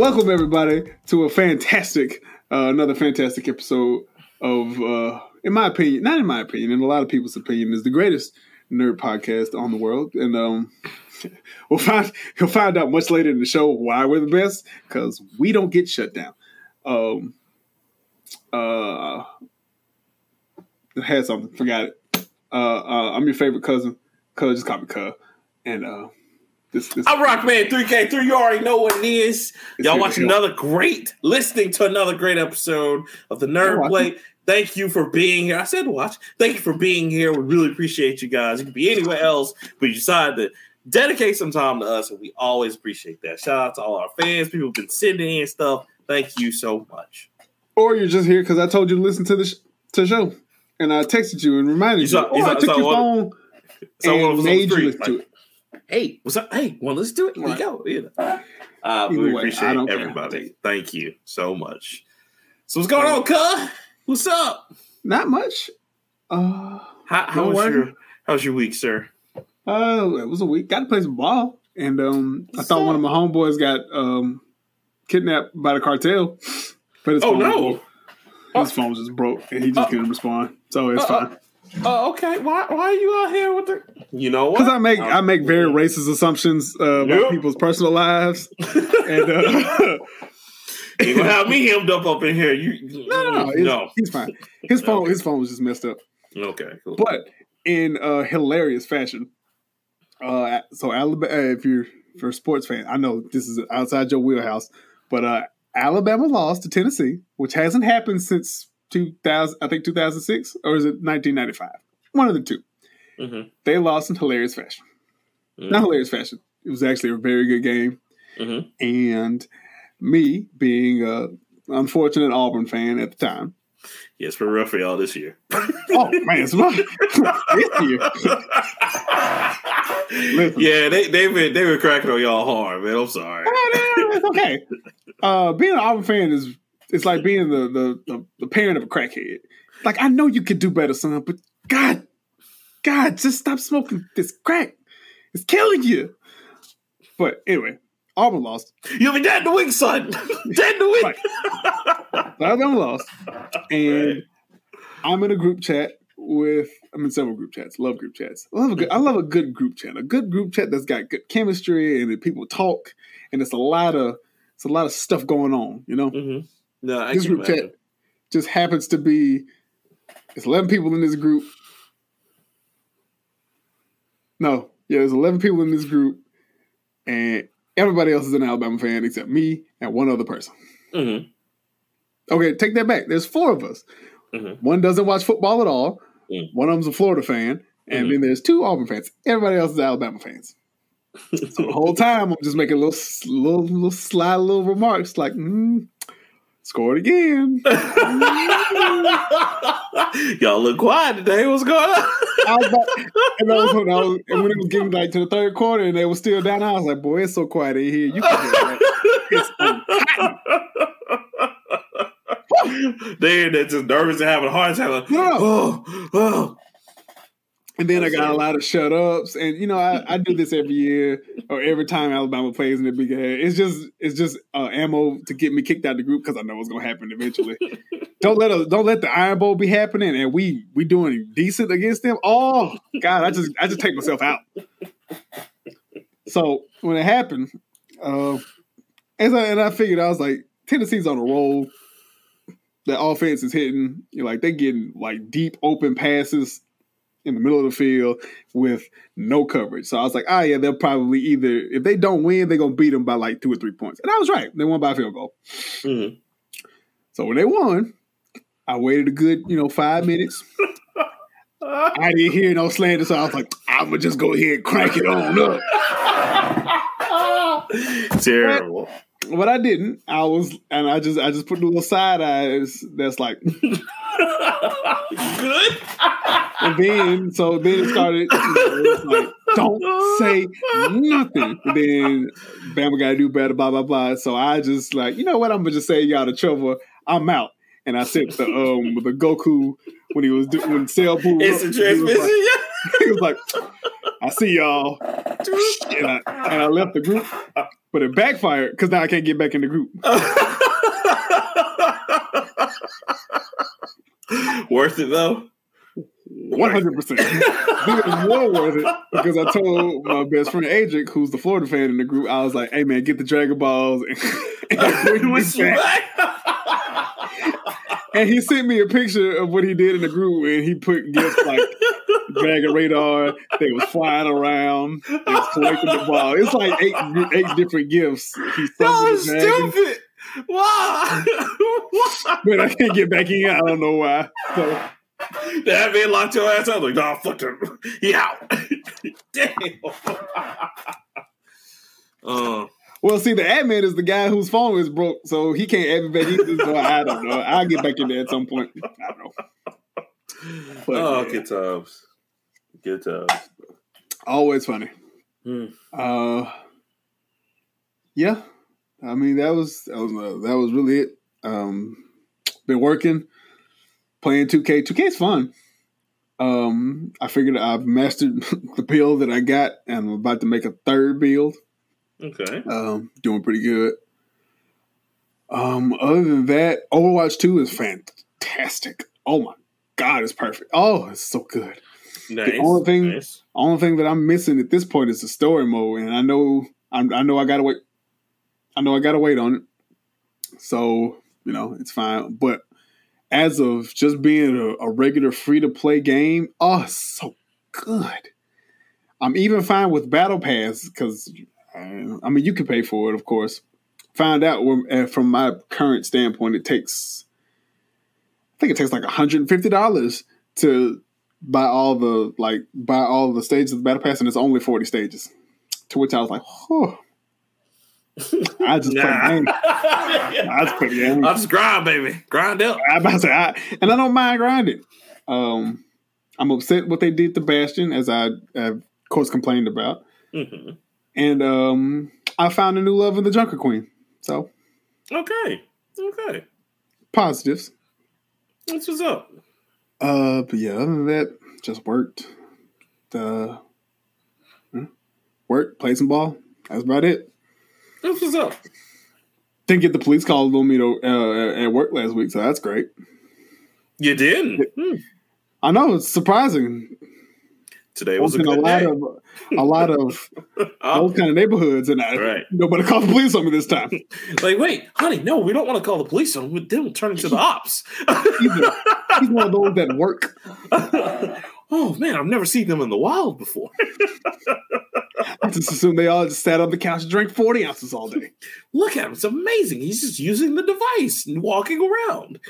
Welcome everybody to another fantastic episode of, in a lot of people's opinion, is the greatest nerd podcast on the world. And you'll find out much later in the show why we're the best, because we don't get shut down. I had something, forgot it. I'm your favorite cousin. Cuz, just call me Cuz. And this I'm Rockman 3K3. You already know what it is. Y'all watching listening to another great episode of the Nerd Plate. Thank you for being here. I said watch. Thank you for being here. We really appreciate you guys. You could be anywhere else, but you decided to dedicate some time to us, and we always appreciate that. Shout out to all our fans. People have been sending in stuff. Thank you so much. Or you're just here because I told you to listen to the show, and I texted you and reminded you. I took your phone and made you listen to it. Hey, what's up? Hey, well, let's do it. Here we go. We appreciate everybody. Thank you so much. So what's going on, Cuz? What's up? Not much. How's your week, sir? It was a week. Got to play some ball. And one of my homeboys got kidnapped by the cartel. But his his phone just broke, and he just couldn't respond. So it's fine. Okay. Why are you out here with the? You know what? Because I make very racist assumptions about people's personal lives, and you gonna have me hemmed up in here. No, he's fine. His phone was just messed up. Okay, cool. But in hilarious fashion, so Alabama. If you're a sports fan, I know this is outside your wheelhouse, but Alabama lost to Tennessee, which hasn't happened since 2006, or is it 1995? One of the two. Mm-hmm. They lost in hilarious fashion. Mm-hmm. Not hilarious fashion. It was actually a very good game. Mm-hmm. And me being an unfortunate Auburn fan at the time. Yeah, it's been rough for y'all this year. Oh, man, it's rough this year. Listen. Yeah, they've been cracking on y'all hard, man. I'm sorry. No, it's okay. Being an Auburn fan is... It's like being the parent of a crackhead. Like, I know you could do better, son, but God, just stop smoking this crack. It's killing you. But anyway, Auburn lost. You'll be dead in the week, son. Dead in the week. Right. Alabama lost. And I'm in a group chat several group chats. Love group chats. I love a good group chat. A good group chat that's got good chemistry and people talk. And it's a lot of stuff going on, you know? Mm-hmm. No, this group chat just happens to be, it's 11 people in this group. No, yeah, there's 11 people in this group, and everybody else is an Alabama fan except me and one other person. Mm-hmm. Okay, take that back. There's four of us. Mm-hmm. One doesn't watch football at all. Mm-hmm. One of them's a Florida fan, and then there's two Auburn fans. Everybody else is Alabama fans. So the whole time, I'm just making little sly little remarks like, scored again. Y'all look quiet today. What's going on? And when it was getting like to the third quarter and they were still down, I was like, boy, it's so quiet in here. You can hear that. They're just nervous and having a hard time. Like, oh. And then I got a lot of shut ups, and you know I do this every year or every time Alabama plays in the big head. It's just ammo to get me kicked out of the group because I know what's gonna happen eventually. Don't let the Iron Bowl be happening, and we doing decent against them. Oh God, I just take myself out. So when it happened, I figured I was like, Tennessee's on a roll. The offense is hitting. You're like they're getting like deep open passes in the middle of the field with no coverage. So I was like, oh, yeah, they'll probably either, if they don't win, they're going to beat them by like 2 or 3 points. And I was right. They won by a field goal. Mm-hmm. So when they won, I waited a good, 5 minutes. I didn't hear no slander, so I was like, I'm going to just go ahead and crank it on up. Terrible. But I didn't. I just put the little side eyes that's like... Good. And then it started. It was like, don't say nothing. And then Bama gotta do better. Blah blah blah. So I just like, you know what? I'm gonna just say y'all the trouble. I'm out. And I sent the Goku when he was when Cell pulled. It's a transmission. He was like, I see y'all. And I left the group. But it backfired because now I can't get back in the group. Worth it though? 100%. It was more worth it because I told my best friend Adric, who's the Florida fan in the group, I was like, "Hey man, get the Dragon Balls." And he sent me a picture of what he did in the group, and he put gifts like Dragon Radar. They was flying around. They was collecting the ball. It's like eight different gifts. That was stupid. Why? But I can't get back in. I don't know why. So. That man locked your ass up. Like, nah, fuck him. He out. Damn. Well, see, the admin is the guy whose phone is broke, so he can't add me back either. So I don't know. I'll get back in there at some point. I don't know. But, good times. Good times. Always funny. Mm. Yeah. I mean, that was really it. Been working. Playing 2K. 2K's fun. I figured I've mastered the build that I got, and I'm about to make a third build. Okay. Doing pretty good. Other than that, Overwatch 2 is fantastic. Oh my God, it's perfect. Oh, it's so good. Nice. The only thing that I'm missing at this point is the story mode, and I know I gotta wait on it. So, you know, it's fine. But as of just being a regular free-to-play game, oh, so good. I'm even fine with Battle Pass because, I mean, you can pay for it, of course. Find out from my current standpoint, I think it takes like $150 to buy all the stages of the Battle Pass, and it's only 40 stages. To which I was like, oh. I just play the game. I just grind, baby. Grind up. And I don't mind grinding. I'm upset what they did to Bastion, as I of course complained about. Mm-hmm. And I found a new love in the Junker Queen. So okay, positives. That's what's up. But yeah, other than that, just worked. Played some ball. That's about it. That's what's up. Didn't get the police called on me at work last week, so that's great. You didn't? I know, it's surprising. Today was a good day. A lot of those kind of neighborhoods, and nobody called the police on me this time. Like, wait, honey, no, we don't want to call the police on them. They'll turn into the ops. He's one of those that work. Oh, man, I've never seen them in the wild before. I just assume they all just sat on the couch and drank 40 ounces all day. Look at him. It's amazing. He's just using the device and walking around.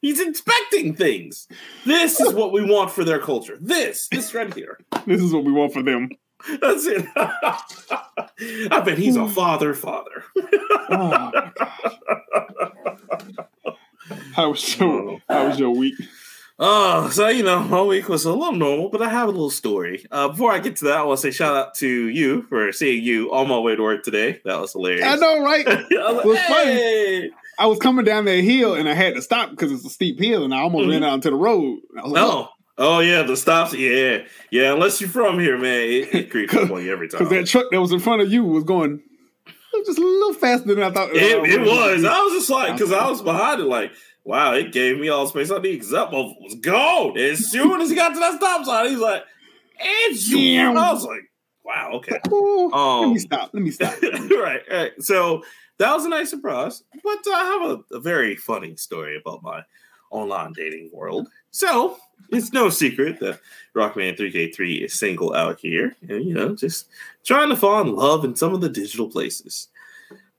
He's inspecting things. This is what we want for their culture. This right here. This is what we want for them. That's it. I bet he's a father. Oh, my gosh. How was your week? So, you know, my week was a little normal, but I have a little story. Before I get to that, I want to say shout out to you for seeing you on my way to work today. That was hilarious. I know, right? It was funny. I was coming down that hill, and I had to stop because it's a steep hill, and I almost ran out into the road. I was like, oh, yeah, the stops. Yeah, unless you're from here, man, it creeps up on you every time. Because that truck that was in front of you was going just a little faster than I thought. It was. I was just like, because I was behind it, like, wow, it gave me all the space I need because that motherfucker was gone. As soon as he got to that stop sign, he's like, it's you. And I was like, wow, okay. Let me stop. Right. So that was a nice surprise. But I have a very funny story about my online dating world. So it's no secret that Rockman 3K3 is single out here. And, you know, just trying to fall in love in some of the digital places.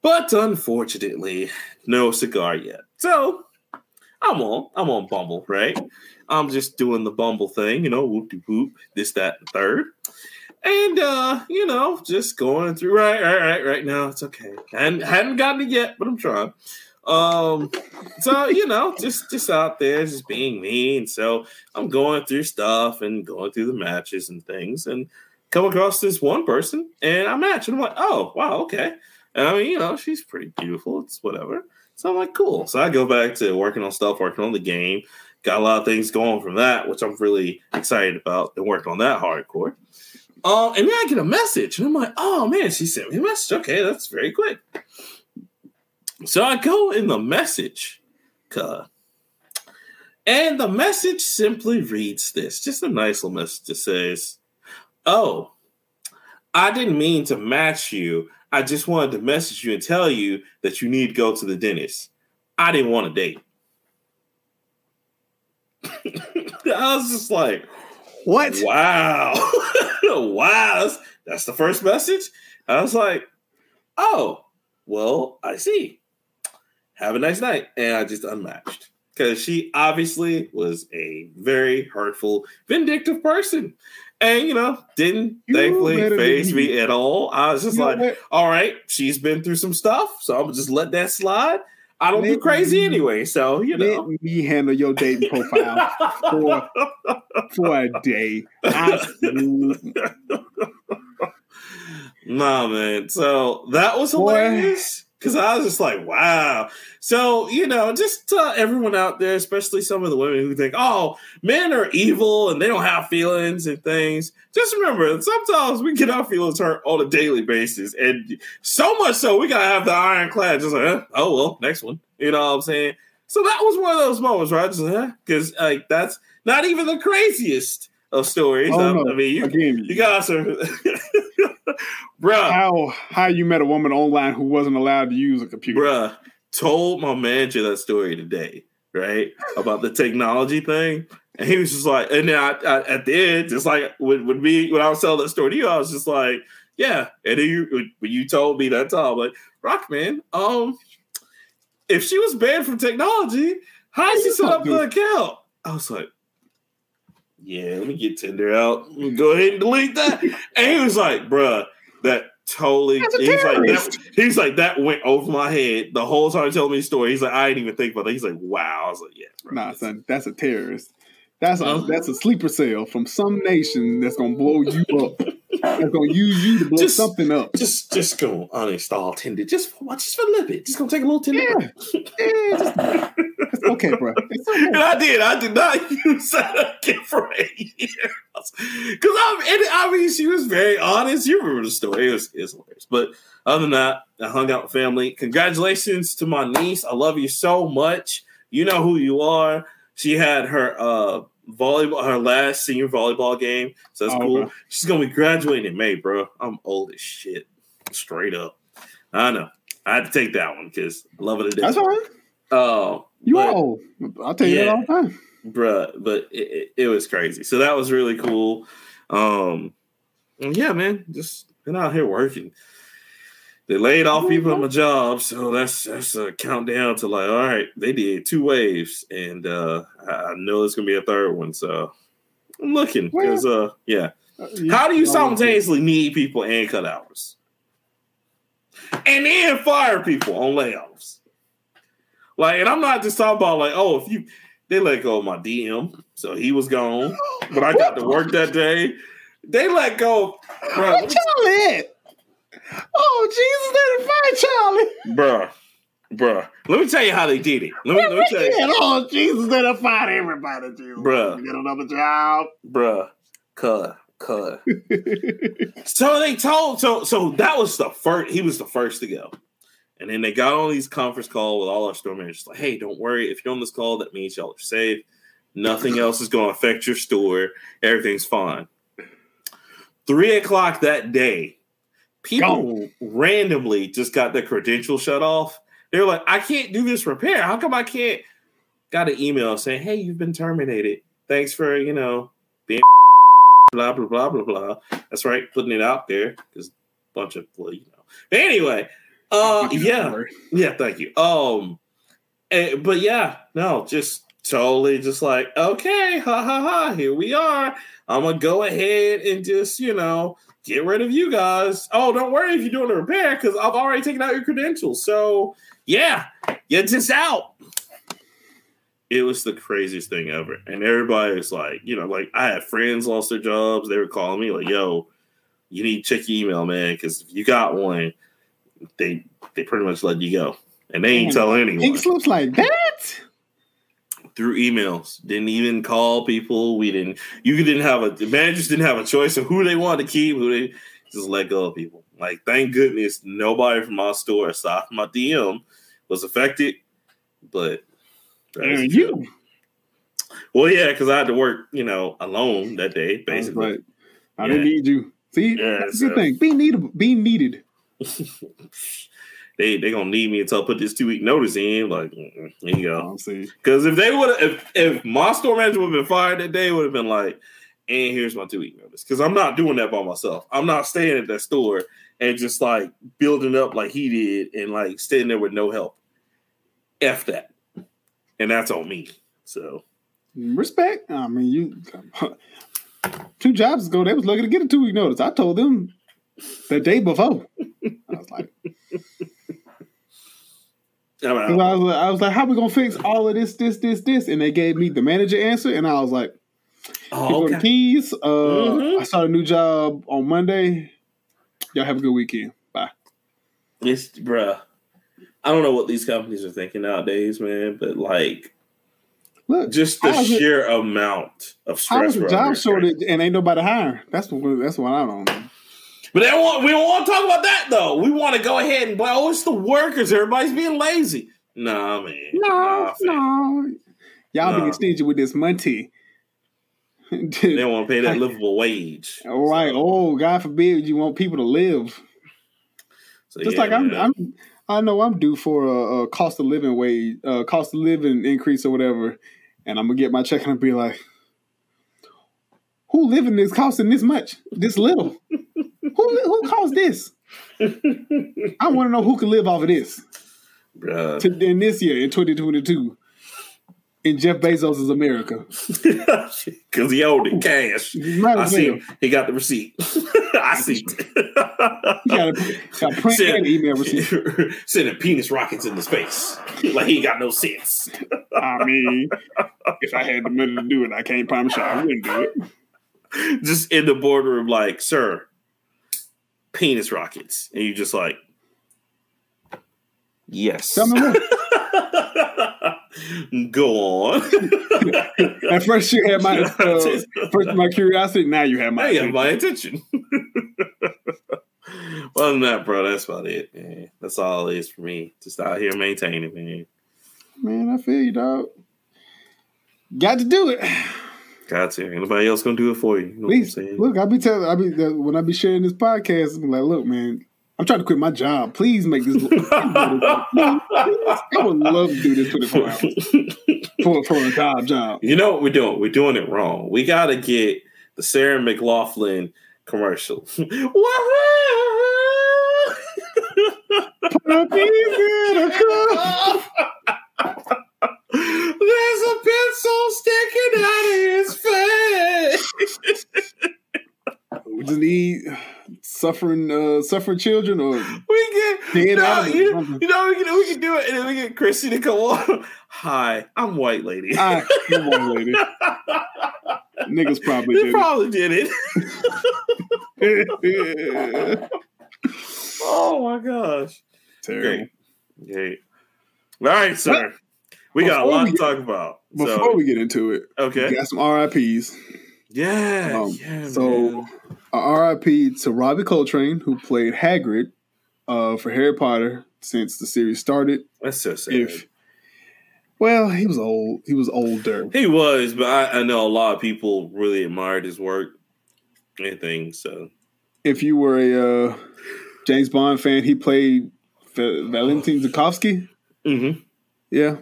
But unfortunately, no cigar yet. So I'm on Bumble, right? I'm just doing the Bumble thing, you know, whoop-de-whoop, this, that, and third. And, you know, just going through, right now, it's okay. And hadn't gotten it yet, but I'm trying. So, you know, just out there, just being me. And so I'm going through stuff and going through the matches and things and come across this one person and I match. And I'm like, oh, wow, okay. And I mean, you know, she's pretty beautiful. It's whatever. So I'm like, cool. So I go back to working on stuff, working on the game. Got a lot of things going from that, which I'm really excited about and working on that hardcore. And then I get a message, and I'm like, oh, man, she sent me a message. Okay, that's very quick. So I go in the message, and the message simply reads this. Just a nice little message that says, oh, I didn't mean to match you. I just wanted to message you and tell you that you need to go to the dentist. I didn't want to date. I was just like, what? Wow. Wow. That's the first message. I was like, oh, well, I see. Have a nice night. And I just unmatched because she obviously was a very hurtful, vindictive person. And, you know, didn't thankfully faze me at all. I was just like, all right, she's been through some stuff. So I'm just let that slide. I don't do crazy anyway, so, you know. Let me handle your dating profile for a day. Nah, man. So that was hilarious because I was just like, wow. So, you know, just everyone out there, especially some of the women who think, oh, men are evil and they don't have feelings and things. Just remember, sometimes we get our feelings hurt on a daily basis. And so much so, we got to have the ironclad. Just like, oh, well, next one. You know what I'm saying? So that was one of those moments, right? Because like that's not even the craziest of stories. No. I mean, you guys are... Bruh, how you met a woman online who wasn't allowed to use a computer? Bruh, told my manager that story today, right? About the technology thing, and he was just like, and then I at the end, just like with me when I was telling that story to you, I was just like, yeah. And then when you told me that time, I'm like, Rockman, if she was banned from technology, how did she set up the account? I was like, yeah, let me get Tinder out. Go ahead and delete that. And he was like, bruh, that totally. He's like that went over my head the whole time telling me the story. He's like, I didn't even think about that. He's like, wow. I was like, yeah, bro, nah, son, that's a terrorist. That's a sleeper cell from some nation that's gonna blow you up. That's gonna use you to blow something up. Just go uninstall Tinder. Just for a little bit. Just gonna take a little Tinder. Yeah. It's okay, bro. It's okay. And I did not use that again for 8 years. Because she was very honest. You remember the story. It was hilarious. But other than that, I hung out with family. Congratulations to my niece. I love you so much. You know who you are. She had her volleyball, her last senior volleyball game. So that's cool. Bro. She's gonna be graduating in May, bro. I'm old as shit, straight up. I know. I had to take that one because I love it to death. That's all right. You are old. I'll tell you that all the time, bro. But it was crazy. So that was really cool. Yeah, man, just been out here working. They laid off people at my job, so that's a countdown to like, all right, they did 2 waves, and I know there's gonna be a 3rd one. So I'm looking because, how do you simultaneously need people and cut hours, and then fire people on layoffs? Like, and I'm not just talking about like, oh, if you they let go of my DM, so he was gone, but I got to work that day. They let go. Bro, what y'all at? Oh, Jesus, that fire Charlie. Bruh. Let me tell you how they did it. Let me tell you. Oh, Jesus, that fired everybody, Jesus. Bruh. Get another job. Bruh. Cut. So that was the first, he was the first to go. And then they got on these conference calls with all our store managers. Like, hey, don't worry. If you're on this call, that means y'all are safe. Nothing else is going to affect your store. Everything's fine. 3:00 that day, people randomly just got their credentials shut off. They're like, I can't do this repair. How come I can't? Got an email saying, hey, you've been terminated. Thanks for, you know, being blah, blah, blah, blah, blah. That's right. Putting it out there. There's a bunch of, well, you know. But anyway. Yeah, thank you. But yeah, no, just totally just like, okay, ha, ha, ha, here we are. I'm going to go ahead and just, you know, get rid of you guys. Oh, don't worry if you're doing a repair because I've already taken out your credentials. So yeah, you're just out. It was the craziest thing ever. And everybody was like, you know, like I had friends lost their jobs. They were calling me like, yo, you need to check your email, man, because if you got one, they pretty much let you go, and they ain't tell anyone. It slips like that. through emails. Didn't even call people. We didn't. You didn't have a the managers didn't have a choice of who they wanted to keep. Who they just let go of people. Like, thank goodness nobody from my store aside from my DM was affected. But and you. Well, yeah, because I had to work, you know, alone that day. Basically, right. I didn't need you. See, that's a good thing. Be needable. Be needed. They gonna need me until I put this 2-week notice in. Like, there you go. Because if they would, if my store manager would have been fired that day, would have been like, and here's my 2-week notice. Because I'm not doing that by myself. I'm not staying at that store and just like building up like he did and like staying there with no help. F that, and that's on me. So respect. I mean, you 2 jobs ago they was lucky to get a 2-week notice. I told them the day before. I was like. I was like, how we gonna fix all of this? And they gave me the manager answer, and I was like, the keys. I start a new job on Monday. Y'all have a good weekend. Bye. It's bruh. I don't know what these companies are thinking nowadays, man, but like look, just the sheer amount of stress. How is job shortage and ain't nobody hiring? That's what I don't know. But we don't want to talk about that, though. We want to go ahead and, it's the workers. Everybody's being lazy. Nah, man. No. Y'all being stingy with this money. They don't want to pay that livable wage. All right. So. Oh, God forbid you want people to live. So, I know I'm due for a cost of living wage, cost of living increase or whatever, and I'm going to get my check and I'll be like, who living is costing this much, this little? Who caused this? I want to know who can live off of this. In this year, in 2022, in Jeff Bezos' America. Because he owed it cash. I see him. He got the receipt. I see it. He got a print and email receipt. Sending penis rockets into space. Like he got no sense. I mean, if I had the money to do it, I can't promise you I wouldn't do it. Just in the boardroom like, sir, penis rockets, and you just like, yes. Tell me more. Go on. At first, you had my curiosity. Now you have my attention. Well, than that, bro, that's about it. Man. That's all it is for me. Just out here maintaining, man. Man, I feel you, dog. Got to do it. Got to. Nobody else gonna do it for you. You know what I'm saying? Look, when I be sharing this podcast, I'm like, look, man, I'm trying to quit my job. Please make this. I would love to do this 24 hours for a job. You know what we're doing? We're doing it wrong. We gotta get the Sarah McLaughlin commercial. There's a pencil sticking out of his face. We just need suffering children, or we get we can do it, and then we get Chrissy to come on. Hi, I'm white lady. Hi, I'm white lady. Niggas probably did it. Oh my gosh! Terrible. Great. All right, sir. We got a lot to talk about. Before we get into it, we got some RIPs. Yeah. So, an RIP to Robbie Coltrane, who played Hagrid for Harry Potter since the series started. That's so sad. He was old. He was older. He was, but I know a lot of people really admired his work and things. So, if you were a James Bond fan, he played Valentin Zukovsky. Mm-hmm. Yeah.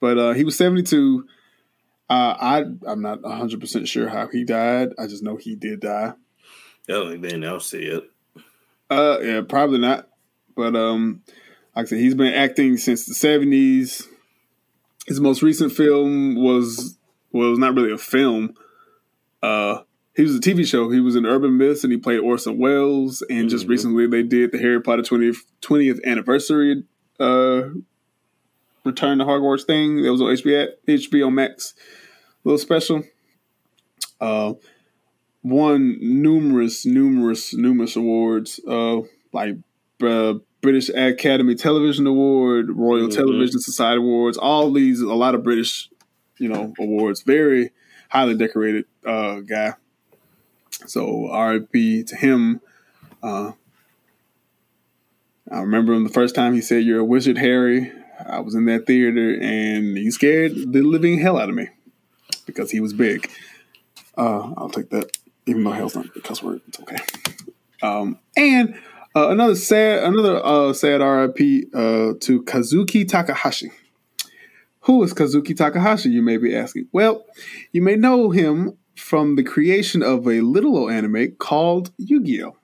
But he was 72. I'm not 100% sure how he died. I just know he did die. I don't think they'll see it. Yeah, probably not. But like I said, he's been acting since the 70s. His most recent film was, it was not really a film. He was a TV show. He was in Urban Myths, and he played Orson Welles. And just recently, they did the Harry Potter 20th anniversary Return to Hogwarts thing that was on HBO Max, little special. Won numerous awards, British Academy Television Award, Royal Television Society Awards, all these, a lot of British awards. Very highly decorated guy. So R.I.P. to him. I remember him the first time he said, "You're a wizard, Harry." I was in that theater, and he scared the living hell out of me because he was big. I'll take that, even though hell's not a cuss word. It's okay. And another sad R.I.P. to Kazuki Takahashi. Who is Kazuki Takahashi, you may be asking? Well, you may know him from the creation of a little old anime called Yu-Gi-Oh!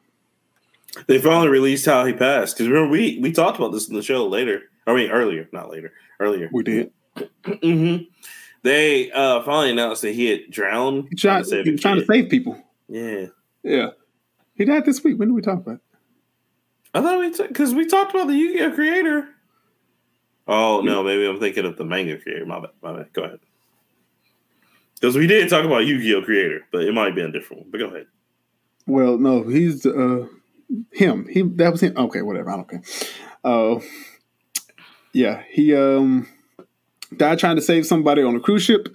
They finally released how he passed. Because remember, we talked about this in the show later. I mean, earlier, not later. Earlier. We did. Mm-hmm. They finally announced that he had drowned. He was trying to save people. Yeah. Yeah. He died this week. When did we talk about it? I thought because we talked about the Yu-Gi-Oh! Creator. Oh, no. Maybe I'm thinking of the manga creator. My bad. Go ahead. Because we did talk about Yu-Gi-Oh! Creator, but it might have been a different one. But go ahead. Well, no. He's... that was him. Okay, whatever. I don't care. Yeah, he died trying to save somebody on a cruise ship.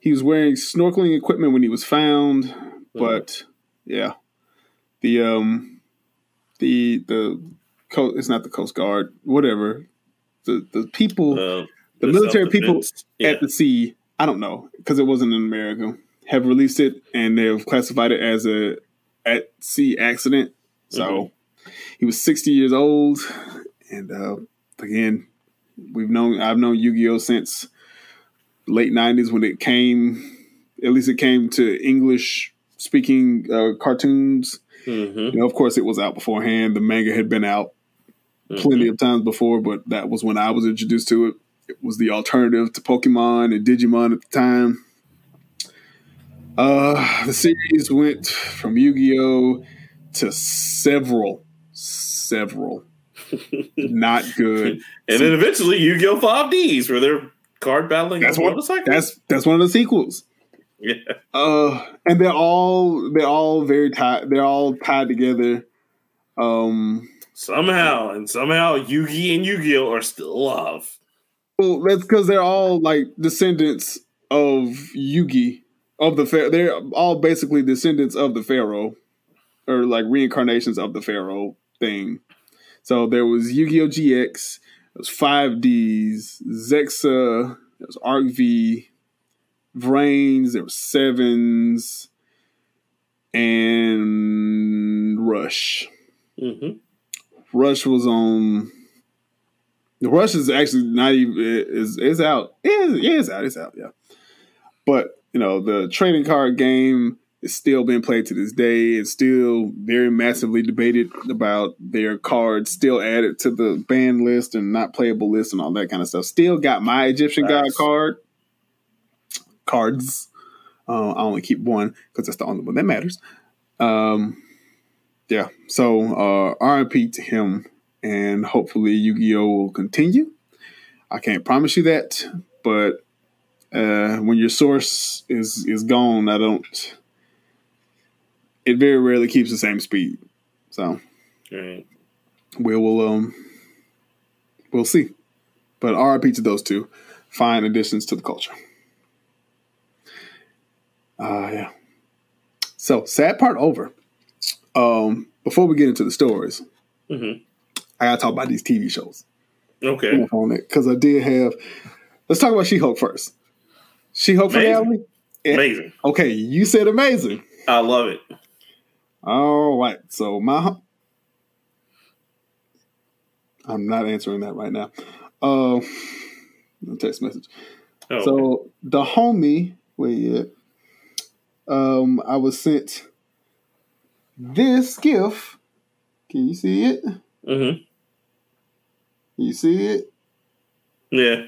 He was wearing snorkeling equipment when he was found, but yeah, it's not the Coast Guard, whatever. The people, the military people at the sea. I don't know because it wasn't in America. Have released it and they have classified it as a at sea accident. So he was 60 years old, and again, I've known Yu-Gi-Oh! Since late 90s when it came. At least it came to English-speaking cartoons. Mm-hmm. Of course, it was out beforehand. The manga had been out plenty of times before, but that was when I was introduced to it. It was the alternative to Pokemon and Digimon at the time. The series went from Yu-Gi-Oh! To several, not good, and then eventually Yu-Gi-Oh! 5Ds where they're card battling. That's one of the sequels. Yeah, and they're all very tied. They're all tied together. Somehow Yu-Gi and Yu-Gi-Oh! Are still alive. Well, that's because they're all like descendants of Yu-Gi of the pharaoh. They're all basically descendants of the pharaoh. Or like reincarnations of the pharaoh thing. So there was Yu-Gi-Oh! GX, there was 5Ds, Zexa, there was Arc V, Vrains, there was Sevens, and Rush. Mm-hmm. Rush is actually not even is out. It's out. Yeah, but the trading card game. It's still being played to this day. It's still very massively debated about their cards still added to the banned list and not playable list and all that kind of stuff. Still got my Egyptian God card. Cards. I only keep one because that's the only one that matters. Yeah. So R.I.P. to him, and hopefully Yu-Gi-Oh! Will continue. I can't promise you that, but when your source is gone, it very rarely keeps the same speed. So right. We will we'll see. But RIP to those two. Fine additions to the culture. Yeah. So sad part over. Before we get into the stories, I gotta talk about these TV shows. Okay. Because I did have let's talk about She-Hulk first. She-Hulk finale? Amazing. Okay, you said amazing. I love it. All right, so I'm not answering that right now. Text message. Oh, so okay. The homie, I was sent this GIF. Can you see it? Mm-hmm. You see it? Yeah.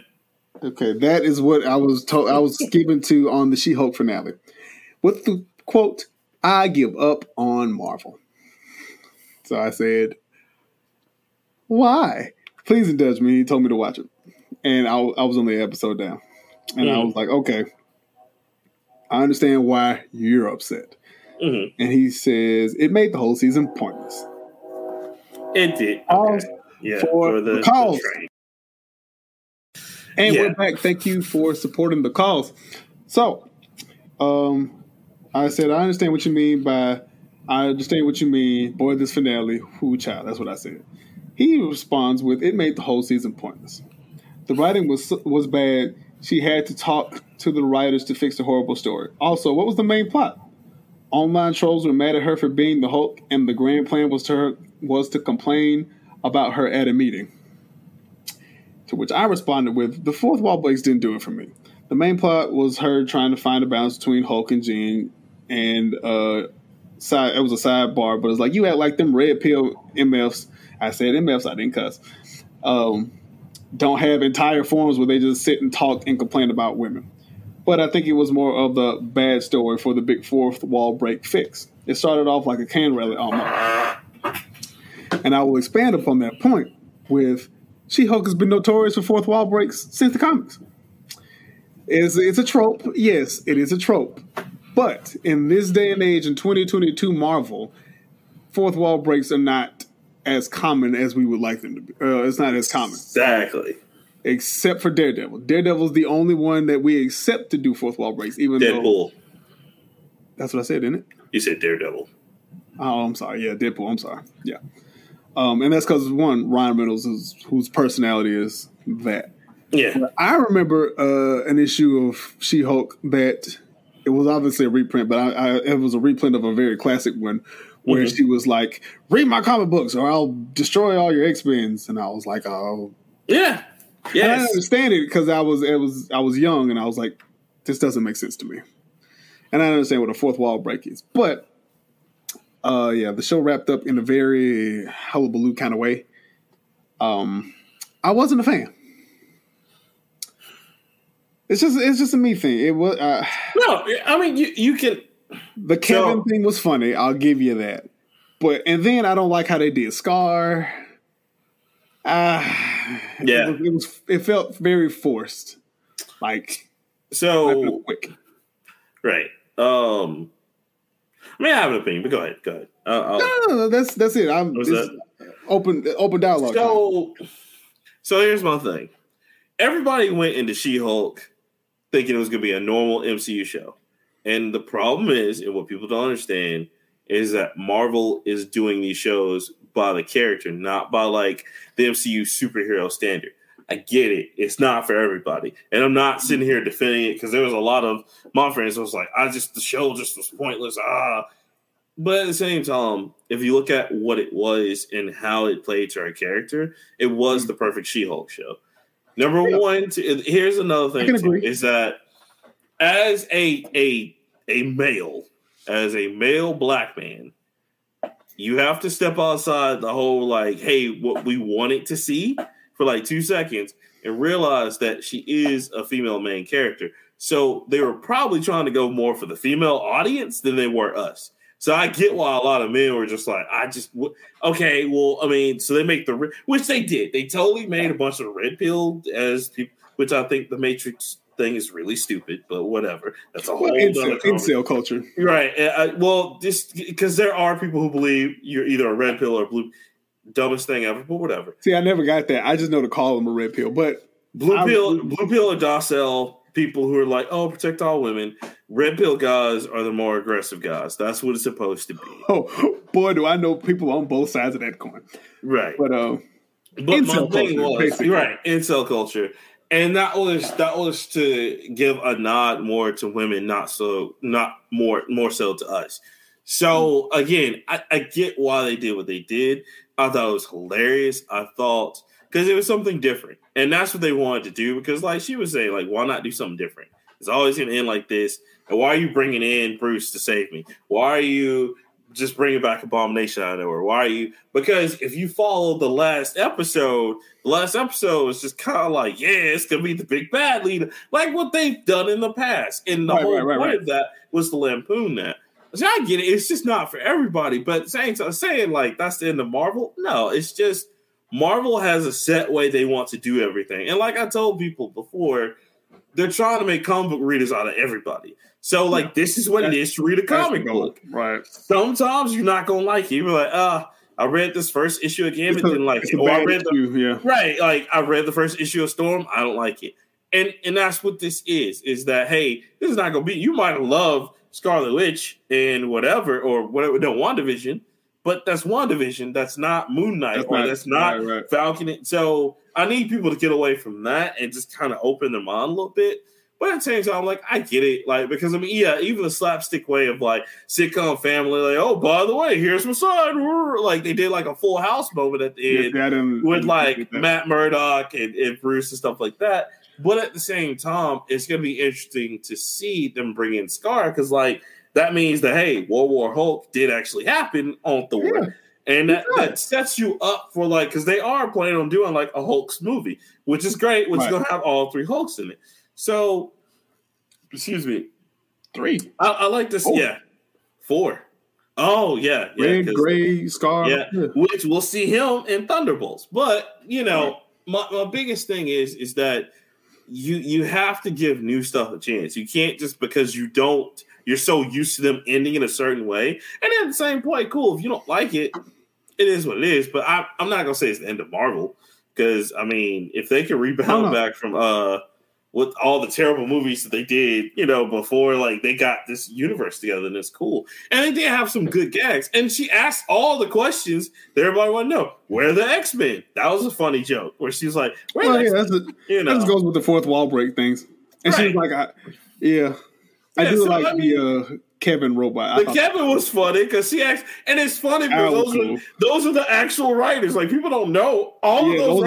Okay, that is what I was told. I was given to on the She-Hulk finale. With the quote? I give up on Marvel. So I said, why? Please indulge me. He told me to watch it. And I was only an episode down. And I was like, okay, I understand why you're upset. Mm-hmm. And he says, it made the whole season pointless. It did. Okay. Yeah, for the cause. And we're back. Thank you for supporting the cause. So, I said, I understand what you mean by, boy, this finale, whoo, child. That's what I said. He responds with, it made the whole season pointless. The writing was bad. She had to talk to the writers to fix the horrible story. Also, what was the main plot? Online trolls were mad at her for being the Hulk, and the grand plan was to complain about her at a meeting. To which I responded with, the fourth wall breaks didn't do it for me. The main plot was her trying to find a balance between Hulk and Jean, and it was a sidebar, but it's like, you act like them red pill MFs. I said MFs, I didn't cuss. Don't have entire forums where they just sit and talk and complain about women. But I think it was more of the bad story for the big fourth wall break fix. It started off like a can rally almost. And I will expand upon that point with She-Hulk has been notorious for fourth wall breaks since the comics. It's a trope. Yes, it is a trope. But in this day and age, in 2022 Marvel, fourth wall breaks are not as common as we would like them to be. It's not as common. Exactly. Except for Daredevil. Daredevil's the only one that we accept to do fourth wall breaks, even Deadpool. Though... That's what I said, didn't it? You said Daredevil. Oh, I'm sorry. Yeah, Deadpool. I'm sorry. Yeah. And that's because, one, Ryan Reynolds, whose personality is that. Yeah. But I remember an issue of She-Hulk that... It was obviously a reprint, but it was a reprint of a very classic one where she was like, read my comic books or I'll destroy all your X-Men. And I was like, oh. Yeah. Yes. And I didn't understand it because I was young and I was like, this doesn't make sense to me. And I understand what a fourth wall break is. But, the show wrapped up in a very hullabaloo kind of way. I wasn't a fan. It's just a me thing. It was no. I mean, you can. The Kevin thing was funny. I'll give you that. But then I don't like how they did Scar. Yeah, it felt very forced. Like so quick, right? I mean, I have an opinion, but go ahead. No, that's it. I'm open dialogue. So here's my thing. Everybody went into She-Hulk thinking it was going to be a normal MCU show. And the problem is, and what people don't understand, is that Marvel is doing these shows by the character, not by, like, the MCU superhero standard. I get it. It's not for everybody. And I'm not sitting here defending it because there was a lot of my friends who was like, the show just was pointless. But at the same time, if you look at what it was and how it played to our character, it was the perfect She-Hulk show. Number one, here's another thing too, is that as a male black man, you have to step outside the whole like, hey, what we wanted to see for like 2 seconds and realize that she is a female main character. So they were probably trying to go more for the female audience than they were us. So I get why a lot of men were just like, okay, well, I mean, so they make the, which they did. They totally made a bunch of red pill as people, which I think the Matrix thing is really stupid, but whatever. That's a whole other incel culture. Right. Well, just because there are people who believe you're either a red pill or a blue, dumbest thing ever, but whatever. See, I never got that. I just know to call them a red pill, but. Blue pill or docile. People who are like, oh, protect all women. Red pill guys are the more aggressive guys. That's what it's supposed to be. Oh, boy, do I know people on both sides of that coin. Right. But incel culture, basically. Right, incel culture. And that was to give a nod more to women, not more so to us. So, again, I get why they did what they did. I thought it was hilarious. I thought... Because it was something different. And that's what they wanted to do. Because, like she was saying, like, why not do something different? It's always going to end like this. And why are you bringing in Bruce to save me? Why are you just bringing back Abomination out of nowhere? Why are you? Because if you follow the last episode was just kind of like, yeah, it's going to be the big bad leader. Like what they've done in the past. And the whole point of that was to lampoon that. So I get it. It's just not for everybody. But saying, like, that's the end of Marvel? No, it's just... Marvel has a set way they want to do everything. And like I told people before, they're trying to make comic book readers out of everybody. So, like, this is what it is to read a comic book. Right. Sometimes you're not going to like it. You're like, I read this first issue again and didn't like it. I read the first issue of Storm. I don't like it. And that's what this is that, hey, this is not going to be, you might love Scarlet Witch and whatever, or whatever, no, WandaVision, but that's WandaVision. That's not Moon Knight, that's not Falcon. So I need people to get away from that and just kind of open their mind a little bit. But at the same time, like, I get it. Like, because I mean, yeah, even the slapstick way of like sitcom family, like, oh, by the way, here's my son. Like, they did like a Full House moment at the end with like Matt Murdock and Bruce and stuff like that. But at the same time, it's going to be interesting to see them bring in Scar because, like, that means that, hey, World War Hulk did actually happen on Thor. Yeah. And that sets you up for, like, because they are planning on doing, like, a Hulk's movie, which is great, which is going to have all three Hulks in it. So, excuse me. Three. I like this. Oh. Yeah. Four. Oh, yeah. Red, gray, Scar. Yeah. Which we'll see him in Thunderbolts. But, you know, my biggest thing is that you have to give new stuff a chance. You can't just because you don't, you're so used to them ending in a certain way. And then at the same point, cool, if you don't like it, it is what it is. But I'm not going to say it's the end of Marvel because, I mean, if they can rebound back from with all the terrible movies that they did, you know, before, like, they got this universe together, and it's cool. And they did have some good gags. And she asked all the questions that everybody wanted to know. Where are the X-Men? That was a funny joke, where she's like, where are the X-Men? You know. That just goes with the fourth wall break things. And she's like, I mean, the Kevin robot. The Kevin was funny, because she asked, and it's funny, because those are the actual writers. Like, people don't know. Those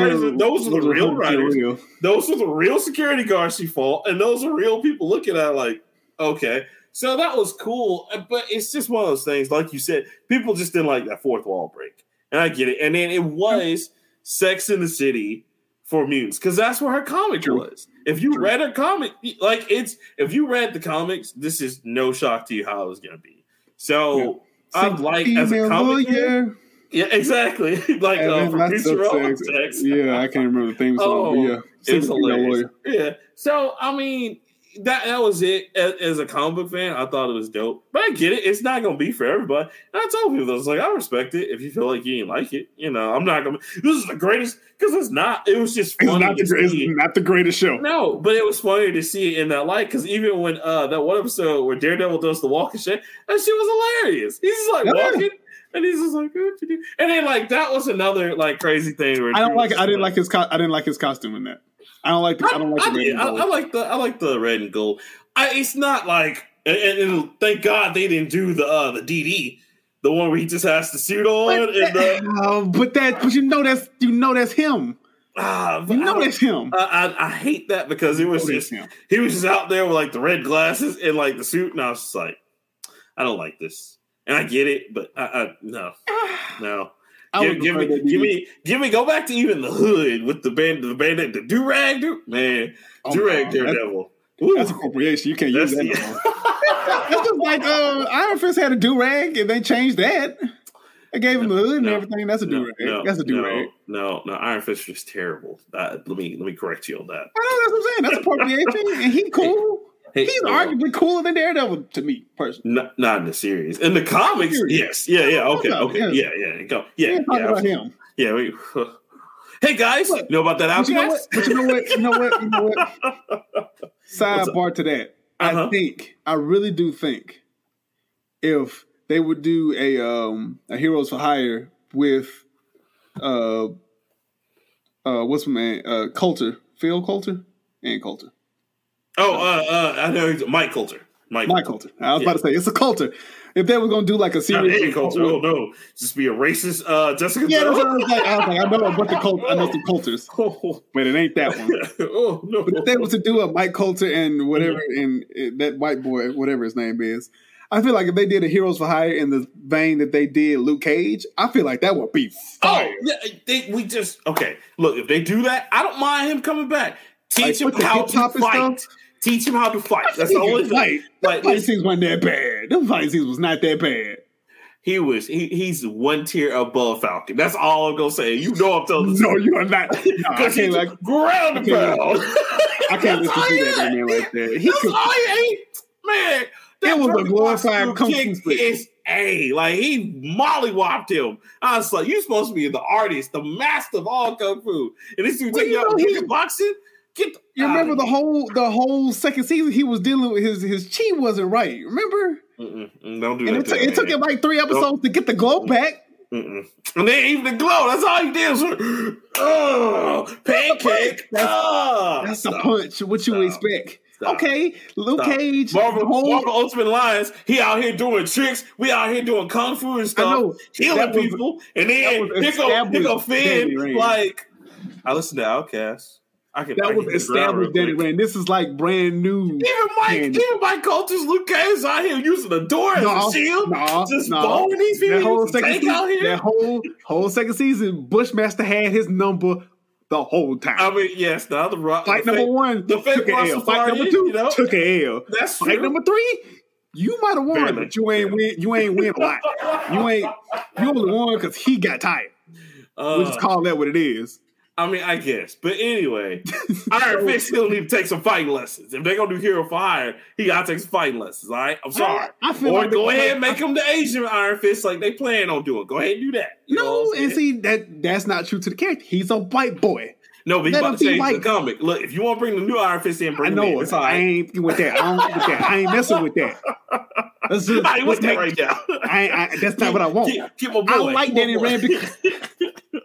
are the real writers. Real. Those are the real security guards she fought, and those are real people looking at it like, okay. So that was cool, but it's just one of those things, like you said, people just didn't like that fourth wall break, and I get it. And then it was Sex in the City for mutants, because that's where her comic was. If you read a comic, like if you read the comics, this is no shock to you how it was gonna be. So I'm like, as a comic, exactly. Like text. Yeah, I can't remember the theme song. It's hilarious. Yeah. So I mean, that was it. As a comic book fan, I thought it was dope. But I get it. It's not gonna be for everybody. And I told people, I was like, I respect it. If you feel like you didn't like it, you know, I'm not gonna. This is the greatest because it's not. It was just funny. It's not the greatest show. No, but it was funny to see it in that light because even when that one episode where Daredevil does the walk and shit, that shit was hilarious. He's just like walking. And he's just like, what you do? And then like that was another like crazy thing. Where I didn't like his costume in that. I don't like the red and gold. I like the red and gold. It's not like, and thank God they didn't do the DD, the one where he just has the suit on. But you know that's him. That's him. I hate that because it was just him. He was just out there with like the red glasses and like the suit, and I was just like, I don't like this, and I get it, but no. Give me. Go back to even the hood with the bandit, the do-rag dude. Man, do-rag Daredevil. That's appropriation. You can't use that. Yeah. That's just like Iron Fist had a do-rag, and they changed that. They gave him the hood and everything. That's a do-rag. That's a do-rag. No, Iron Fist was terrible. Let me correct you on that. I know that's what I'm saying. That's appropriation, and he cool. He's arguably cooler than Daredevil to me, personally. Not in the series. In the comics, yes. Yeah, talking about him. Yeah. Hey, guys. What? Know about that outcast? You know what? Sidebar to that. I really do think if they would do a Heroes for Hire with what's my man? Coulter. Phil Coulter and Coulter. Oh, I know Mike Coulter. Mike Coulter. I was about to say it's a Coulter. If they were gonna do like a series, Coulter. Oh no, just be a racist. Jessica. Yeah, that's what I was like, I know a bunch of Coulters. I know some Coulters, but it ain't that one. Oh no! But if they were to do a Mike Coulter and whatever, and that white boy, whatever his name is, I feel like if they did a Heroes for Hire in the vein that they did Luke Cage, I feel like that would be fire. Oh, yeah, okay. Look, if they do that, I don't mind him coming back. Teach him how to fight. Teach him how to fight. That's the only thing. Like, fight scenes wasn't that bad. Them fight scenes was not that bad. He's one tier above Falcon. That's all I'm gonna say. You know I'm telling you. No, you are not. Because he's like ground and pound. I can't listen to that man right there. That's all he ain't, man. It was a glorified kung fu split. Like he mollywopped him. I was like, you're supposed to be the artist, the master of all kung fu, and this dude took you out boxing. You remember the whole second season he was dealing with his chi wasn't right. Remember? Don't do and that. It took him like 3 episodes to get the glow back. And then even the glow, that's all he did was pancake. That's a punch. What you expect? Okay, Luke Cage. Marvel Ultimate Alliance. He out here doing tricks. We out here doing kung fu and stuff. I know. Healing people. And then Nico Finn. Like, I listen to Outkast. That was established Daddy Rand. This is like brand new. Even Mike Coulter's Luke Cage out here using the door as a shield. Boning these people. That whole second season, Bushmaster had his number the whole time. I mean, yes, the other rock. Fight number 1, the fake Russell. Fight number 2, took a L. That's true. Fight number 3, you might have won, but you ain't win. You ain't win a lot. You only won because he got tired. We just call that what it is. I mean, I guess. But anyway, Iron Fist still need to take some fighting lessons. If they're going to do Hero Fire, he got to take some fighting lessons, all right? I'm sorry. Go ahead and make him the Asian Iron Fist like they plan on doing. Go ahead and do that. That's not true to the character. He's a white boy. No, but he's about to change the comic. Look, if you want to bring the new Iron Fist in, bring him in. It's all right. I ain't with that. I don't with that. I ain't messing with that. That's not what I want. Keep a boy. I like Danny Rand because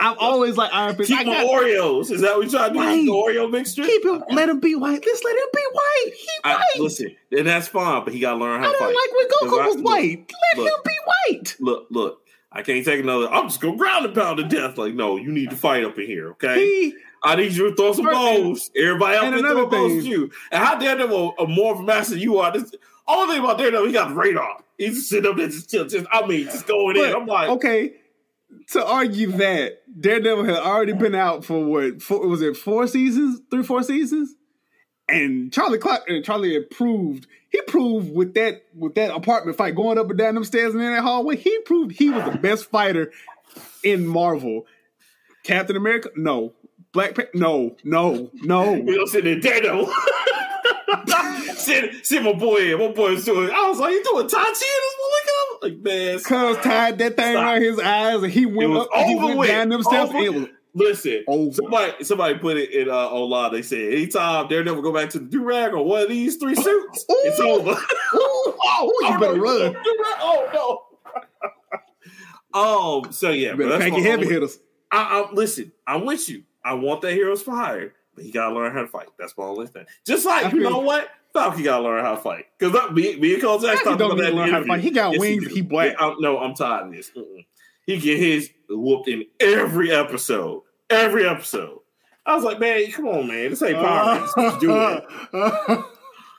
I'm always like Iron Fist. Keep him Oreos. Is that what you're trying to do? The Oreo mixture? Keep him. Let him be white. Let's let him be white. He white. Listen, and that's fine, but he got to learn how to fight. I don't like when Goku was white. Let him be white. Look. I can't take another. I'm just going to ground and pound to death. Like, no, you need to fight up in here, okay? I need you to throw some balls. Everybody out there throw balls at you. And how Daredevil, a more of a master than you are. This all thing about Daredevil, he got radar. He's just sitting up there, just going in. I'm like, okay. To argue that Daredevil had already been out for four seasons, and Charlie proved. He proved with that apartment fight going up and down them stairs and in that hallway. He proved he was the best fighter in Marvel. Captain America, no. Black Panther, no. We don't sit there, Daredevil. Sit my boy in. My boy was doing. I was like, you doing Tai Chi in this one? Like, man. Cuz tied that thing around his eyes and he went up and he went down them steps. Listen, somebody put it in online. They said, anytime Daredevil go back to the do-rag or one of these 3 suits, it's over. You better run. Oh, no. So, yeah. You better pack your heavy hitters. Listen, I'm with you. I want that Heroes for Hire, but he gotta learn how to fight. That's my only thing. Just like Falcon gotta learn how to fight. Because me and Cole Jackson talked about that. He got wings. He black. I'm tired of this. He get his whooped in every episode. Every episode. I was like, man, come on, man. This ain't Power Rangers. Do it.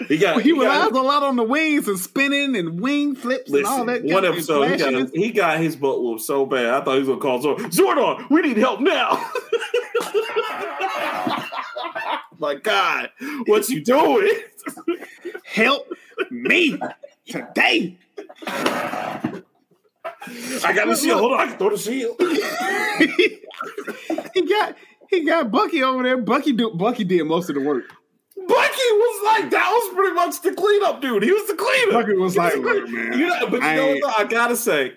He relies a lot on the wings and spinning and wing flips and all that. One episode, he got his butt whooped so bad. I thought he was gonna call Zordon. Zordon, we need help now. My God, what you doing? Help me today. I got the shield. Hold on, I can throw the shield. he got Bucky over there. Bucky did most of the work. Bucky was like, that was pretty much the cleanup dude. He was the cleaner. Bucky was like, man. But I gotta say,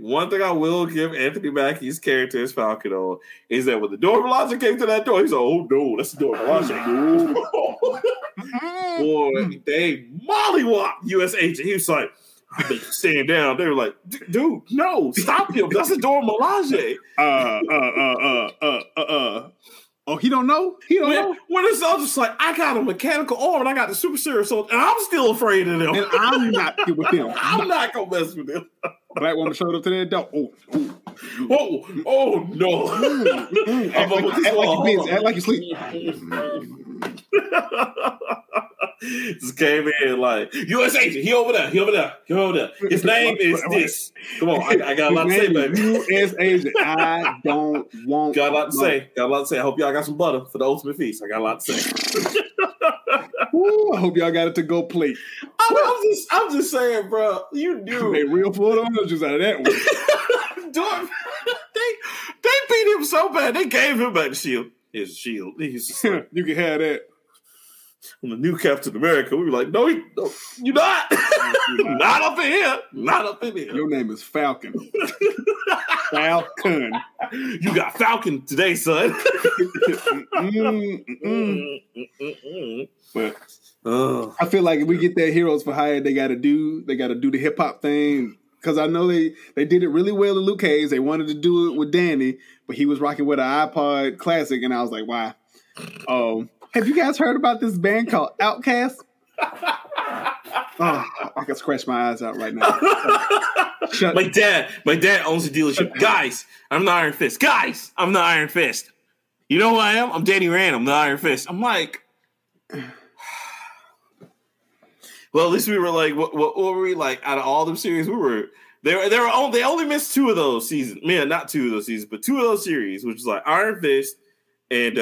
one thing I will give Anthony Mackie's character as Falcon on is that when the door Belanger came to that door, he's like, oh no, that's the door Belanger. Boy, they mollywopped U.S. agent. He was like, I think you stand down. They were like, dude, no, stop him. That's the door Belanger. Oh, he don't know? He don't know? When it's all just like, I got a mechanical arm and I got the super serious sword, and I'm still afraid of them. And I'm not with them. I'm not going to mess with them. Black woman showed up to that door. Oh, no. Act like you sleep. Just came in like, U.S. agent, he over there. His name is this. Come on, I got a lot to say, baby. U.S. agent, I don't want. Got a lot to say. I hope y'all got some butter for the ultimate feast. I got a lot to say. Ooh, I hope y'all got it to go plate. I'm just saying, bro. You do. Made real Florida orange juice out of that one. They beat him so bad. They gave him back the shield. Here's the shield. He's just like, you can have that. On the new Captain America, we were like, no, you're not. Not up in here. Your name is Falcon. Falcon. You got Falcon today, son. But I feel like if we get that Heroes for Hire, they gotta do the hip hop thing. Because I know they did it really well in Luke Cage. They wanted to do it with Danny, but he was rocking with an iPod Classic, and I was like, why? Have you guys heard about this band called Outkast? I can scratch my eyes out right now. My dad owns a dealership. Guys, I'm the Iron Fist. You know who I am? I'm Danny Rand. I'm the Iron Fist. I'm like... Well, at least we were like, what were we like? Out of all them series, they only missed two of those seasons. Man, not two of those seasons, but two of those series, which is like Iron Fist and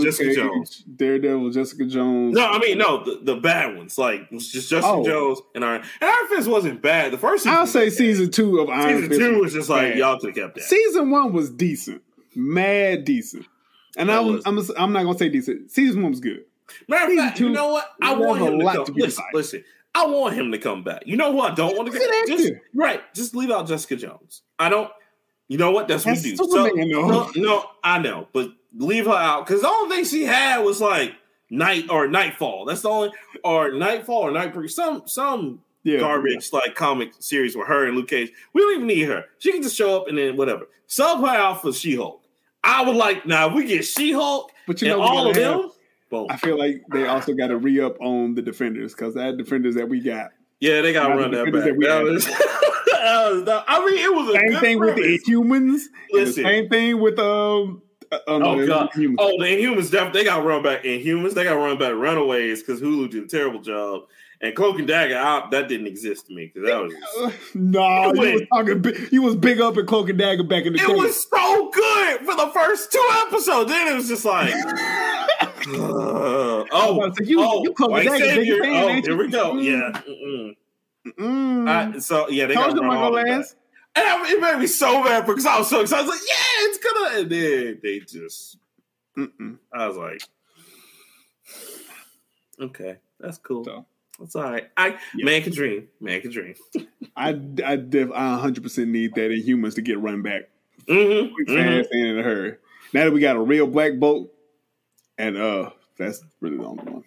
Jessica Jones, Daredevil, Jessica Jones. No, I mean the bad ones, like it was just Jessica Jones and Iron. And Iron Fist wasn't bad. The first season, I'll say season two of Iron Fist. Season two was just bad. Like y'all could have kept that. Season one was decent, mad decent, and I'm not gonna say decent. Season one was good. Matter of fact, you know what? I want him to come back. Listen, I want him to come back. You know who I don't want to go back? Right. Just leave out Jessica Jones. I don't. You know what? That's what we do. So, no, I know. But leave her out. Because the only thing she had was like Nightfall. That's the only. Or Nightfall or Nightbreed. Some garbage like comic series with her and Luke Cage. We don't even need her. She can just show up and then whatever. Sub her out for She-Hulk. I would like. Now, if we get She-Hulk and all of them. Both. I feel like they also got to re-up on the Defenders because that Defenders that we got. Yeah, they got to run that back. It was the same thing with the Inhumans. Listen. The same thing with the Inhumans definitely. They got to run back Inhumans. They got to run back Runaways because Hulu did a terrible job. And Cloak and Dagger, that didn't exist to me because that was you was big up at Cloak and Dagger back in the day. It was so good for the first two episodes. Then it was just like, you Cloak and Dagger, big fan, ain't you? Here we go. Yeah. They got to run last. And it made me so mad because I was so excited. I was like, yeah, it's gonna. And then they just. I was like, okay, that's cool. So. That's all right. Man can dream. Man can dream. I 100% need that in humans to get run back. Fast and in a hurry. Now that we got a real Black Bolt, and that's really the only one.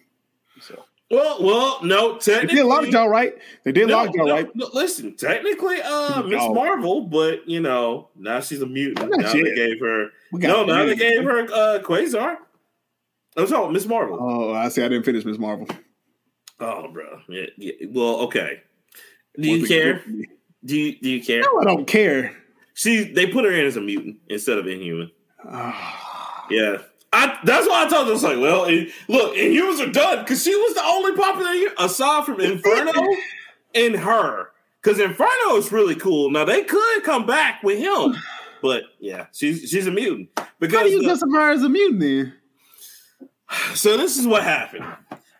So. Well, no. Technically, they did Lockjaw right. Right. No, listen, technically, Miss Marvel, but you know, now she's a mutant. They gave her Quasar. I'm talking Miss Marvel. Oh, I see. I didn't finish Miss Marvel. Oh, bro. Yeah. Well, okay. Do you care? Do you care? No, I don't care. They put her in as a mutant instead of Inhuman. Yeah. That's why I told them. I was like, well, Inhumans are done because she was the only popular aside from Inferno and her. Because Inferno is really cool. Now, they could come back with him. But, yeah, she's a mutant. Because how do you justify her as a mutant then? So this is what happened.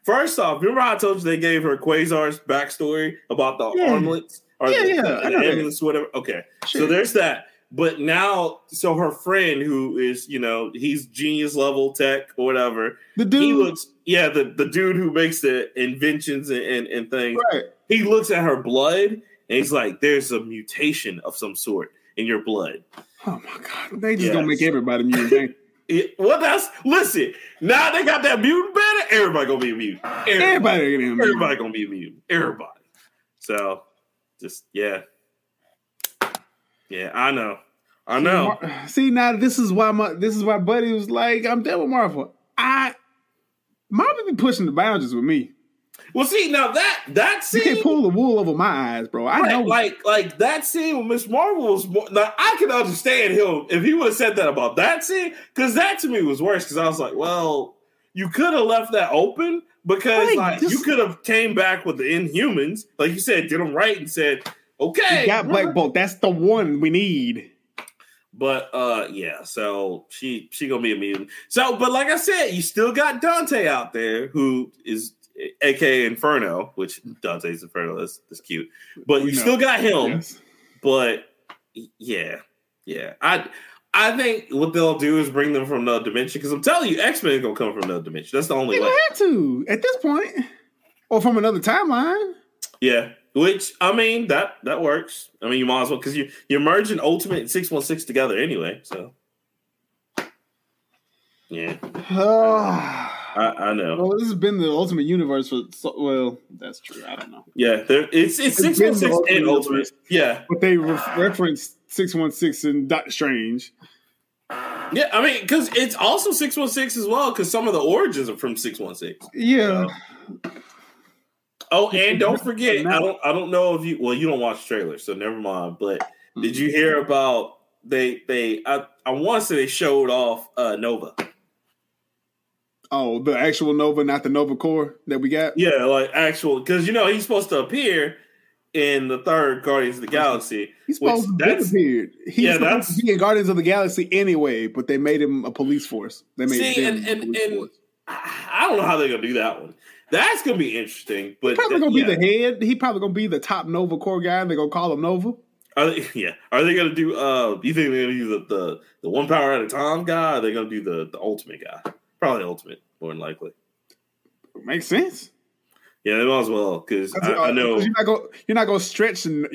First off, remember I told you they gave her Quasar's backstory about the armlets? The amulets, whatever. Okay, sure. So there's that. But now, so her friend who is, you know, he's genius level tech or whatever. The dude. He looks, the dude who makes the inventions and things. Right. He looks at her blood and he's like, there's a mutation of some sort in your blood. Oh, my God. They just gonna make everybody mutant. Now they got that mutant banner. Everybody gonna be a mutant. Everybody gonna be a mutant. Everybody. So, just yeah. I know. See now, this is why Buddy was like, I'm done with Marvel. Marvel be pushing the boundaries with me. Well, see now that scene, you can't pull the wool over my eyes, bro. I know, like that scene with Miss Marvel was more. Now I can understand him if he would have said that about that scene, because that to me was worse. Because I was like, well, you could have left that open because you could have came back with the Inhumans, like you said, did them right and said, okay, you got Black Bolt. That's the one we need. But so she gonna be a mutant. So, but like I said, you still got Dante out there who is. AKA Inferno, which Dante's Inferno is cute, but you still got him. Yes. But yeah, I think what they'll do is bring them from another dimension because I'm telling you, X-Men is gonna come from another dimension. That's the only way. They had to at this point, or from another timeline. Yeah, Which, I mean, that works. I mean, you might as well, because you're merging Ultimate and 616 together anyway, so. Yeah. I know. Well, this has been the Ultimate Universe for well, that's true. I don't know. Yeah, it's 616 and Ultimate. Yeah, but they referenced 616 and Doctor Strange. Yeah, I mean, because it's also 616 as well. Because some of the origins are from 616. Yeah. So. Oh, and don't forget, I don't know if you. Well, you don't watch trailers, so never mind. But did you hear about they? I want to say they showed off Nova. Oh, the actual Nova, not the Nova Corps that we got? Yeah, like actual, because, you know, he's supposed to appear in the third Guardians of the Galaxy. He's supposed to appear. He's supposed to be in Guardians of the Galaxy anyway, but they made him a police force. They made him a police force. I don't know how they're going to do that one. That's going to be interesting. But he's probably going to be the head. He's probably going to be the top Nova Corps guy, and they're going to call him Nova. Are they going to do, you think they're going to do the one power at a time guy, or are they going to do the ultimate guy? Probably Ultimate, more than likely. Makes sense. Yeah, they might as well, because I know you're not gonna stretch Nova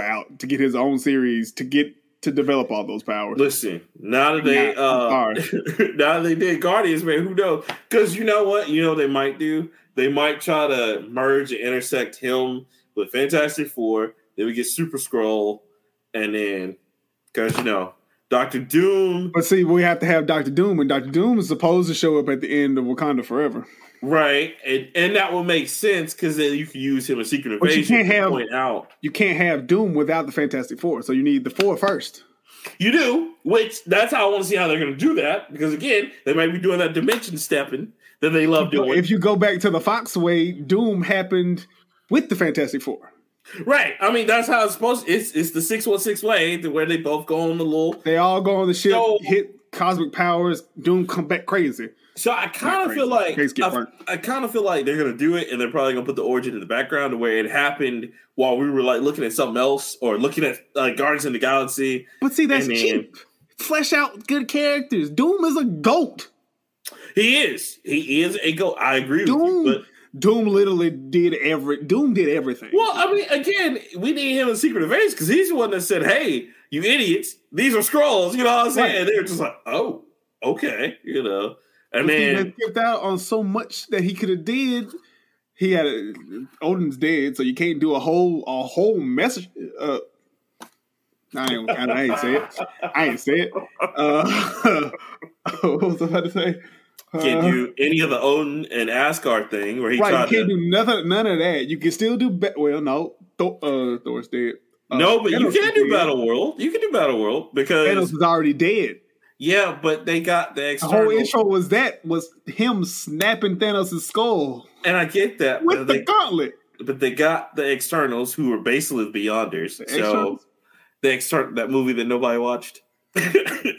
out to get his own series to develop all those powers. Listen, now that they did Guardians, man, who knows? Because you know what? You know what they might do? They might try to merge and intersect him with Fantastic Four. Then we get Super Skrull, and then because you know. Doctor Doom. But see, we have to have Doctor Doom, and Doctor Doom is supposed to show up at the end of Wakanda Forever. Right. And that will make sense, because then you can use him in Secret Invasion. You can't have Doom without the Fantastic Four, so you need the Four first. You do, which that's how I want to see how they're going to do that, because again, they might be doing that dimension stepping that they love doing. If you go back to the Fox way, Doom happened with the Fantastic Four. Right, I mean that's how it's supposed to. It's the 616 way, where they both go on the little. They all go on the ship, hit cosmic powers. Doom come back crazy. So I kind of feel like I kind of feel like they're gonna do it, and they're probably gonna put the origin in the background to where it happened while we were like looking at something else or looking at Guardians of the Galaxy. But see, that's cheap. Flesh out good characters. Doom is a goat. He is a goat. I agree with you. But Doom literally did everything. Well, I mean, again, we need him in Secret Invasion because he's the one that said, "Hey, you idiots! These are Skrulls." You know what I'm saying? Right. And they're just like, "Oh, okay," you know. And then skipped out on so much that he could have did. He had Odin's dead, so you can't do a whole message. I ain't say it. I ain't say it. What was I about to say? Can't do any of the Odin and Asgard thing where he tried to. You can't do nothing, none of that. You can still do. Thor's dead. No, but Thanos, you can do Battle World. You can do Battle World because Thanos is already dead. Yeah, but they got the external. The whole intro was him snapping Thanos' skull. And I get that with the gauntlet. But they got the externals who were basically the Beyonders. That movie that nobody watched. Every time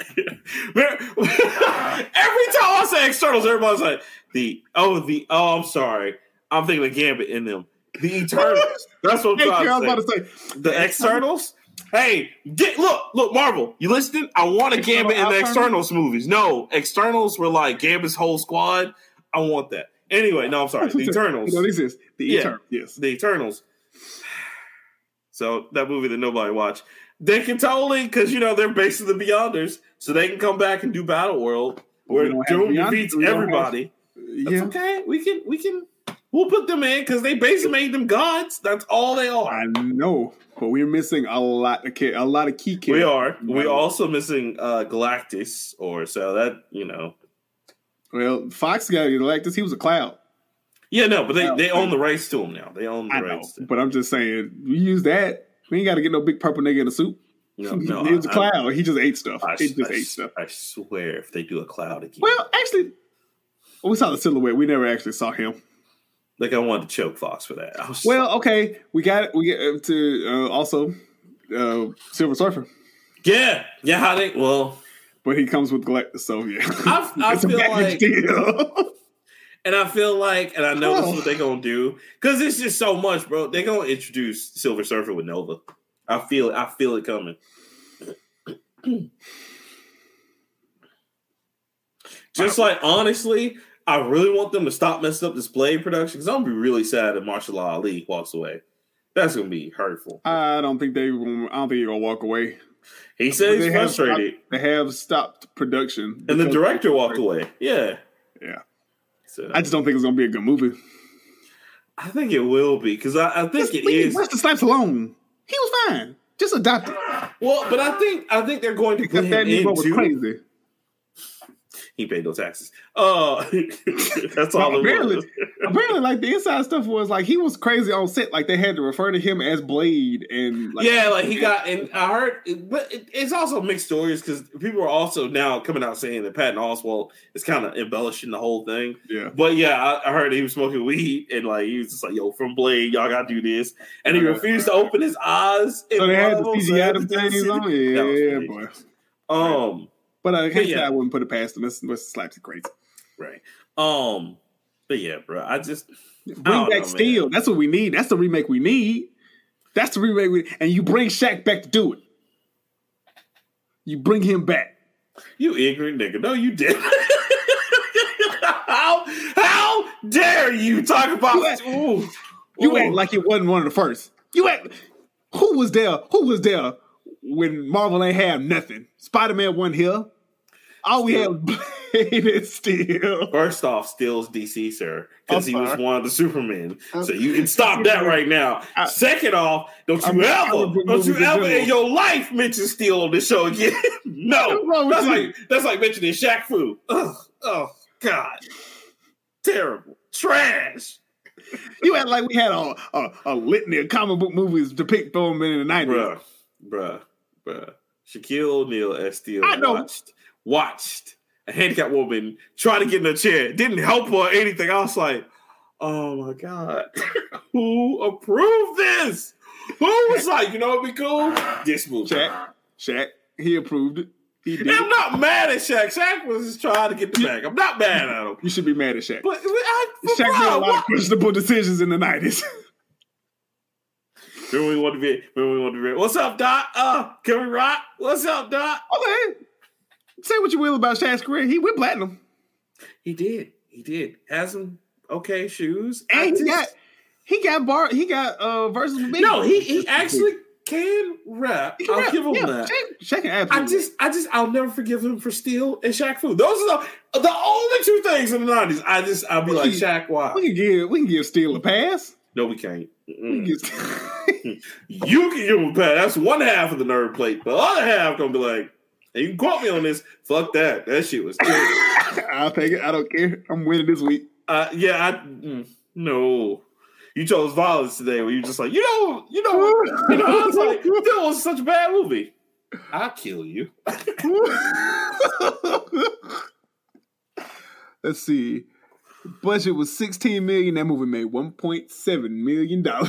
I say externals, everybody's like I'm sorry, I'm thinking of Gambit in them. The Eternals. That's what I'm about to say. The externals. Hey, look, Marvel. You listening? I want a Gambit in the externals movies. No, externals were like Gambit's whole squad. I want that. Anyway, no, I'm sorry. The Eternals. No, exist. The Eternals. Yes, the Eternals. So that movie that nobody watched. They can totally, because, you know, they're basically the Beyonders, so they can come back and do Battle World where Doom defeats everybody. That's okay. We'll put them in because they basically made them gods. That's all they are. I know, but we're missing a lot of key characters. We are. We're also missing Galactus, or so that, you know. Well, Fox got Galactus. He was a cloud. Yeah, no, but they own the rights to him now. They own the rights to him. But I'm just saying, you use that. We ain't got to get no big purple nigga in a suit. No, he was a cloud. He just ate stuff. I swear, if they do a cloud again. Well, actually, we saw the silhouette. We never actually saw him. Like, I wanted to choke Fox for that. Okay. We got to also Silver Surfer. Yeah. But he comes with Galactus, so yeah. I feel like. Deal. And I feel like, and I know this is what they're going to do, because it's just so much, bro. They're going to introduce Silver Surfer with Nova. I feel it coming. Just like, honestly, I really want them to stop messing up this Blade production, because I'm going to be really sad if Martial Ali walks away. That's going to be hurtful. I don't think they're going to walk away. He said he's frustrated. They have stopped production. And the director walked away. Yeah. Yeah. So I just don't think it's going to be a good movie. I think it will be, because I think it is. Where's the Snipes alone? He was fine. Just adopt it. Well, but I think they're going to put him into... Crazy. He paid no taxes. That's all. Apparently, like the inside stuff was like he was crazy on set. Like they had to refer to him as Blade, and he got. And I heard, but it's also mixed stories because people are also now coming out saying that Patton Oswalt is kind of embellishing the whole thing. Yeah, but I heard he was smoking weed and like he was just like, "Yo, from Blade, y'all gotta do this," and he refused to open his eyes. So they had the CGI things on. Yeah, boy. But I guess I wouldn't put it past him. That's slaps and crazy. Right. But yeah, bro. I just bring back Steel. Man. That's what we need. That's the remake we need. And you bring Shaq back to do it. You bring him back. You ignorant nigga. No, you didn't. How dare you talk about you act like it wasn't one of the first. You act who was there? When Marvel ain't have nothing. Spider-Man wasn't here. All we had was Blade and Steel. First off, Steel's DC, sir. Because he was one of the Supermen. So you can stop that right now. Second off, don't you ever in your life mention Steel on this show again. No. That's like mentioning Shaq Fu. Ugh, oh, God. Terrible. Trash. You act like we had a litany of comic book movies to pick from in the 90s. Bruh. Shaquille O'Neal as Steel watched a handicapped woman try to get in a chair. It didn't help her or anything. I was like, oh my God. Who approved this? Who was like, you know what'd be cool? This movie. Shaq, he approved it. He did. I'm not mad at Shaq. Shaq was just trying to get the bag. I'm not mad at him. You should be mad at Shaq. But Shaq made a lot of questionable decisions in the 90s. Remember we want to be. What's up, Doc? Can we rock? What's up, Doc? Okay. Say what you will about Shaq's career. He went platinum. He did. Has some okay shoes. And he got verses with me. No, he actually can rap. I'll give him that. Shaq can absolutely. I'll never forgive him for Steel and Shaq Fu. Those are the only two things in the 90s. Shaq, why? We can give Steel a pass. No, we can't. You can give him a pass. That's one half of the nerd plate. The other half gonna be like, and you can quote me on this. Fuck that. That shit was terrible. I'll take it. I don't care. I'm winning this week. No. You chose violence today. Where you just like, you know. I was like, that was such a bad movie. I'll kill you. Let's see. Budget was $16 million. That movie made $1.7 million. And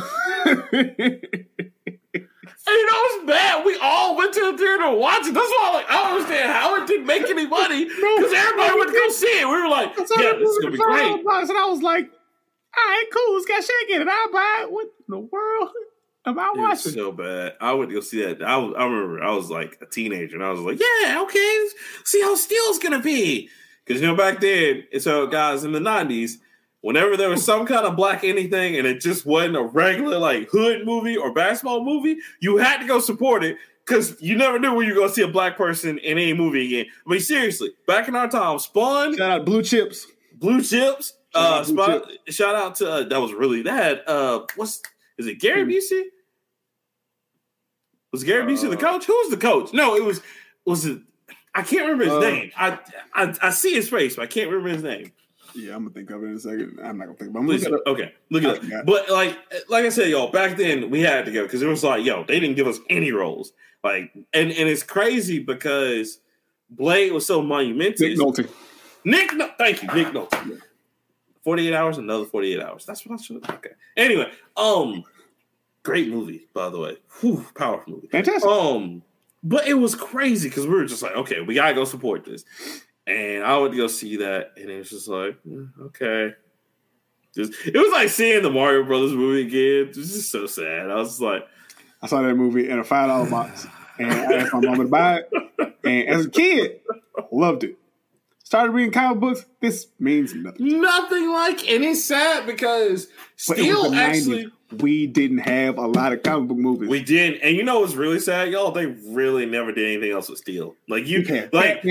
you know it's bad. We all went to the theater to watch it. That's why I don't understand how it didn't make any money because everybody went to go see it. We were like, yeah, this is gonna be great. And I was like, all right, cool. It's got Shaq in it. I'll buy it. What in the world am I watching? It's so bad. I went to go see that. I remember I was like a teenager and I was like, yeah, okay. See how Steel's gonna be. Because, back then, so guys, in the 90s, whenever there was some kind of black anything and it just wasn't a regular, like, hood movie or basketball movie, you had to go support it because you never knew when you were going to see a black person in any movie again. I mean, seriously, back in our time, Spawn. Shout out Blue Chips. Shout out to, that was really that. Is it Gary Busey? Was Gary Busey the coach? Who was the coach? No, was it? I can't remember his name. I see his face, but I can't remember his name. Yeah, I'm gonna think of it in a second. I'm not gonna think about it. Okay, look it up. But like I said, y'all, back then we had to go because it was like, yo, they didn't give us any roles. Like, and it's crazy because Blade was so monumental. Nick Nolte. Yeah. 48 hours, another 48 hours. That's what I should. Okay. Anyway, great movie by the way. Whew, powerful movie. Fantastic. But it was crazy because we were just like, okay, we got to go support this. And I would go see that, and it was just like, okay. It was like seeing the Mario Brothers movie again. It was just so sad. I was like... I saw that movie in a $5 box, and I asked my mom to buy it. And as a kid, loved it. started reading comic books, this means nothing. Nothing like, and it's sad because still actually... 90s. We didn't have a lot of comic book movies. We didn't. And you know what's really sad, y'all? They really never did anything else with Steel. Like, you can't. Like,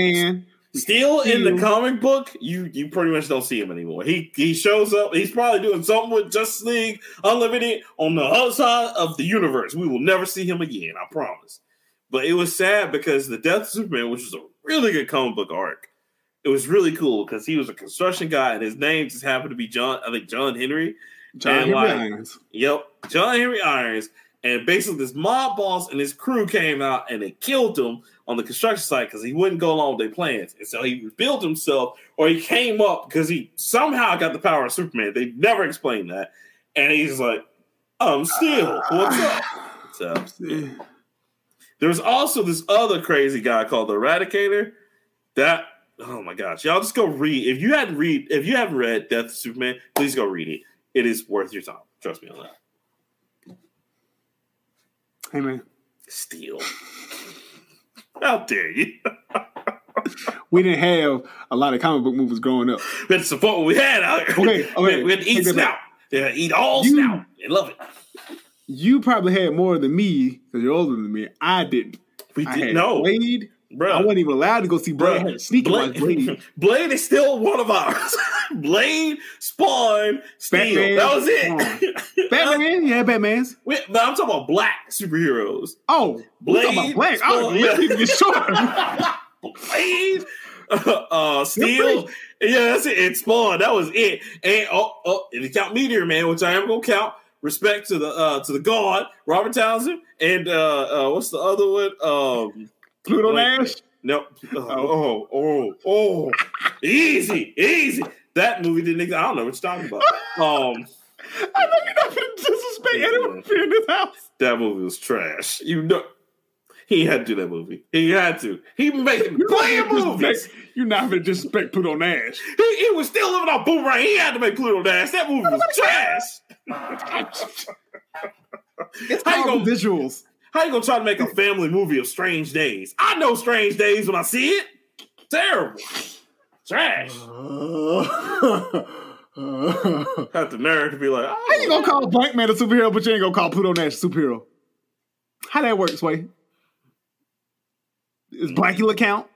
Steel in the comic book, you pretty much don't see him anymore. He shows up. He's probably doing something with Justice League Unlimited on the other side of the universe. We will never see him again, I promise. But it was sad because The Death of Superman, which was a really good comic book arc, it was really cool because he was a construction guy and his name just happened to be John Henry. John Henry Irons. Yep, John Henry Irons. And basically this mob boss and his crew came out and they killed him on the construction site because he wouldn't go along with their plans. And so he rebuilt himself, or he came up because he somehow got the power of Superman. They never explained that. And he's like, I'm Steel. What's up? Yeah. There's also this other crazy guy called the Eradicator. That, oh my gosh. Y'all just go read. If you haven't read Death of Superman, please go read it. It is worth your time. Trust me on that. Hey, man. Steel. How dare you? We didn't have a lot of comic book movies growing up. That's the what we had out here. Okay. We had to eat snout. Yeah, eat all snout. I love it. You probably had more than me because you're older than me. I didn't. We didn't know. Blade. Bruh. I wasn't even allowed to go see Blade. Blade. Blade is still one of ours. Blade, Spawn, Steel. Batman, that was it. Batman? Yeah, Batman's. No, I'm talking about black superheroes. Oh, Blade. I'm talking about black. Spawn, I was letting you get short. Blade, Steel. Yeah, that's it. And Spawn. That was it. And and count Meteor Man, which I am going to count. Respect to the god, Robert Townsend. And what's the other one? Pluto Nash? No. Oh. Easy. That movie didn't exist. I don't know what you're talking about. I know you're not going to disrespect anyone in this house. That movie was trash. You know, he had to do that movie. He had to. He made playing movies. You're not going to disrespect Pluto Nash. He was still living on Boomerang. He had to make Pluto Nash. That movie was trash. It's called visuals. How you gonna try to make a family movie of Strange Days? I know Strange Days when I see it. Terrible. Trash. Got the nerve to be like, oh. How you gonna call Black Man a superhero, but you ain't gonna call Pluto Nash a superhero? How that works, Sway? Is Blackula count?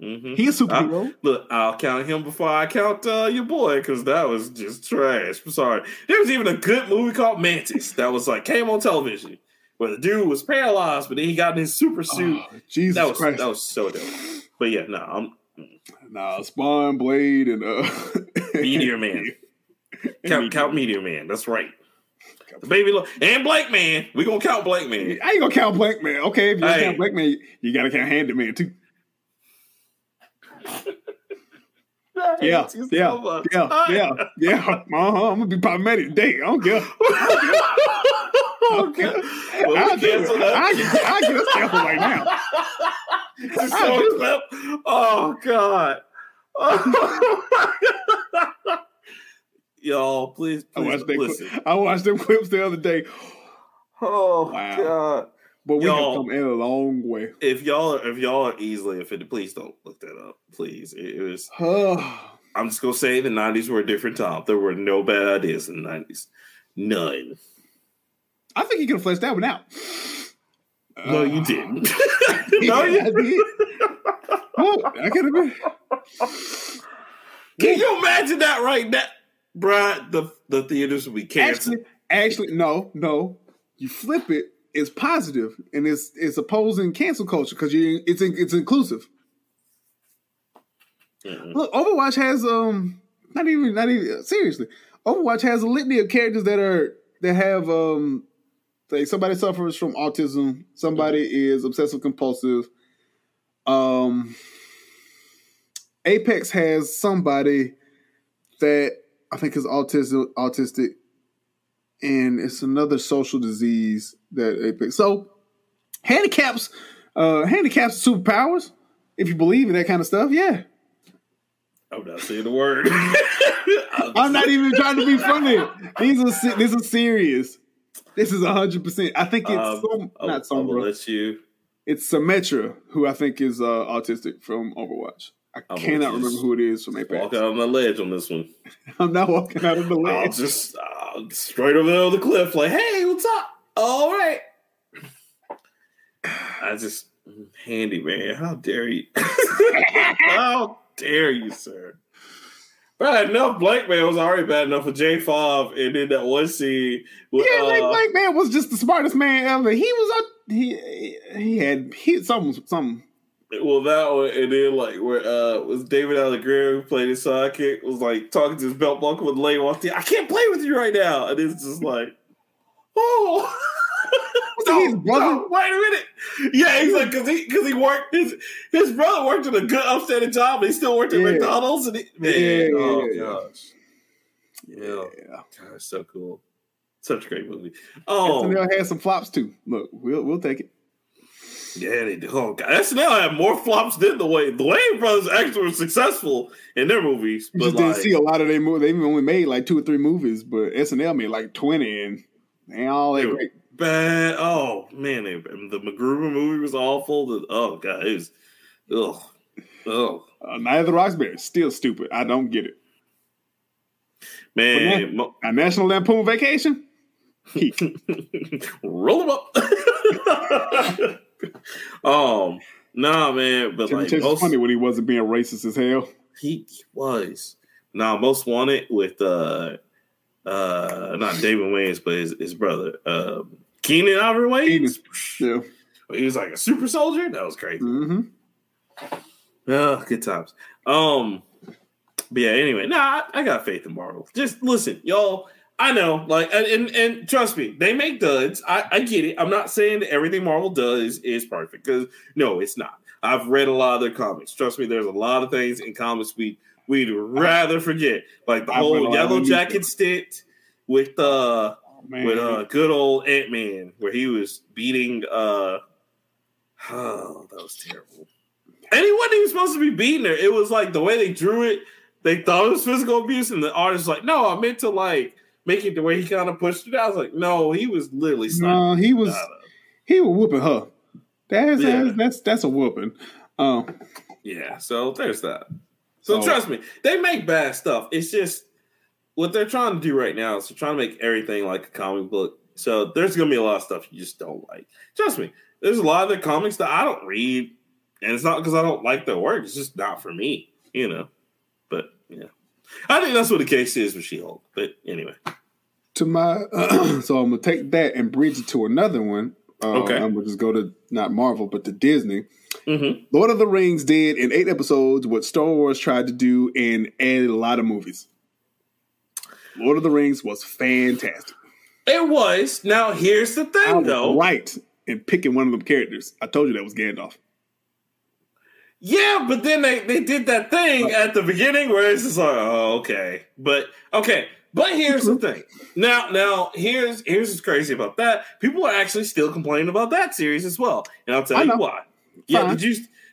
Mm-hmm. He a superhero. Look, I'll count him before I count your boy, because that was just trash. I'm sorry. There was even a good movie called Mantis that was like came on television. Where the dude was paralyzed, but then he got in his super suit. Oh, Jesus Christ. That was so dope. But yeah, Spawn, Blade, and Meteor Man. Count Meteor Man. That's right. The baby and Black Man. We gonna count Black Man. I ain't gonna count Black Man. Okay, if you count Black Man, you gotta count Handed Man too. I'm gonna be problematic today. I don't care. Okay. Well, I get us canceled right now. Oh God! Y'all, please listen. I watched them clips the other day. Oh wow. God! But we have come in a long way. If y'all are easily offended, please don't look that up. Please, it was. I'm just gonna say the '90s were a different time. There were no bad ideas in the '90s. None. I think he could have fleshed that one out. No, you didn't. No, you didn't. Oh, I could have been. Can you imagine that right now? Bruh, the theaters would be canceled. Actually, no. You flip it, it's positive, and it's opposing cancel culture because it's inclusive. Mm-hmm. Look, Overwatch has not even seriously. Overwatch has a litany of characters that have like somebody suffers from autism, somebody is obsessive compulsive. Apex has somebody that I think is autistic, and it's another social disease that Apex. So handicaps are superpowers, if you believe in that kind of stuff. Yeah. I'm not saying the word. I'm not even trying to be funny. This is serious. This is 100%. I think it's not Sombra. It's Symmetra, who I think is autistic from Overwatch. I cannot remember who it is from Apex. Walk out on my ledge on this one. I'm not walking out on the ledge. I'll just straight over the middle of the cliff, like, hey, what's up? All right. I just, Handy, man, how dare you? How dare you, sir? Bad enough, Blank Man was already bad enough for J. Fav, and then that one scene. With, Blank Man was just the smartest man ever. He was a he had something. Well, that one, and then like where was David Allegretti, who played his sidekick, was like talking to his belt buckle with Lane Walton. I can't play with you right now, and it's just like, oh. No, wait a minute. Yeah, he's like, because he worked, his brother worked at a good upstanding job, and he still worked at McDonald's. And gosh. Yeah. That's so cool. Such a great movie. Oh. SNL had some flops, too. Look, we'll take it. Yeah, they do. Oh, God. SNL had more flops than the Wayans Brothers actually were successful in their movies. But you just didn't see a lot of their movies. They only made like 2 or 3 movies, but SNL made like 20, and they ain't all that great. Bad. Oh man, the MacGruber movie was awful. Oh god, it was. Night of the Roxbury, still stupid. I don't get it. Man, a National Lampoon Vacation. Roll them up. Nah, man. But Jimmy, like, most, funny when he wasn't being racist as hell. He was. Nah, Most Wanted with not David Wayans, but his brother. Keenan Ivory Wayans. Yeah. He was like a super soldier. That was crazy. Mm-hmm. Good times. But yeah, anyway, I got faith in Marvel. Just listen, y'all. I know, like, and trust me, they make duds. I get it. I'm not saying that everything Marvel does is perfect, because no, it's not. I've read a lot of their comics. Trust me, there's a lot of things in comics we'd rather forget, like the whole Yellow Jacket stint with good old Ant-Man, where he was beating that was terrible. And he wasn't even supposed to be beating her. It was like the way they drew it, they thought it was physical abuse, and the artist was like, no, I meant to like make it the way he kind of pushed it out. I was like, no, he was literally he was whooping her. That's a whooping. Yeah, so there's that. So trust me, they make bad stuff. It's just what they're trying to do right now is they're trying to make everything like a comic book. So there's going to be a lot of stuff you just don't like. Trust me, there's a lot of the comics that I don't read, and it's not because I don't like their work. It's just not for me, you know. But, yeah. I think that's what the case is with She-Hulk. But anyway. So I'm going to take that and bridge it to another one. Okay. I'm going to just go to, not Marvel, but to Disney. Mm-hmm. Lord of the Rings did in 8 episodes what Star Wars tried to do and added a lot of movies. Lord of the Rings was fantastic. It was. Now, here's the thing, though. Right in picking one of them characters. I told you that was Gandalf. Yeah, but then they did that thing at the beginning where it's just like, oh, okay. But, okay. But here's the thing. Now here's what's crazy about that. People are actually still complaining about that series as well. And I'll tell you why. Yeah,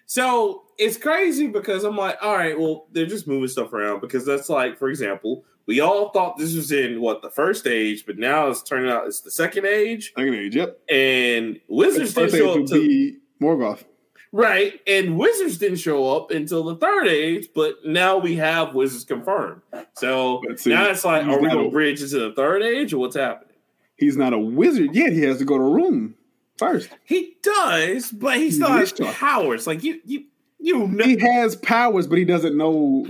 so it's crazy because I'm like, all right, well, they're just moving stuff around because that's like, for example, we all thought this was in the first age, but now it's turning out it's the second age. Second age, yep. And wizards didn't show up to Morgoth, right? And wizards didn't show up until the third age, but now we have wizards confirmed. So now it's like, are we gonna bridge into the third age, or what's happening? He's not a wizard yet. He has to go to Room. First. He does, but he still has powers. Like you know. He has powers, but he doesn't know.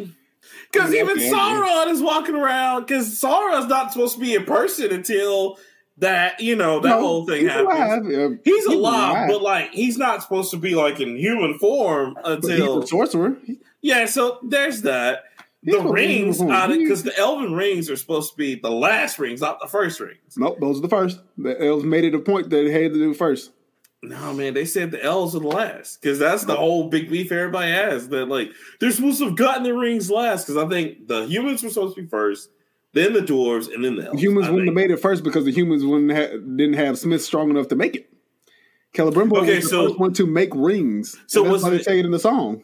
Because even Sauron is walking around. Because Sauron's not supposed to be in person until whole thing happens. Alive. He's alive, but like he's not supposed to be like in human form until he's a sorcerer. Yeah, so there's that. The rings, because the Elven rings are supposed to be the last rings, not the first rings. Nope, those are the first. The elves made it a point that they had to do first. No, man, they said the elves are the last, because that's the whole big beef everybody has. That like they're supposed to have gotten the rings last, because I think the humans were supposed to be first, then the dwarves, and then the elves. The humans wouldn't have made it first because the humans didn't have Smith strong enough to make it. Celebrimbor was the first one to make rings. So that's why they say it in the song.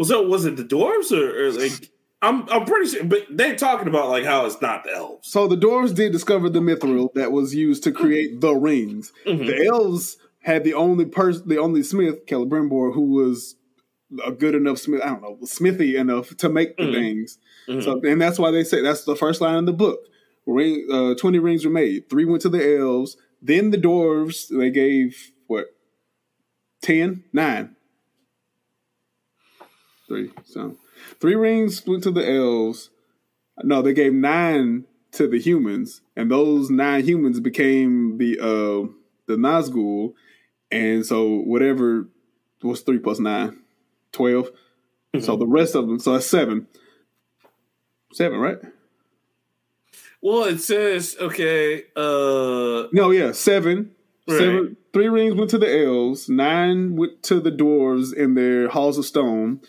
Well, so was it the dwarves or like? I'm pretty sure, but they're talking about like how it's not the elves. So the dwarves did discover the mithril that was used to create the rings. Mm-hmm. The elves had the only smith, Celebrimbor, who was a good enough smith, I don't know, smithy enough to make the things. So, and that's why they say, that's the first line in the book. 20 rings were made. 3 went to the elves. Then the dwarves, they gave, what, 10? 9. 3. So 3 rings went to the elves. No, they gave 9 to the humans, and those 9 humans became the Nazgul, and so whatever was 3 plus 9, 12. So the rest of them, so that's 7. 7, right? Well, it says okay. No, yeah, 7. Right. 7. 3 rings went to the elves. 9 went to the dwarves in their halls of stone.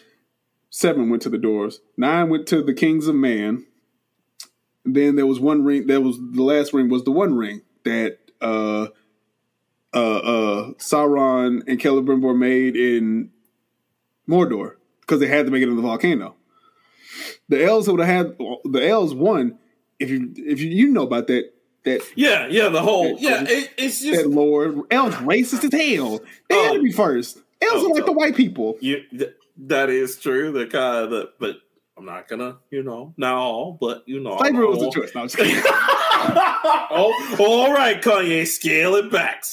7 went to the dwarves. 9 went to the kings of man. Then there was 1 ring. That was the last ring. Was the 1 ring that Sauron and Celebrimbor made in Mordor, because they had to make it in the volcano. The elves would have had the elves won. If you know about that it's just that lord elves racist as hell. They had to be first. Elves are like the white people. That is true. They're kind of but I'm not gonna, not all, but slavery was a choice. No, I'm just kidding. All right, Kanye, scale it back.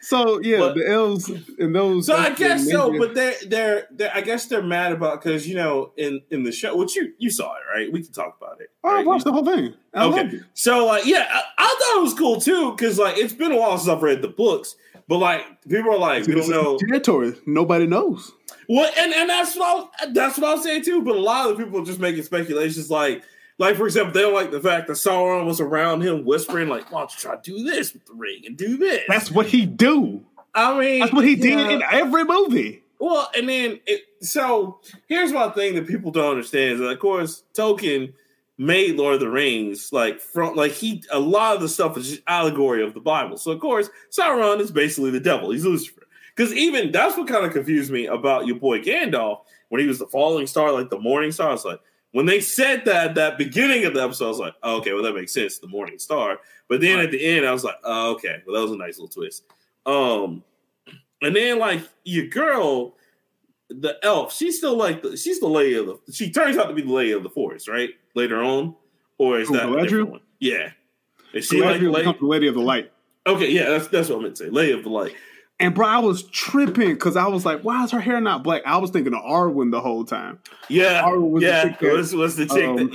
So yeah, but the elves and those. So I guess so, but they're I guess they're mad about, because in the show, which you saw it, right? We can talk about it. Right? I watched the whole thing. Okay, so I thought it was cool too, because it's been a while since I've read the books, but people are like, we don't know territory. Nobody knows. Well, and that's what I was saying too. But a lot of the people are just making speculations, like for example, they don't like the fact that Sauron was around him whispering, "Why don't you try to do this with the ring and do this?" That's what he do. I mean, that's what he did in every movie. Well, and then so here's one thing that people don't understand is that, of course, Tolkien made Lord of the Rings a lot of the stuff is just allegory of the Bible. So of course, Sauron is basically the devil. He's Lucifer. Because even that's what kind of confused me about your boy Gandalf when he was the falling star, like the morning star. I was like, when they said that at that beginning of the episode, I was like, oh, okay, well, that makes sense, the morning star. But then at the end, I was like, oh, okay, well, that was a nice little twist. And then, your girl, the elf, she's still she's the lady of the, she turns out to be the lady of the forest, right? Later on? Or is that a different one? Yeah. Is she the lady of the light? Okay, yeah, that's what I meant to say, lady of the light. And bro, I was tripping because I was like, "Why is her hair not black?" I was thinking of Arwen the whole time. Yeah, Arwen was the chick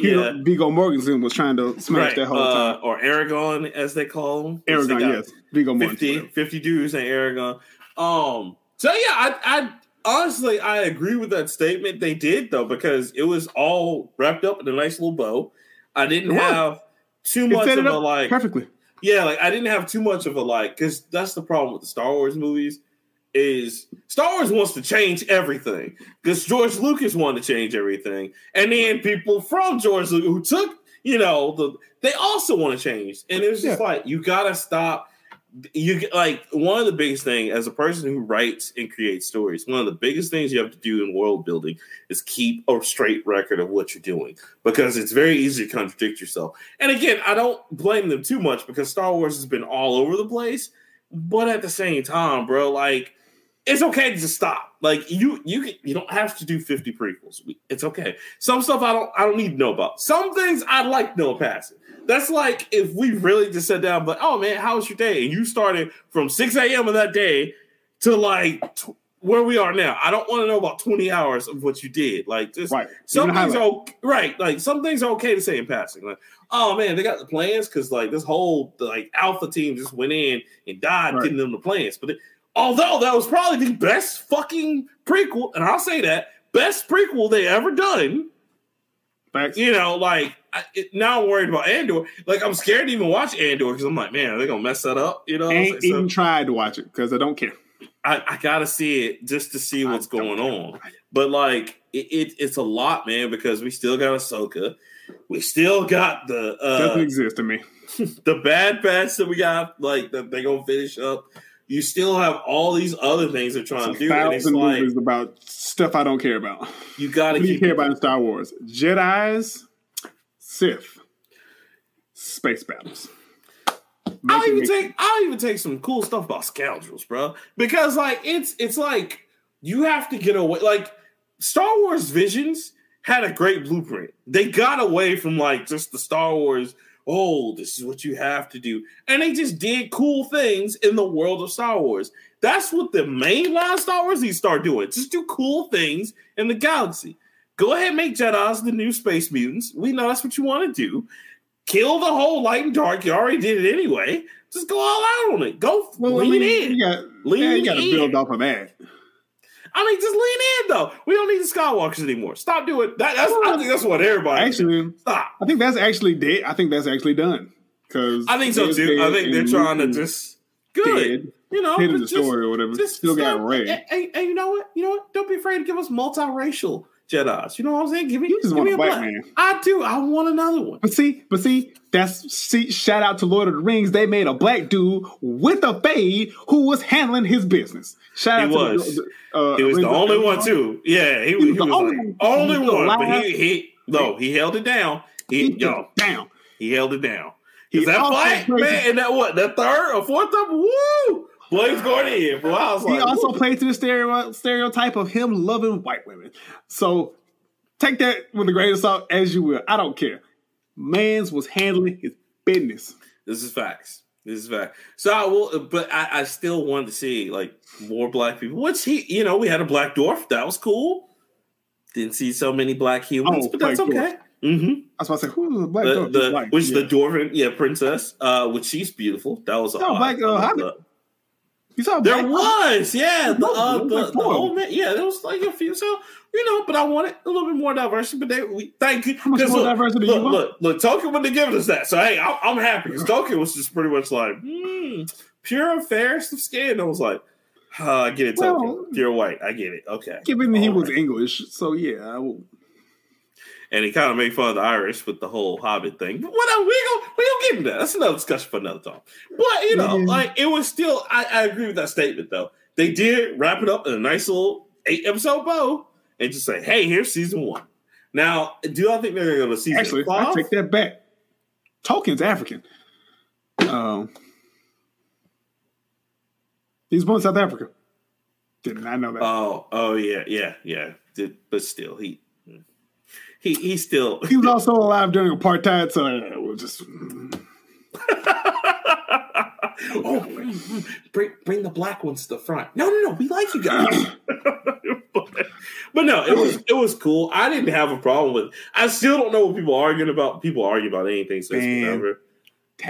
that Viggo Mortensen was trying to smash that whole time, or Aragon as they call him. Aragon, yes, Viggo Mortensen. 50 dudes in Aragon. So yeah, I honestly I agree with that statement. They did though, because it was all wrapped up in a nice little bow. I didn't have too much of a perfectly. Yeah, I didn't have too much of a because that's the problem with the Star Wars movies is Star Wars wants to change everything because George Lucas wanted to change everything, and then people from George Lucas who took they also want to change, and it was just you gotta stop. You one of the biggest things as a person who writes and creates stories, one of the biggest things you have to do in world building is keep a straight record of what you're doing, because it's very easy to contradict yourself. And again, I don't blame them too much because Star Wars has been all over the place, but at the same time, bro, it's okay to just stop. You don't have to do 50 prequels. It's okay. Some stuff I don't need to know about. Some things I'd like to know past it. That's if we really just sat down, but oh man, how was your day? And you started from 6 a.m. of that day to where we are now. I don't want to know about 20 hours of what you did. Some things are right. Some things are okay to say in passing. Oh man, they got the plans because this whole alpha team just went in and died getting them the plans, but. Although that was probably the best fucking prequel, and I'll say that, best prequel they ever done. Thanks. Now I'm worried about Andor. I'm scared to even watch Andor because I'm like, man, are they going to mess that up? I ain't even tried to watch it because I don't care. I got to see it just to see what's going on. But, it's a lot, man, because we still got Ahsoka. We still got the... doesn't exist to me. The Bad Batch that we got, that they're going to finish up. You still have all these other things they're trying to do. Thousand movies about stuff I don't care about. You got to care about in Star Wars. Jedis, Sith, space battles. I'll even take some cool stuff about scoundrels, bro. Because it's you have to get away. Like, Star Wars Visions had a great blueprint. They got away from, like, just the Star Wars, oh, this is what you have to do. And they just did cool things in the world of Star Wars. That's what the mainline Star Wars needs to start doing. Just do cool things in the galaxy. Go ahead and make Jedis the new space mutants. We know that's what you want to do. Kill the whole light and dark. You already did it anyway. Just go all out on it. Go lean in. You got to build off of that. I mean, just lean in, though. We don't need the Skywalkers anymore. Stop doing that. I think that's what everybody does. Stop. I think that's actually dead. I think that's actually done. I think so, too. I think they're trying to just... Good. Dead. You know, hidden the story or whatever. Just still got Rey. And you know what? You know what? Don't be afraid to give us multiracial Jedis. You know what I'm saying? Give me a black man. I do. I want another one. But see, shout out to Lord of the Rings. They made a black dude with a fade who was handling his business. He was the only one too. Yeah, he was the only one. But he held it down. He held it down. Is that black man? And that third or fourth up? Woo! Boy's going in, bro. I was like, he also played to the stereotype of him loving white women. So take that with the grain of salt as you will. I don't care. Mans was handling his business. This is facts. So I will, but I still wanted to see like more black people. We had a black dwarf. That was cool. Didn't see so many black humans, but that's okay. Dwarf. Mm-hmm. I was about to say, who was the black dwarf? The dwarven, princess, which she's beautiful. That was a black Hobbit. You saw there black was, Hobbit? Yeah, the old man. Yeah, there was like a few. So but I wanted a little bit more diversity. But thank you. How much more diversity? Look, Tolkien wouldn't have given us that. So hey, I'm happy because Tolkien was just pretty much like pure and fairest of skin. I was like, I get it, Tolkien. You're white. I get it. Okay. Given that he was English, so yeah, I will. And he kind of made fun of the Irish with the whole Hobbit thing. But whatever, we don't get into that. That's another discussion for another time. But, it was still, I agree with that statement, though. They did wrap it up in a nice little 8-episode bow and just say, hey, here's season 1. Now, do I think they're going to go to season 5? Actually, I take that back. Tolkien's African. He's born in South Africa. Did not know that. Oh, yeah. But still, He was also alive during apartheid, so we'll just bring the black ones to the front. No, we like you guys. But no, it was cool. I didn't have a problem with it. I still don't know what people are arguing about. People argue about anything, so it's whatever.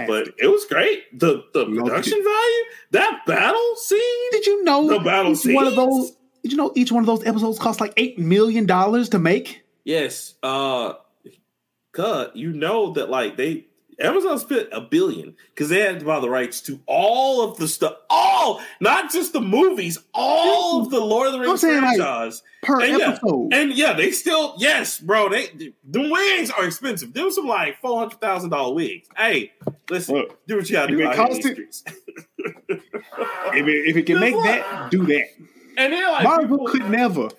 But it was great. The production value, that battle scene. Did you know the battle scene? Did you know each one of those episodes cost like $8 million to make? Yes, that like Amazon spent $1 billion because they had to buy the rights to all of the stuff, not just the movies, all of the Lord of the Rings franchise like, per episode. Yeah, and yeah, they still the wigs are expensive. There was some like $400,000 wigs. Hey, listen, do what you gotta do. If it can make that, do that. And then like Marvel could never.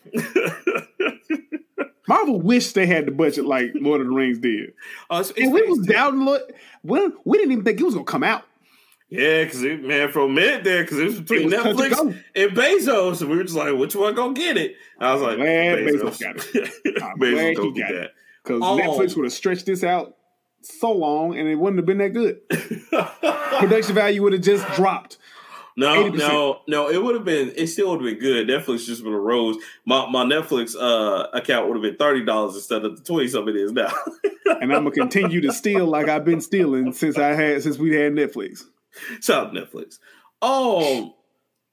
Marvel wished they had the budget like Lord of the Rings did. And we was doubting we didn't even think it was going to come out. Yeah, because for a minute there, because it was between Netflix and Bezos, and we were just like, which one going to get it? And I was like, Bezos got it. Bezos don't get that. Because Netflix would have stretched this out so long, and it wouldn't have been that good. Production value would have just dropped. No, it would have been, it still would have been good. Netflix just would have rose. My Netflix account would have been $30 instead of the 20 something it is now. And I'm gonna continue to steal like I've been stealing since we had Netflix. Shout out Netflix. Oh,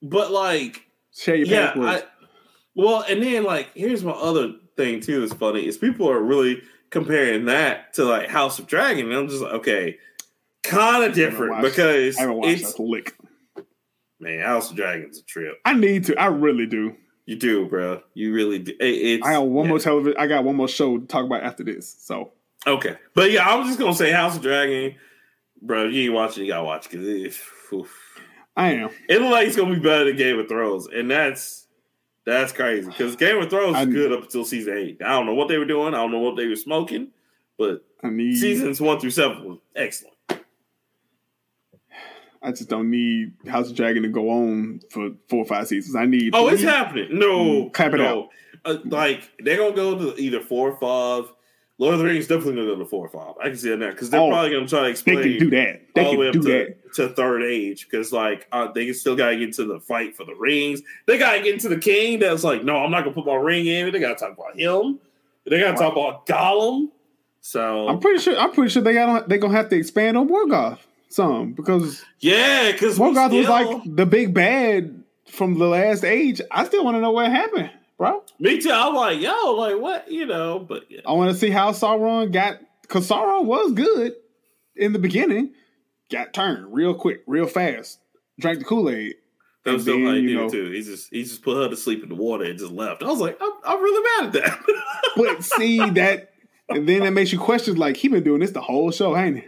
but like share your passwords. And then like here's my other thing too that's funny is people are really comparing that to like House of Dragon, and I'm just like, okay, kinda different because I haven't watched that lick. Man, House of Dragon's a trip. I need to. I really do. You do, bro. You really do. I got one more television. I got one more show to talk about after this. So okay, but yeah, I was just gonna say House of Dragon, bro. You ain't watching. You gotta watch because I am. It looks like it's gonna be better than Game of Thrones, and that's crazy because Game of Thrones is good up until season 8. I don't know what they were doing. I don't know what they were smoking, but seasons 1 through 7 was excellent. I just don't need House of Dragon to go on for 4 or 5 seasons. I need. Oh, it's happening. No, clap it out. Like they're gonna go to either 4 or 5. Lord of the Rings definitely gonna go to 4 or 5. I can see that now because they're probably gonna try to explain. They can do that. They all the way up to Third Age because like they still gotta get into the fight for the rings. They gotta get into the king. That's like, no, I'm not gonna put my ring in. They gotta talk about him. They gotta talk about Gollum. So I'm pretty sure they gonna have to expand on Morgoth some because because Morgoth was like the big bad from the last age. I still want to know what happened, bro. Me too. I'm like, yo, like what, you know? But yeah. I want to see how Sauron got, because Sauron was good in the beginning, got turned real quick, real fast, drank the Kool-Aid. That was still like, dude, too. He just put her to sleep in the water and just left. I was like, I'm really mad at that. But see that. And then that makes you question, like, he been doing this the whole show, ain't he?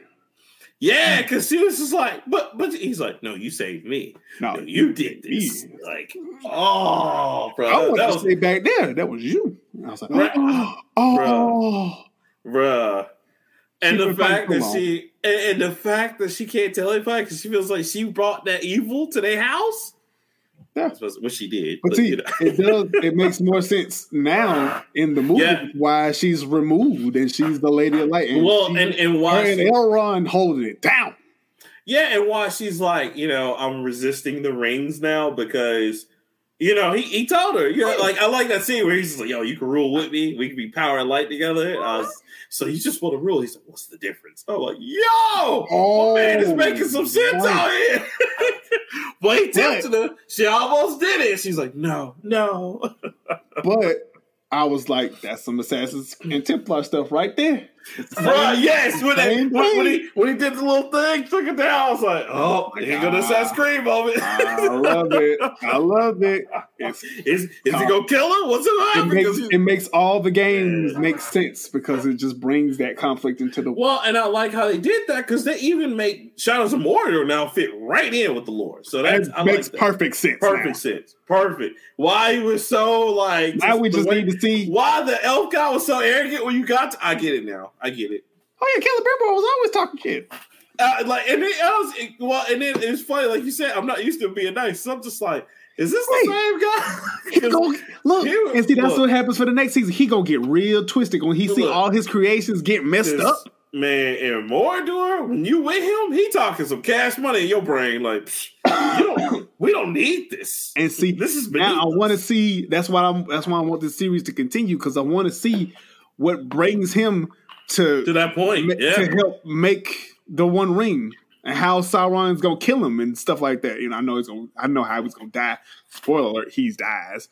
Yeah, because she was just like, but he's like, no, you saved me. No, you did this. Me. Like, oh, bro. I wanted to say back there, that was you. And I was like, Bruh. And the fact that she, and the fact that she can't tell anybody because she feels like she brought that evil to their house. That's what she did. But see, you know. It makes more sense now in the movie why she's removed and she's the Lady of Light. And why Elrond holding it down. Yeah, and why she's like, you know, I'm resisting the rings now because, you know, he told her. You know, like, I like that scene where he's like, yo, you can rule with me. We can be power and light together. So you just want to rule. He's like, what's the difference? I'm like, yo, my man is making some sense out here. But he tempted her. She almost did it. She's like, no. But I was like, that's some Assassin's and Templar stuff right there. Bro, yes. When he did the little thing, took it down, I was like, oh here goes Assassin's Creed moment. I love it. Is he going to kill her? What's it like? It makes all the games make sense because it just brings that conflict into the world. Well, and I like how they did that because they even make Shadows of Mordor now fit right in with the lore. So that makes like that. Perfect sense. Perfect. Why he was so like... Now we just need to see... Why the elf guy was so arrogant when you got to... I get it now. I get it. Oh yeah, Caleb Brimbo was always talking shit. And then it's funny, like you said, I'm not used to being nice, so I'm just like, is this the same guy? What happens for the next season. He gonna get real twisted when he see all his creations get messed up. Man, and Mordor, when you with him, he talking some cash money in your brain, like we don't need this. And see, this is now I want to see. That's why I want this series to continue because I want to see what brings him to that point to help make the One Ring and how Sauron's gonna kill him and stuff like that. You know, I know how he's gonna die. Spoiler alert: he dies.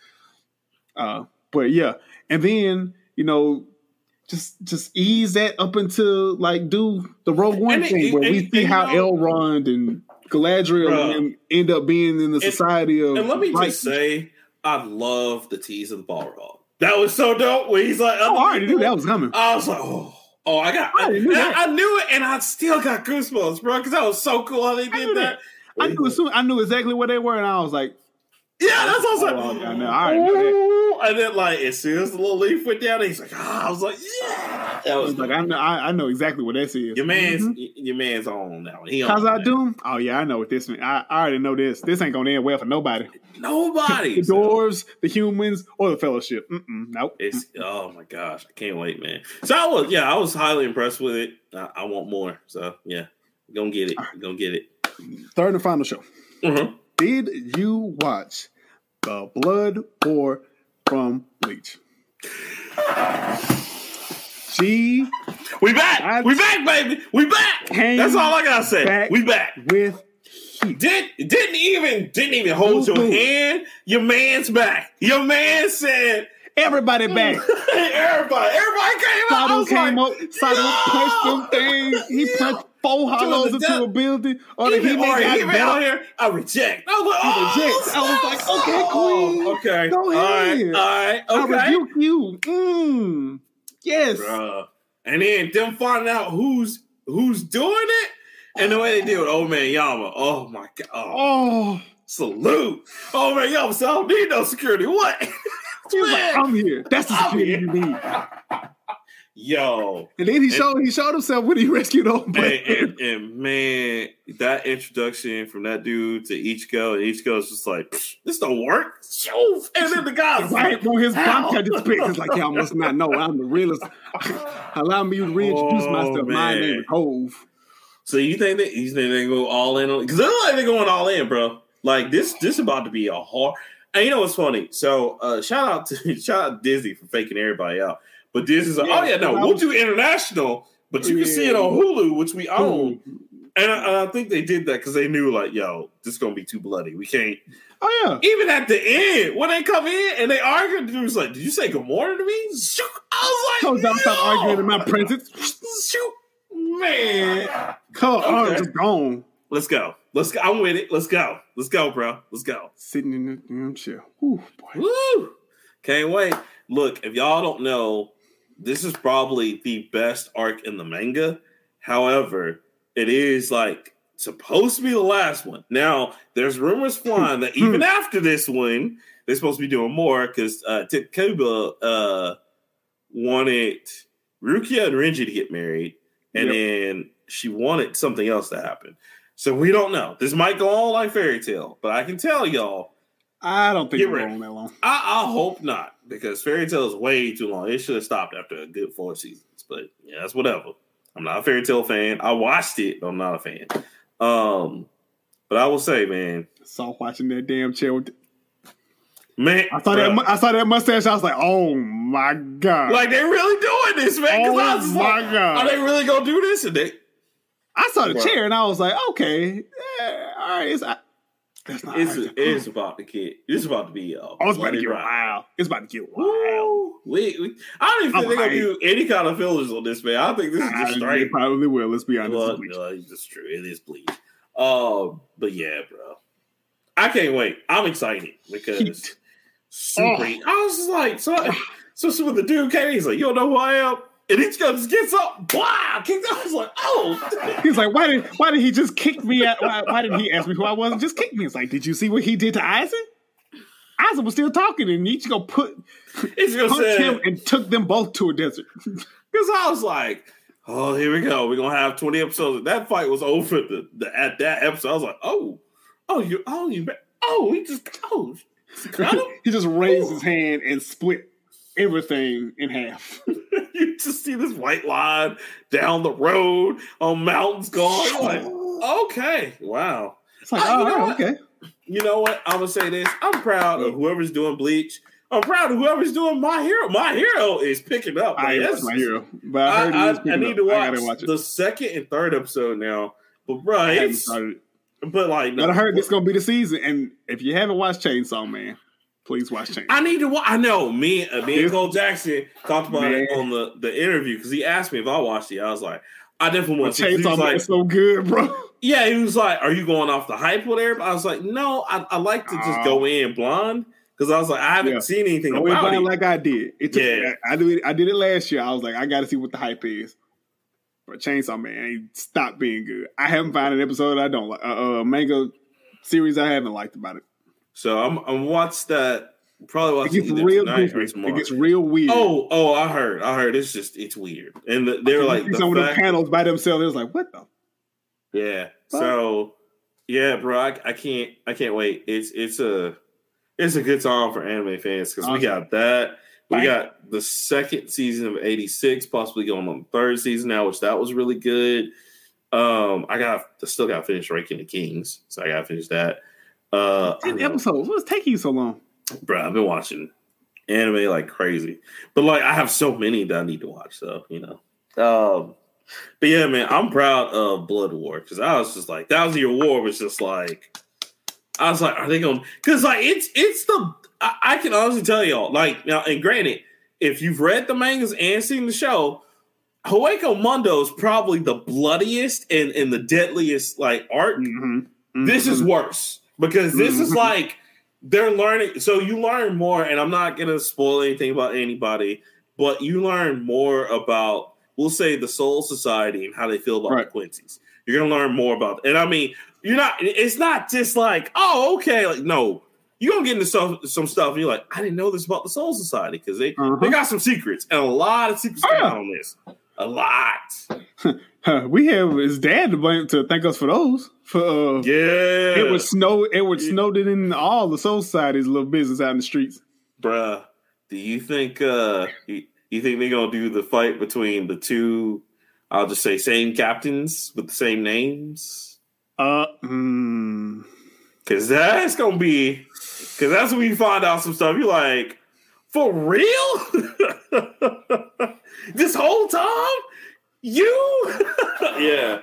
But yeah, and then you know, just ease that up until like do the Rogue One thing where we see how Elrond and Galadriel end up being in the society of. And let me just say, I love the tease of the Balrog. That was so dope. When he's like, I already knew that was coming. I was like, oh, I knew it, and I still got goosebumps, bro, because that was so cool how they did that. I knew exactly where they were, and I was like, yeah, that's what I was like. I and then, like, as soon as the little leaf went down, he's like, I was like, yeah, that was like, I know exactly what this is. Your man's on now. How's I doing? Oh yeah, I know what this means. I already know this. This ain't gonna end well for nobody. Nobody. The dwarves, the humans, or the Fellowship. Nope. It's oh my gosh, I can't wait, man. So I was highly impressed with it. I want more. So yeah, gonna get it. Right. Gonna get it. Third and final show. Mm-hmm. Did you watch The Blood Whore from Bleach? We back, baby. We back. That's all I gotta say. We back with. Didn't even hold your hand. Your man's back. Your man said, "Everybody back." Everybody came out. Sodom came up. Sodom punched them things. He punched 4 hollows into a building. He got out here. I reject. I was like, okay, queen. Okay, go ahead. All right. Okay. I rebuke you. Yes. Bruh. And then them finding out who's doing it. And the way they did with Old Man Yama, oh my god! Oh, salute! Old Man Yama said, "I don't need no security." What? Like, I'm here. That's the security you need. Yo. And then he showed himself when he rescued old man. And man, that introduction from that dude to Ichigo, and Ichigo's just like, this don't work. And then the guy's like, on his vodka just picks. It's like, y'all must not know. I'm the realest. Allow me to reintroduce myself. Man. My name is Hove. So you think they go all in on it? Because it looks like they're going all in, bro. Like this about to be a hard. And you know what's funny? So shout out Disney for faking everybody out. But Disney's like, we'll do international, but you can see it on Hulu, which we own. And I think they did that because they knew, like, yo, this is gonna be too bloody. We can't. Oh yeah. Even at the end, when they come in and they argue, the dude's like, "Did you say good morning to me?" I was like, "No, stop arguing in my presence." Shoot, man. Come on, just gone. Let's go. I'm with it. Let's go, bro. Let's go. Sitting in the damn chair. Ooh, boy. Woo! Can't wait. Look, if y'all don't know, this is probably the best arc in the manga. However, it is like supposed to be the last one. Now, there's rumors flying that even after this one, they're supposed to be doing more because Tetsuya wanted Rukia and Renji to get married, and then she wanted something else to happen. So we don't know. This might go on like Fairy Tale, but I can tell y'all, I don't think we're going that long. I hope not, because Fairy Tale is way too long. It should have stopped after a good 4 seasons, but yeah, that's whatever. I'm not a Fairy Tale fan. I watched it, but I'm not a fan. But I will say, man, I saw watching that damn chair. Man, I saw that mustache. I was like, oh my god! Like they're really doing this, man. Oh I was my like, god! Are they really gonna do this? And I saw the chair, and I was like, okay, yeah, all right, it's about to get. It's about to be. It's about to get wild. I don't even think they're gonna do any kind of fillers on this, man. I think this is just straight. They probably will. Let's be honest. It's true. It is bleach. But yeah, bro, I can't wait. I'm excited because I was just like, so when the dude came, he's like, "You don't know who I am," and he just gets up, wow, kicks out. I was like, "Oh," he's like, "Why did he just kick me out? Why didn't he ask me who I was and just kick me?" It's like, did you see what he did to Aizen? Aizen was still talking, and Ichigo punched him and took them both to a desert. Because I was like, oh, here we go. We're going to have 20 episodes. That fight was over at that episode. I was like, he just raised his hand and split everything in half. You just see this white line down the road on mountains going. Like, okay, wow. It's like, okay. You know what? I'm gonna say this. I'm proud of whoever's doing Bleach. I'm proud of whoever's doing My Hero. My Hero is picking up. That's My Hero. But I need to watch the second and third episode now. But bro, I heard this gonna be the season. And if you haven't watched Chainsaw Man, please watch Chainsaw. I need to watch. I know me and Cole Jackson talked about it on the interview because he asked me if I watched it. I was like, I definitely want to. Chainsaw Man is so good, bro. Yeah, he was like, "Are you going off the hype with everybody?" I was like, "No, I like to just go in blind." Because I was like, I haven't seen anything about it. Like I did. I did it last year. I was like, I got to see what the hype is. But Chainsaw Man ain't stopped being good. I haven't found an episode I don't like. Manga series I haven't liked about it. So I'm watched that. Probably watch it real tonight or tomorrow. It gets real weird. Oh, I heard. It's weird. And they're like some of the panels by themselves. It was like, what the? Yeah. Fuck? So yeah, bro. I can't wait. It's a good time for anime fans because we got that. We got the second season of 86, possibly going on the third season now, which that was really good. I still got to finish Ranking the Kings, so I got to finish that. 10 episodes. What's taking you so long, bro? I've been watching anime like crazy, but like I have so many that I need to watch. So you know, but yeah, man, I'm proud of Blood War because I was just like, that was your war was just like. I was like, are they going to... Because, like, I can honestly tell y'all, like, now, and granted, if you've read the mangas and seen the show, Hueco Mundo is probably the bloodiest and the deadliest, like, art. Mm-hmm. Mm-hmm. This is worse. Because this is, like, they're learning... So you learn more, and I'm not going to spoil anything about anybody, but you learn more about, we'll say, the Soul Society and how they feel about the Quincy's. You're going to learn more about... And, I mean... It's not just like, oh, okay. Like, no, you're going to get into some stuff and you're like, I didn't know this about the Soul Society because they got some secrets and a lot of secrets on this. A lot. We have his dad to blame to thank us for those. For Edward Snowden did in all the Soul Society's little business out in the streets. Bruh, do you think you think they're going to do the fight between the two, I'll just say, same captains with the same names? Because that's going to be... Because that's when you find out some stuff. You're like, for real? This whole time? You? Yeah.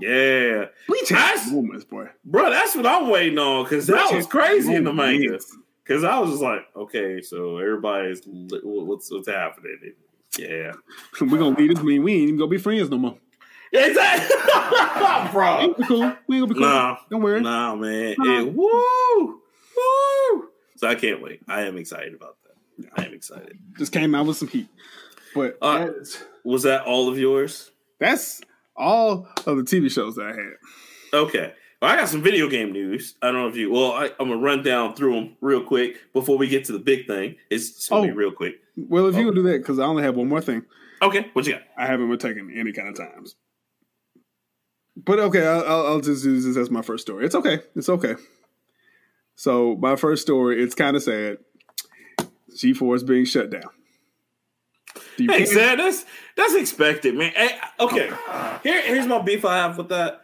Yeah. We changed moments, boy. Bro, that's what I'm waiting on. Because that was crazy in the manga. Because I was just like, okay, so everybody's... What's happening? Yeah. We're going to leave this mean. We ain't even going to be friends no more. Exactly. Bro. We ain't going to be cool. Nah, don't worry. Nah, man. Nah. Woo! So I can't wait. I am excited about that. I am excited. Just came out with some heat. But was that all of yours? That's all of the TV shows that I had. Okay. Well, I got some video game news. I don't know if you... Well, I'm going to run down through them real quick before we get to the big thing. It's going to be real quick. Well, if you would do that, because I only have one more thing. Okay. What you got? I haven't been taking any kind of times. But okay, I'll just use this as my first story. It's okay. It's okay. So my first story, it's kind of sad. G4 is being shut down. Hey, Zed, that's expected, man. Hey, okay, here's my beef I have with that.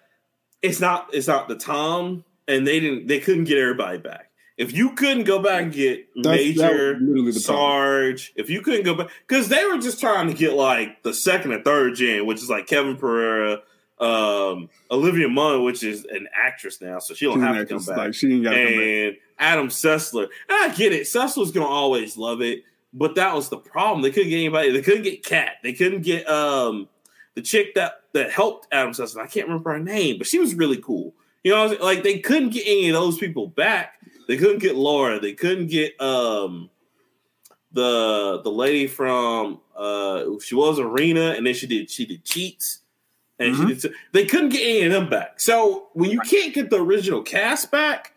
It's not the time, and they couldn't get everybody back. If you couldn't go back and get Major, Sarge, if you couldn't go back, because they were just trying to get like the second or third gen, which is like Kevin Pereira, Olivia Munn, which is an actress now, so she don't have to come back. Like, she ain't gotta come back. And Adam Sessler, and I get it. Sessler's gonna always love it. But that was the problem. They couldn't get anybody. They couldn't get Kat. They couldn't get the chick that helped Adam Sessler. I can't remember her name, but she was really cool. You know, like they couldn't get any of those people back. They couldn't get Laura. They couldn't get the lady from she was Arena, and then she did Cheats, and they couldn't get any of them back. So when you can't get the original cast back.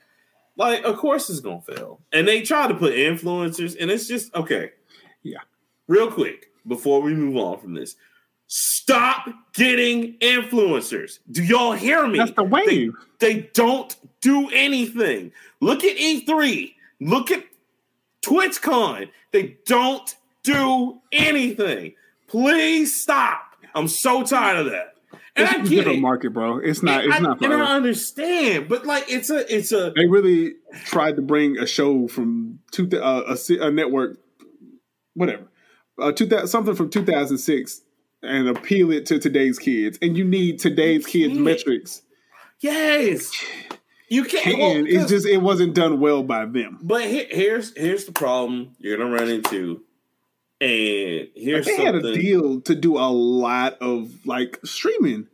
Like, of course it's going to fail. And they try to put influencers, and it's just, okay. Yeah. Real quick, before we move on from this, stop getting influencers. Do y'all hear me? That's the wave. They don't do anything. Look at E3. Look at TwitchCon. They don't do anything. Please stop. I'm so tired of that. And it's a market, bro. It's not. It's not. And I understand, but like, it's a. They really tried to bring a show from a network, whatever, something from 2006, and appeal it to today's kids. And you need today's kids' metrics. Yes, you can. Well, it's just it wasn't done well by them. But here's the problem you're gonna run into. And here's they had a deal to do a lot of like streaming.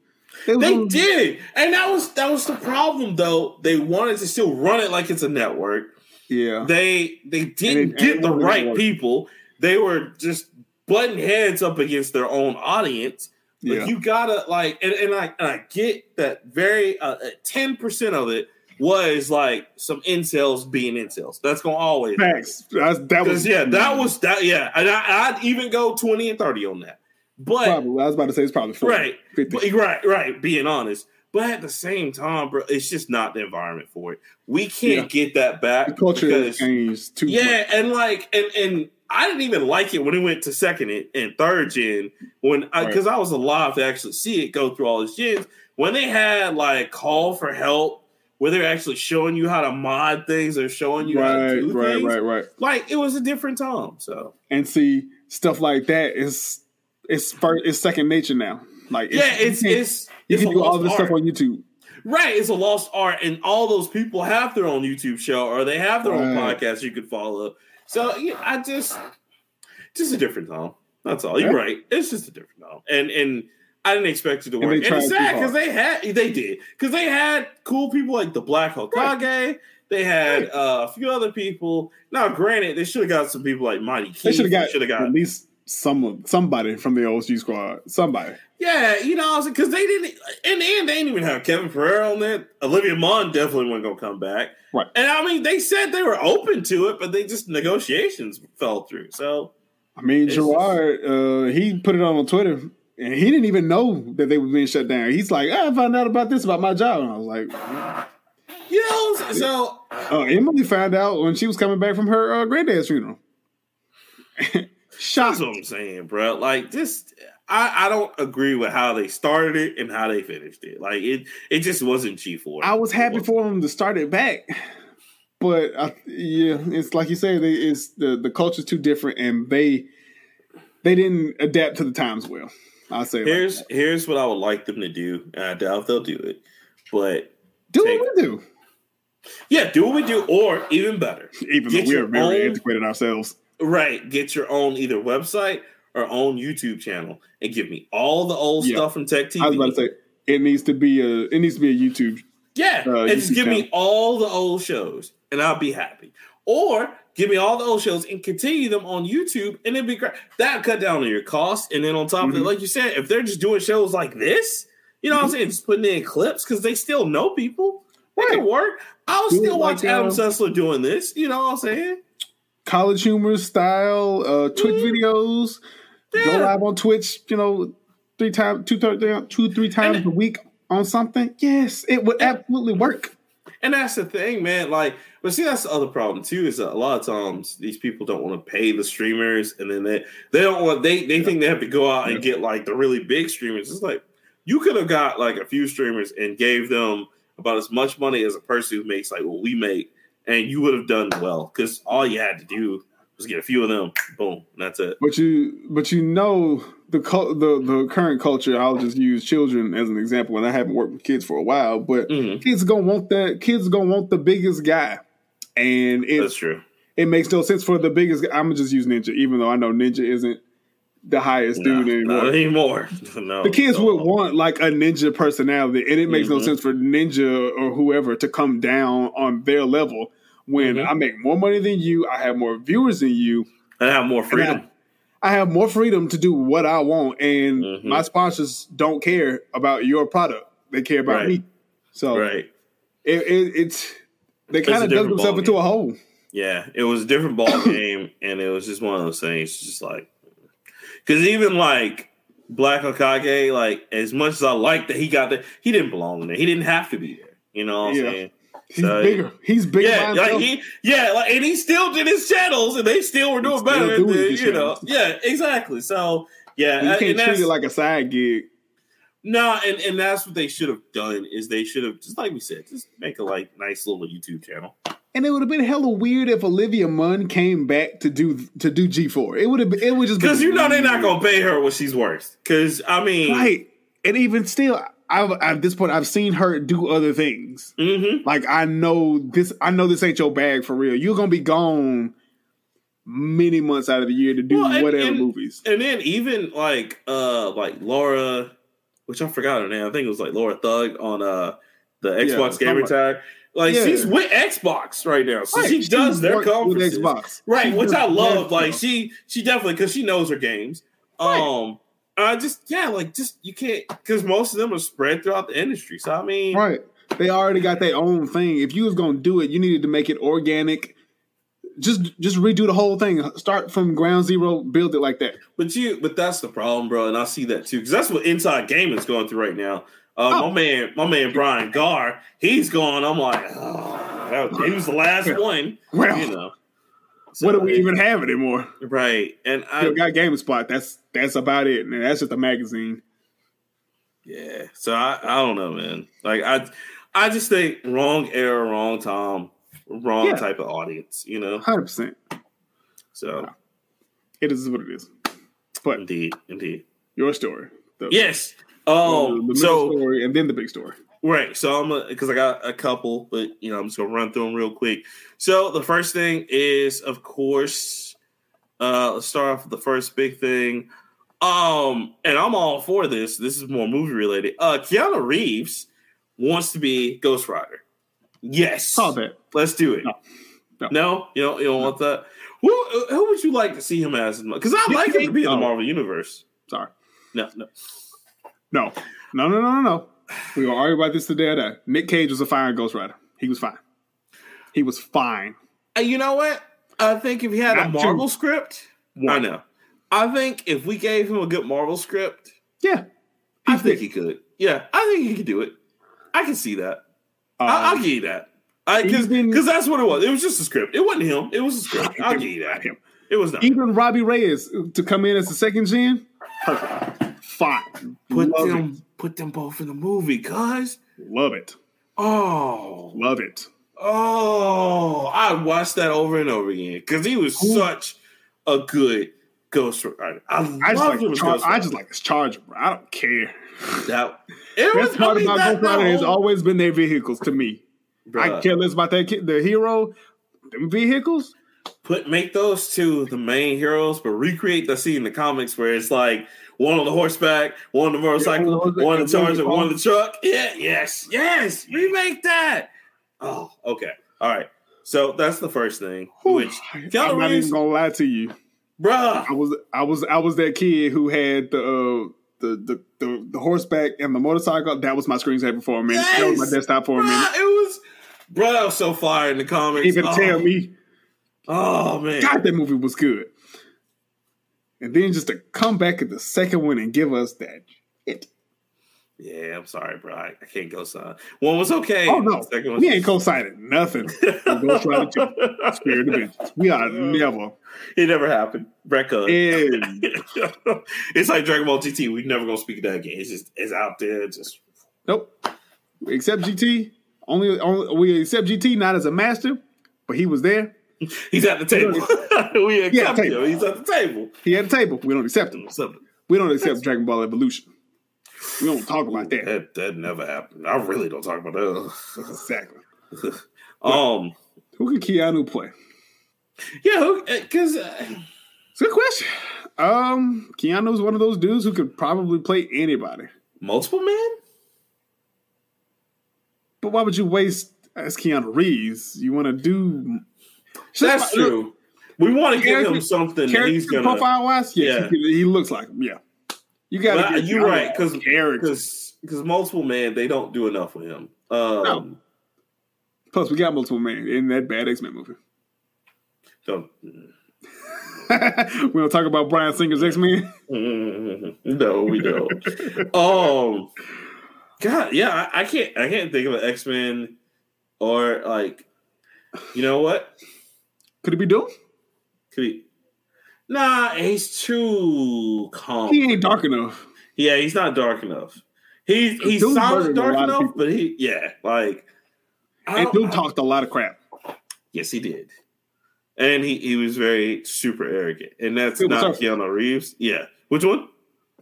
They did, and that was the problem though. They wanted to still run it like it's a network. Yeah, they didn't get the right people. They were just butting heads up against their own audience. But you gotta like, and I get that very 10% of it. Was like some incels being incels. That's gonna always facts. That was that. And I'd even go 20 and 30 on that. But probably, I was about to say it's probably 40, right, 50. Right. Being honest, but at the same time, bro, it's just not the environment for it. We can't get that back. The culture has changed too. Yeah, much. And like, and I didn't even like it when it went to second and third gen because I was alive to actually see it go through all these gens when they had like call for help. Where they're actually showing you how to mod things or showing you how to do things. Right. Like, it was a different time, so. And see, stuff like that is it's second nature now. Like, you can do all this stuff on YouTube. Right, it's a lost art, and all those people have their own YouTube show or they have their own podcast you could follow. So, yeah, I just a different time. That's all. You're right. It's just a different time. And I didn't expect it to work. And it's sad because they had cool people like the Black Hokage. Right. They had a few other people. Now, granted, they should have got some people like Mighty King. They should have got at least somebody from the OSU squad. Somebody. Yeah, you know, because they didn't, in the end, they didn't even have Kevin Pereira on that. Olivia Munn definitely wasn't going to come back. Right. And, I mean, they said they were open to it, but they just, negotiations fell through. So, I mean, Gerard, he put it on Twitter, and he didn't even know that they were being shut down. He's like, I found out about this, about my job. And I was like, you know, so. Emily found out when she was coming back from her granddad's funeral. Shocked. That's what I'm saying, bro. Like, this, I don't agree with how they started it and how they finished it. Like, it just wasn't G4. I was happy for them to start it back. But, yeah, it's like you said, it's the culture's too different, and they didn't adapt to the times well. I'll say here's what I would like them to do, and I doubt they'll do it. But do what we do. Yeah, do what we do, or even better. Even though we are very antiquated ourselves. Right. Get your own either website or own YouTube channel and give me all the old stuff from Tech TV. I was about to say it needs to be a YouTube. Yeah. And YouTube just give channel. Me all the old shows and I'll be happy. Or give me all the old shows and continue them on YouTube and it'd be great. That'll cut down on your costs. And then on top of it, like you said, if they're just doing shows like this, you know what I'm saying? Just putting in clips because they still know people. Right. It can work. I'll still watch Adam Sessler doing this. You know what I'm saying? College Humor style, Twitch videos, go live on Twitch, you know, two, three times a week on something. Yes, it would absolutely work. And that's the thing, man. Like, but see, that's the other problem too, is that a lot of times these people don't want to pay the streamers, and then they don't want, they think they have to go out and get like the really big streamers. It's like, you could have got like a few streamers and gave them about as much money as a person who makes like what we make. And you would have done well, because all you had to do was get a few of them. Boom, and that's it. But you know the current culture. I'll just use children as an example, and I haven't worked with kids for a while. But kids are gonna want that. Kids are gonna want the biggest guy, and that's true. It makes no sense for the biggest guy. I'm gonna just use Ninja, even though I know Ninja isn't the highest dude anymore. Not anymore. No, the kids would want like a Ninja personality, and it makes no sense for Ninja or whoever to come down on their level when I make more money than you, I have more viewers than you, and I have more freedom. I have more freedom to do what I want, and my sponsors don't care about your product; they care about me. So, it's they kind of dug themselves into a hole. Yeah, it was a different ball game, and it was just one of those things. Just like. Because even, like, Black Hokage, like, as much as I like that he got there, he didn't belong there. He didn't have to be there. You know what I'm saying? He's bigger. Yeah, like and he still did his channels, and they still were doing better than, you know. Yeah, exactly. So, yeah. You can't treat it like a side gig. No, and that's what they should have done, is they should have, just like we said, just make a, like, nice little YouTube channel. And it would have been hella weird if Olivia Munn came back to do G4. It would just because you know they're not gonna pay her what she's worth. Because I mean, right? And even still, at this point, I've seen her do other things. Like I know this ain't your bag for real. You're gonna be gone many months out of the year to do whatever movies. And then even like Laura, which I forgot her name. I think it was like Laura Thug on the Xbox Gamer Tag. Like, she's with Xbox right now. So she does their conferences. With Xbox. Right, which I love. Like, she definitely, because she knows her games. Right. You can't, because most of them are spread throughout the industry. So, I mean. Right. They already got their own thing. If you was going to do it, you needed to make it organic. Just redo the whole thing. Start from ground zero, build it like that. But that's the problem, bro. And I see that, too. Because that's what Inside Gaming is going through right now. My man Brian Garr, he's gone. I'm like, he was the last one. Well, you know. So, what do we even have anymore? Right. And I got GameSpot. That's about it, man. That's just a magazine. Yeah. So I don't know, man. Like I just think wrong era, wrong time, wrong type of audience, you know? 100%. So it is what it is. But indeed. Your story. Though. Yes. The middle story and then the big story. Right. So because I got a couple, but you know I'm just gonna run through them real quick. So the first thing is, of course, let's start off with the first big thing. And I'm all for this. This is more movie related. Keanu Reeves wants to be Ghost Rider. Yes, let's do it. No, you don't want that. Who would you like to see him as? Because I like him to be in the Marvel Universe. Sorry. No. We were arguing about this today. Nick Cage was a fine Ghost Rider. He was fine. He was fine. And you know what? I think if he had a Marvel script... I know. I think if we gave him a good Marvel script... Yeah. I think he could. Yeah. I think he could do it. I can see that. I'll give you that. Because that's what it was. It was just a script. It wasn't him. It was a script. I'll give you that. It was not. Even Robbie Reyes to come in as the second gen? Perfect. Fine. Put them both in the movie, guys. Love it. Oh. Love it. Oh, I watched that over and over again because he was such a good Ghost Rider. I just like his Charger, bro. I don't care. That's part of my Ghost Rider has always been their vehicles to me. Bruh. I care less about that kid, the hero, them vehicles. Make those two the main heroes, but recreate the scene in the comics where it's like one on the horseback, one on the motorcycle, one on the Charger, one on the truck. Yeah, yes. Remake that. Oh, okay. All right. So that's the first thing. Which I'm not even gonna lie to you, bruh. I was that kid who had the horseback and the motorcycle. That was my screensaver for a minute. Yes, that was my desktop for a minute. It was, bruh. I was so fire in the comics. Even tell me. Oh man, God, that movie was good. And then just to come back at the second one and give us that shit. Yeah, I'm sorry, bro. I can't co-sign. One was okay. Oh, no. We ain't co-signing nothing. Ghost Rider 2. Spirit of Vengeance. We are never. It never happened. Record. It's like Dragon Ball GT. We're never going to speak of that again. It's out there. Nope. Except GT. Only we accept GT not as a master, but he was there. He's at the table. We accept him. He's at the table. He at the table. We don't accept him. We don't accept Dragon Ball Evolution. We don't talk about that. That never happened. I really don't talk about that. Exactly. Who can Keanu play? Yeah, because it's a good question. Keanu's one of those dudes who could probably play anybody. Multiple men? But why would you waste as Keanu Reeves? You want to do? That's true. We want to give him something. That he's gonna profile wise, yes, yeah. He looks like him. Yeah. You gotta. You're right, because multiple man, they don't do enough with him. No. Plus, we got multiple man in that bad X-Men movie. So we don't talk about Bryan Singer's X-Men. No, we don't. God, yeah, I can't think of an X-Men or like, you know what? Could it be Doom? Could he? Nah, he's too calm. He ain't dark enough. Yeah, he's not dark enough. He sounds dark enough, but Doom talked a lot of crap. Yes, he did. And he was very super arrogant. And that's not Keanu Reeves. Yeah. Which one?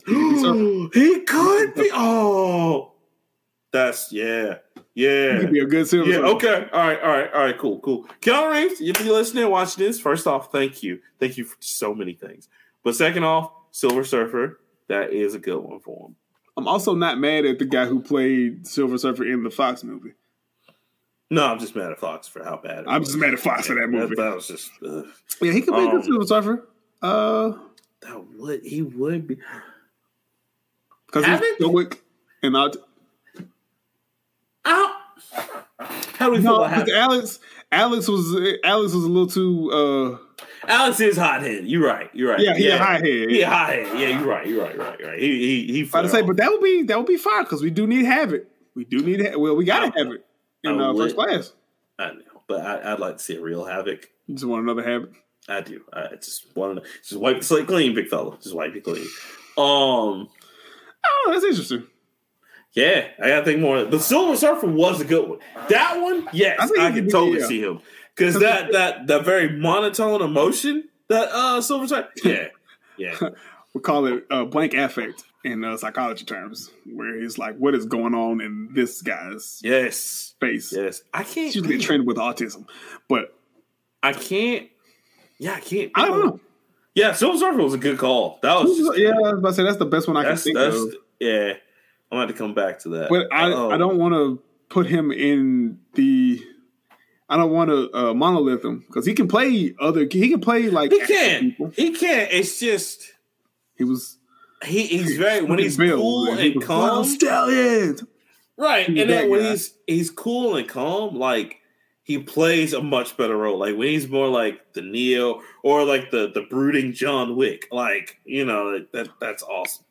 He could be. Oh. That's, yeah. Yeah. He could be a good Silver Surfer. Okay. All right. Cool. Keanu Reeves, if you're listening and watching this, first off, thank you. Thank you for so many things. But second off, Silver Surfer, that is a good one for him. I'm also not mad at the guy who played Silver Surfer in the Fox movie. No, I'm just mad at Fox for how bad it was. I'm just mad at Fox for that movie. That was just... Yeah, he could be a good Silver Surfer. He would be. Because he's stoic and out... How do we feel about Alex was a little too Alex is hothead. You're right. Yeah, he's a hothead. He a hothead. Yeah, you're right. He I say, but that would be fire because we do need to have it. We gotta have it in First Class. I know, but I'd like to see a real Havoc. You just want another Havoc? I do. I just want to wipe the slate clean, big fella. Just wipe it clean. Oh, that's interesting. Yeah, I gotta think more. But Silver Surfer was a good one. That one, yes, I can totally see him because that very monotone emotion that Silver Surfer. Yeah. We call it blank affect in psychology terms, where he's like, "What is going on in this guy's face?" Yes, I can't. It's usually a trend with autism, but I can't. Yeah, I can't. I don't know. Yeah, Silver Surfer was a good call. That was I was about to say that's the best one I can think of. Yeah. I'm going to come back to that. But I don't want to put him in the... I don't want to monolith him because he can play other. He can play like he can. People. He can. It's just he was. He's very when he's cool and calm. Stallions. Right, and then when he's cool and calm, like he plays a much better role. Like when he's more like the Neo or like the brooding John Wick. Like you know that's awesome.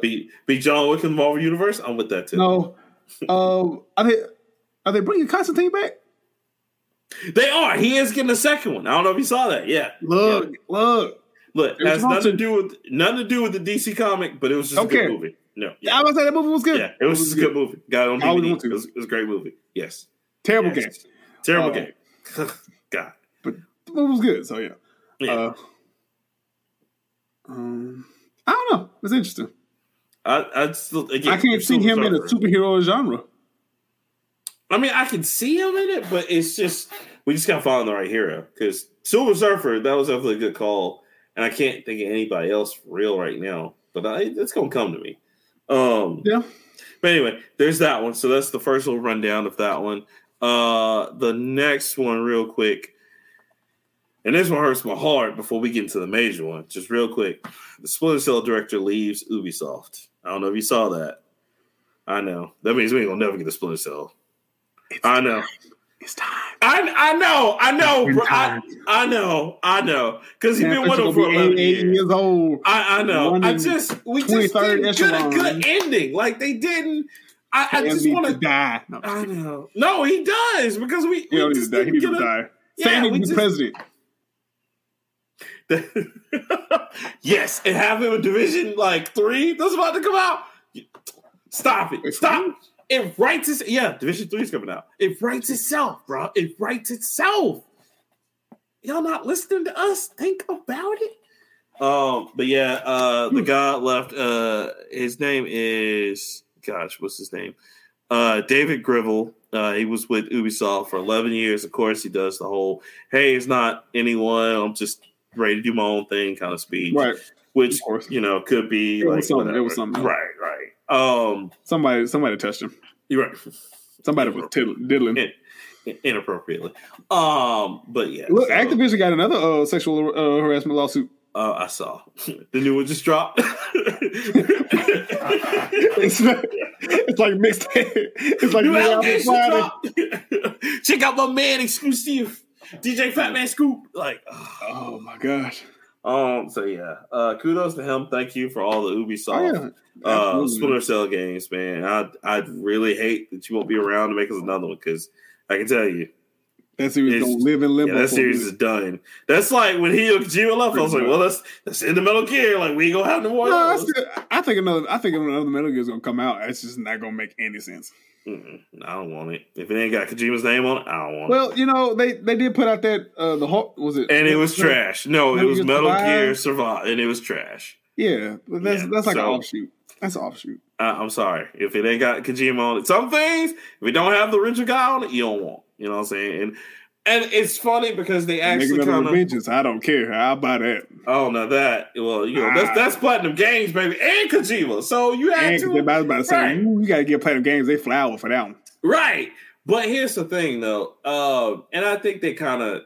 Be John Wick in the Marvel Universe. I'm with that too. No, are they bringing Constantine back? They are. He is getting a second one. I don't know if you saw that. Yeah. Look. It has nothing to do with the DC comic, but it was just a good movie. No, yeah. I was saying that movie was good. Yeah, it was just a good movie. Got it on DVD. It was a great movie. Yes. Terrible game. Terrible game. God. But the movie was good. So yeah. I don't know. It's interesting. I can't see him in a superhero genre. I mean, I can see him in it, but it's just we just gotta find the right hero. Because Silver Surfer, that was definitely a good call, and I can't think of anybody else for real right now. But it's gonna come to me. Yeah. But anyway, there's that one. So that's the first little rundown of that one. The next one, real quick. And this one hurts my heart before we get into the major one. Just real quick. The Splinter Cell director leaves Ubisoft. I don't know if you saw that. I know. That means we ain't gonna never get the Splinter Cell. I know. It's time. I know. Because he's been with him for 11 years old. I know. We just didn't get a good ending. Like they didn't. I just want to die. No, I know. No, he does because we just didn't get die. Saying he's the president. Yes, and have him in Division like 3 that's about to come out. Stop it! Stop. It writes itself. Yeah, Division 3 is coming out. It writes itself, bro. It writes itself. Y'all not listening to us? Think about it. But yeah, the guy left. His name is, what's his name? David Gribble. He was with Ubisoft for 11 years. Of course, he does the whole, hey, it's not anyone. I'm just ready to do my own thing kind of speech. Right. Which, you know, could be it was something. Right. Somebody touched him. You're right. Somebody was diddling inappropriately. But yeah. Look, Activision got another sexual harassment lawsuit. I saw the new one just dropped. It's like mixed. It's like new check out my man exclusive DJ Fat Man Scoop. Like, oh my gosh. So yeah, kudos to him. Thank you for all the Ubisoft Splinter Cell games, man. I'd really hate that you won't be around to make us another one because I can tell you that series don't live in limbo. Yeah, that series is done. That's like when Hideo Kojima left. I was like, well, that's in the Metal Gear. Like we ain't gonna have no more. I think another Metal Gear is gonna come out. It's just not gonna make any sense. Mm-mm, I don't want it. If it ain't got Kojima's name on it, I don't want it. Well, you know, they did put out that the Hulk was it, and it was trash. No, it was Metal Gear Survive, and it was trash. Yeah, that's like an offshoot. That's an offshoot. I'm sorry if it ain't got Kojima on it. Some things, if it don't have the original guy on it, you don't want. You know what I'm saying? And it's funny because they actually kind of vengeance. I don't care. I'll buy that. Oh no, that well, you know that's Platinum Games, baby, and Kojima. So you had to. Everybody's about to say you got to get Platinum Games. They flower for that one, right? But here's the thing, though, and I think they're going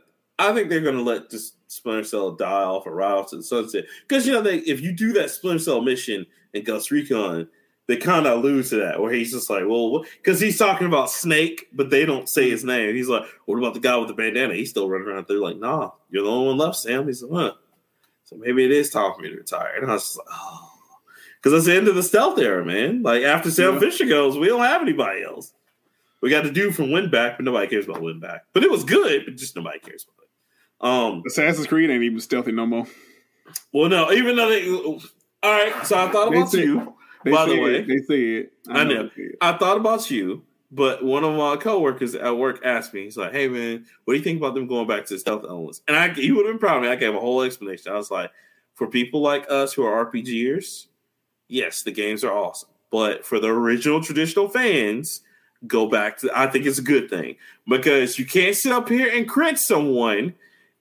to let this Splinter Cell die off or ride off to the sunset because you know if you do that Splinter Cell mission in Ghost Recon. They kind of allude to that, where he's just like, well, because he's talking about Snake, but they don't say his name. He's like, what about the guy with the bandana? He's still running around there like, nah, you're the only one left, Sam. He's like, huh. So maybe it is time for me to retire. And I was just like, oh. Because that's the end of the stealth era, man. Like, after Sam Fisher goes, we don't have anybody else. We got the dude from Winback, but nobody cares about Winback. But it was good, but just nobody cares about it. Assassin's Creed ain't even stealthy no more. Well, no, even though they... All right, so I thought about you. By the way, they said I know. I thought about you, but one of my coworkers at work asked me, he's like, hey, man, what do you think about them going back to the stealth elements? And he would have been proud of me. I gave a whole explanation. I was like, for people like us who are RPGers, yes, the games are awesome. But for the original traditional fans, go back to I think it's a good thing. Because you can't sit up here and crit someone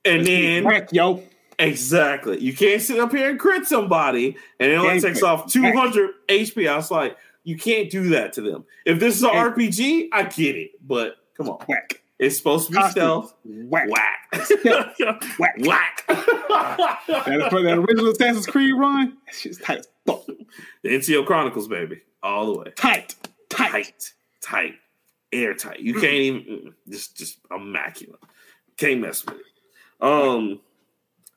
and then... Crack, yo. Exactly. You can't sit up here and crit somebody and it only takes off 200 HP. I was like, you can't do that to them. If this is an RPG, I get it, but come on. Whack. It's supposed to be stealth. Whack. Whack. Stealth. Whack. Whack. That original Assassin's Creed run, that shit's tight as fuck. The NCO Chronicles, baby. All the way. Tight. Tight. Tight. Tight. Airtight. You can't even... Just immaculate. Can't mess with it.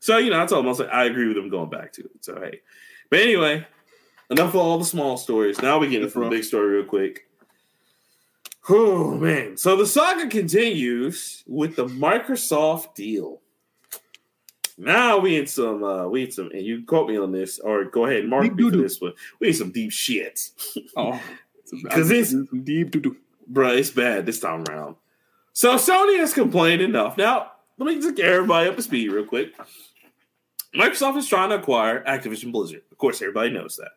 So, you know, I told him, I agree with him going back to it. So, hey. But anyway, enough of all the small stories. Now we get into the big story real quick. Oh, man. So the saga continues with the Microsoft deal. Now we in some, and you quote me on this, or go ahead and mark me for this one. We in some deep shit. Oh. Because it's some deep doo-doo. Bro, it's bad this time around. So Sony has complained enough. Now, let me just get everybody up to speed real quick. Microsoft is trying to acquire Activision Blizzard. Of course, everybody knows that.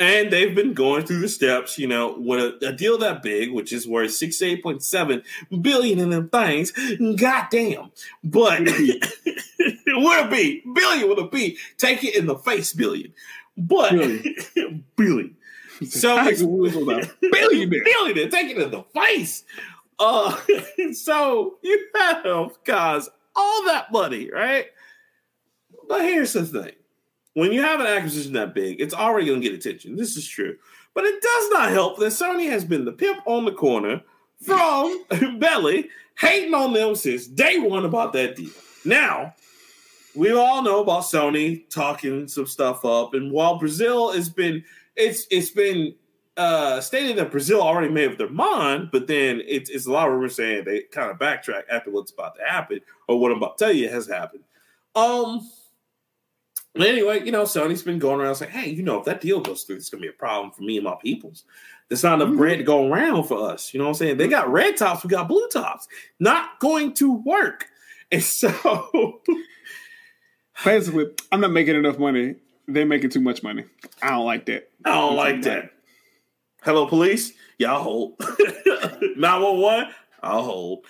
And they've been going through the steps, you know, when a deal that big, which is worth $68.7 billion in them things, goddamn. But would it be billion? Take it in the face, billion. But billion. So billion, take it in the face. So you have, guys, all that money, right? But here's the thing. When you have an acquisition that big, it's already going to get attention. This is true. But it does not help that Sony has been the pimp on the corner from Belly, hating on them since day one about that deal. Now, we all know about Sony talking some stuff up. And while Brazil has been, it's been stated that Brazil already made up their mind, but then it's a lot of rumors saying they kind of backtrack after what's about to happen or what I'm about to tell you has happened. Anyway, you know, Sony's been going around saying, hey, you know, if that deal goes through, it's going to be a problem for me and my peoples. There's not enough bread to go around for us. You know what I'm saying? They got red tops. We got blue tops. Not going to work. And so... basically, I'm not making enough money. They're making too much money. I don't like that. I don't like that. Hello, police? Y'all hold. 911? I'll hold.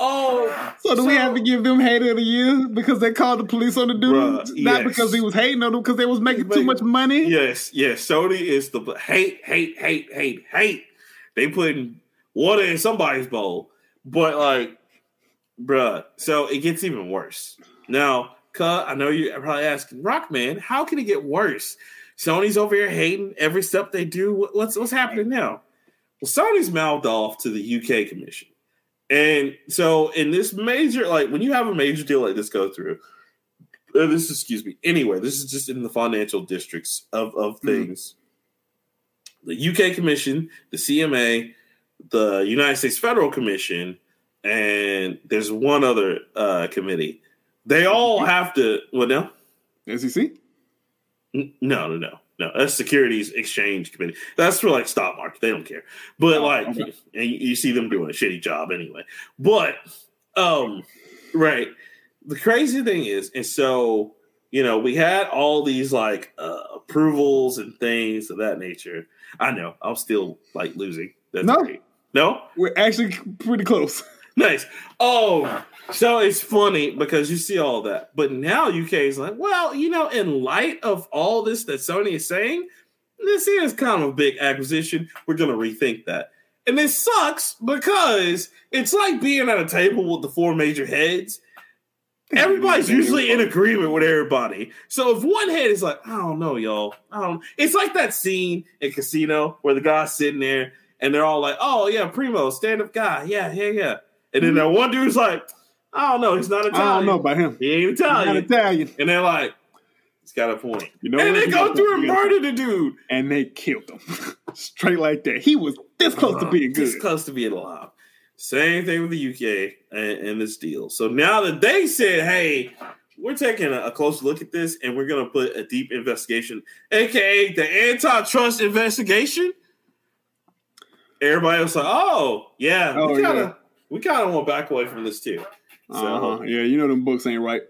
Oh, so we have to give them hater of the year because they called the police on the dude? Bruh, not because he was hating on them, because they was making too much money? Yes. Sony is the hate. They putting water in somebody's bowl. But, like, bruh, so it gets even worse. Now, I know you're probably asking, Rockman, how can it get worse? Sony's over here hating every step they do. What's happening now? Well, Sony's mouthed off to the UK Commission. And so in this major, like when you have a major deal like this go through, this is just in the financial districts of things. The UK Commission, the CMA, the United States Federal Commission, and there's one other committee. They all have to, what now? SEC? No, that's Securities Exchange Committee. That's for, like, stock market. They don't care. But, okay. And you see them doing a shitty job anyway. But, right. The crazy thing is, and so, you know, we had all these, like, approvals and things of that nature. I know. I'm still, like, losing. That's great. No? We're actually pretty close. Nice. Oh, so it's funny because you see all that. But now UK is like, well, you know, in light of all this that Sony is saying, this is kind of a big acquisition. We're going to rethink that. And this sucks because it's like being at a table with the four major heads. Everybody's usually in agreement with everybody. So if one head is like, I don't know, y'all. It's like that scene in Casino where the guy's sitting there and they're all like, oh, yeah, primo, stand-up guy. Yeah. And then that one dude's like, I don't know, he's not Italian. I don't know about him. He ain't Italian. He's not Italian. And they're like, he's got a point. You know, and they go through and murder the dude. And they killed him. Straight like that. He was this close to being good. This close to being alive. Same thing with the UK and this deal. So now that they said, hey, we're taking a close look at this and we're going to put a deep investigation, a.k.a. the antitrust investigation. Everybody was like, oh, yeah. We kind of want to back away from this too. So, yeah, you know them books ain't right.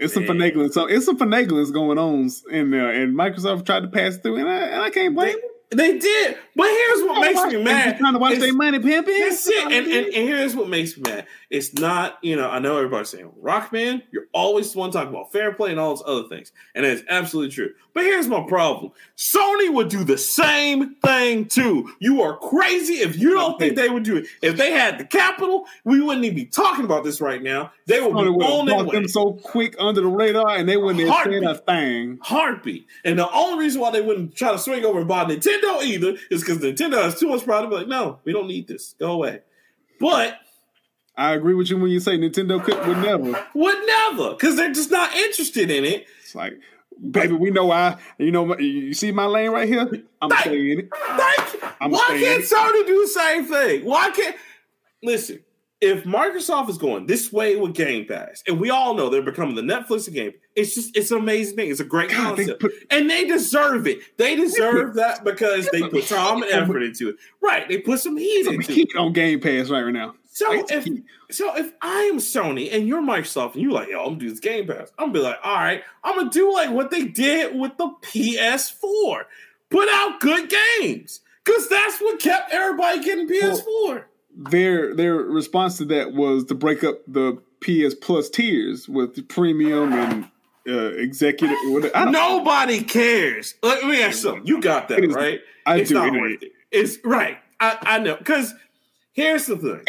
It's some finagling. So it's some finaglings going on in there, and Microsoft tried to pass through, and I can't blame them. They did, but here's what makes me mad. Trying to watch their money pimping. That's it. And here's what makes me mad. It's not, you know, I know everybody's saying Rockman, you're always the one talking about fair play and all those other things, and that's absolutely true. But here's my problem: Sony would do the same thing too. You are crazy if you don't think they would do it. If they had the capital, we wouldn't even be talking about this right now. They would be on their way. Them so quick under the radar, and they wouldn't have said a thing. Heartbeat. And the only reason why they wouldn't try to swing over and buy Nintendo either is because Nintendo has too much product. Like, no, we don't need this. Go away. But I agree with you when you say Nintendo would never, because they're just not interested in it. It's like, baby, we know I. You know, you see my lane right here. I'm staying in it. Why can't Sony do the same thing? Why can't? Listen, if Microsoft is going this way with Game Pass, and we all know they're becoming the Netflix of Game Pass, it's an amazing thing. It's a great concept. And they deserve it. They deserve that because they put time and effort into it. Right. They put some heat into it. On Game Pass right now. So if I am Sony and you're Microsoft and you're like, yo, I'm going to do this Game Pass, I'm going to be like, all right, I'm going to do like what they did with the PS4. Put out good games. Because that's what kept everybody getting PS4. Well, their response to that was to break up the PS Plus tiers with premium and executive. Nobody cares. Let me ask something. You got that, right? It's not worth it. It's right. I know. Because here's the thing.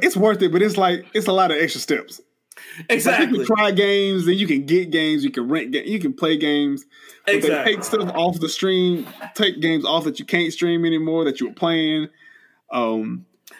It's worth it, but it's like it's a lot of extra steps. Exactly. Like you can try games, then you can get games, you can rent games, you can play games. Exactly. They take stuff off the stream, take games off that you can't stream anymore that you were playing.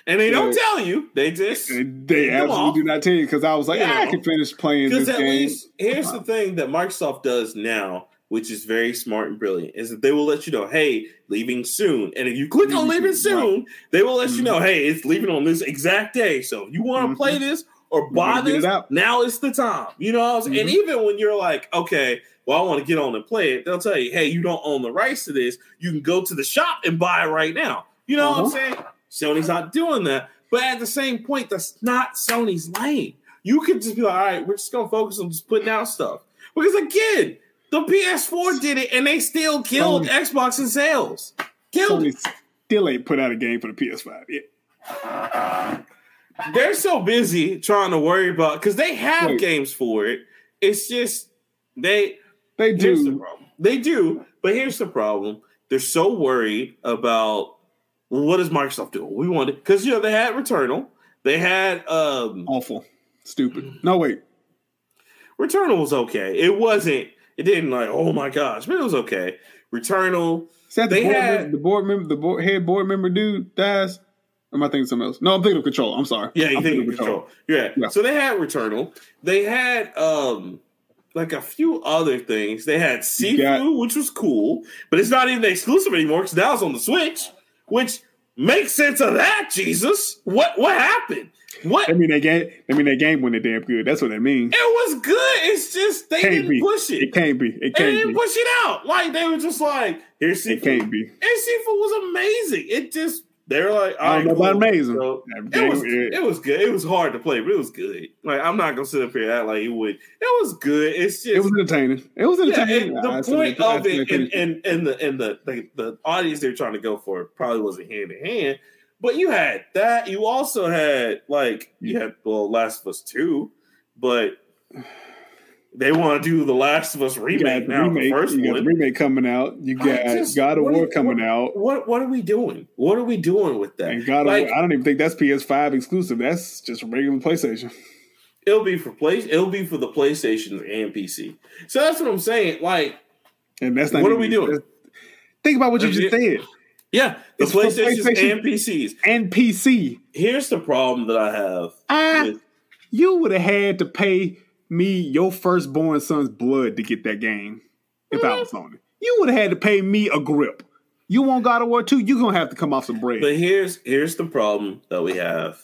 And they don't tell you. They just... They absolutely do not tell you because I was like, yeah, I can finish playing this game. Least, here's the thing that Microsoft does now, which is very smart and brilliant, is that they will let you know, hey, leaving soon. And if you click on leaving soon, they will let you know, hey, it's leaving on this exact day. So if you want to play this or buy this, now is the time. You know what I'm saying? And even when you're like, okay, well, I want to get on and play it, they'll tell you, hey, you don't own the rights to this. You can go to the shop and buy it right now. You know what I'm saying? Sony's not doing that. But at the same point, that's not Sony's lane. You could just be like, all right, we're just going to focus on just putting out stuff. Because, again, the PS4 did it, and they still killed Xbox in sales. Sony still ain't put out a game for the PS5 yet. They're so busy trying to worry about because they have games for it. It's just they do. They do. But here's the problem. They're so worried about what is Microsoft doing? We wanted because you know they had Returnal, they had awful, stupid. No wait, Returnal was okay. It wasn't. It didn't like oh my gosh, but it was okay. Returnal. Is that the head board member dude dies? Or am I thinking of something else? No, I'm thinking of Control. I'm sorry. Yeah, you're thinking of Control. Yeah. So they had Returnal. They had like a few other things. They had Sifu, which was cool, but it's not even exclusive anymore because now it's on the Switch. Which makes sense of that, Jesus. What happened? What? I mean, that game wasn't damn good. That's what that means. It was good. It's just they didn't push it. It can't be. It can't be. They didn't push it out. Like they were just like, here's Sifu. It can't be. And Sifu was amazing. It just they were like, all right, I don't know about amazing. So, it was good. It was hard to play, but it was good. Like I'm not gonna sit up here and act like it would. It was good. It's just it was entertaining. It was entertaining. Yeah, the point of it and the audience they're trying to go for probably wasn't hand in hand. But you had that. You also had Last of Us 2, but they want to do the Last of Us remake now. The first one, you got the remake coming out. You got God of War coming out. What are we doing? What are we doing with that? And God of War, I don't even think that's PS5 exclusive. That's just regular PlayStation. It'll be for the PlayStation and PC. So that's what I'm saying. What are we doing? Think about what you just said. Yeah, it's PlayStation and PCs and PC. Here's the problem that I have. You would have had to pay me, your firstborn son's blood to get that game if I was on it. You would have had to pay me a grip. You want God of War 2, you're going to have to come off some bread. But here's the problem that we have.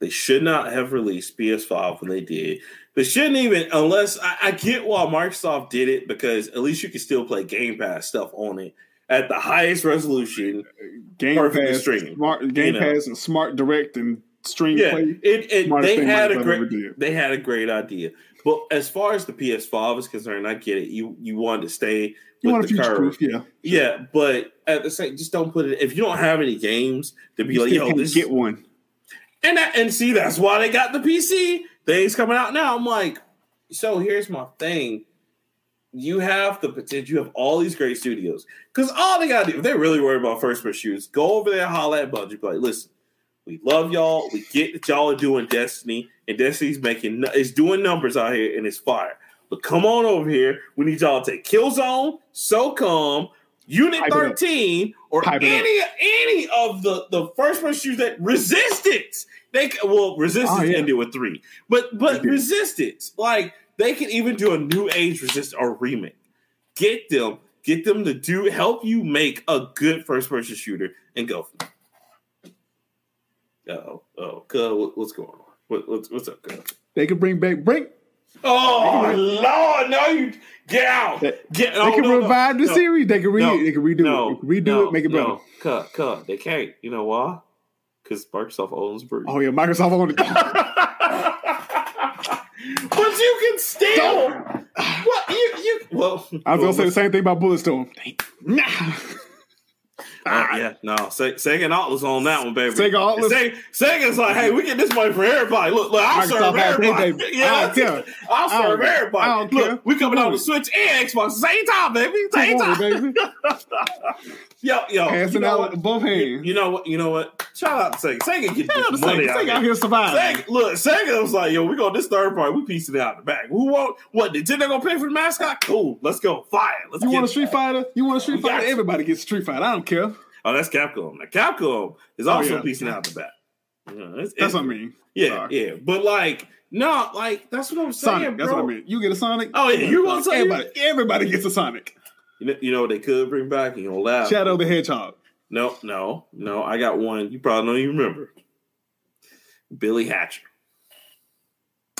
They should not have released PS5 when they did. They shouldn't even, unless I get why Microsoft did it, because at least you can still play Game Pass stuff on it at the highest resolution. Game Pass and Smart Direct and Stream play. They had a great idea, Well, as far as the PS5 is concerned, I get it. You want to stay with the curve. Yeah, but at the same, just don't put it. If you don't have any games, to be like, yo, this get one. And see, that's why they got the PC. Things coming out now. I'm like, so here's my thing. You have the potential. You have all these great studios. Because all they got to do, if they're really worried about first-person shooters, go over there and holler at Bungie. Be like, listen, we love y'all. We get that y'all are doing Destiny. And Destiny's it's doing numbers out here, and it's fire. But come on over here. We need y'all to take Killzone, SOCOM, Unit 13, or any of the first-person shooters that Resistance. Resistance ended with 3. But Resistance, like... They can even do a New Age Resistance or remake. Get them to help you make a good first-person shooter and go. Oh, what's going on? What's up, cuz? They can bring back Brink. Oh, Lord, no, you get out. They can revive the series. They can redo it, make it better. Cuz, they can't. You know why? Because Microsoft owns Brink. Oh, yeah, Microsoft owns it. But you can steal. What you? Well, I was gonna say the same thing about Bulletstorm. Nah. Yeah, no. Sega and Atlas on that one, baby. Sega's like, hey, we get this money for everybody. Look, I'll serve everybody. I'll serve everybody. Look, we coming out with Switch and Xbox same time, baby. Same time, baby. yo, passing out with both hands. You know what? Shout out to Sega. Sega get this money out. Sega out here surviving. Look, Sega was like, yo, we got this third party. We piecing it out the back. Who want what? Did they gonna pay for the mascot? Cool. Let's go. Fire. You want a Street Fighter? Everybody gets Street Fighter. I don't care. Oh, that's Capcom. Now, Capcom is also piecing out the back. You know, that's what I mean. Yeah. But that's what I'm saying, Sonic, bro. That's what I mean. You get a Sonic. Oh yeah, you want Sonic? Everybody gets a Sonic. You know what they could bring back? You know, laugh. Shadow the Hedgehog. No. I got one. You probably don't even remember. Billy Hatcher.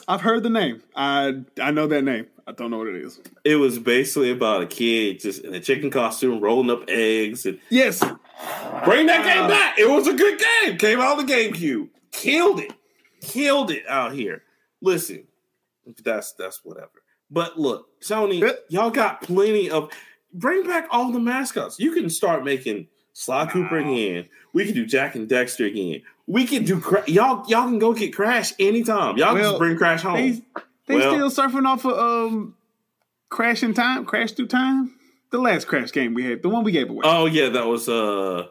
I've heard the name. I know that name. I don't know what it is. It was basically about a kid just in a chicken costume rolling up eggs. And yes. Bring that game back. It was a good game. Came out on the GameCube. Killed it out here. Listen, that's whatever. But look, Sony, y'all got plenty of... Bring back all the mascots. You can start making Sly Cooper again. We can do Jack and Dexter again. We can do... Y'all can go get Crash anytime. Y'all just bring Crash home. They still surfing off of Crash Through Time. The last Crash game we had, the one we gave away. Oh yeah, that was so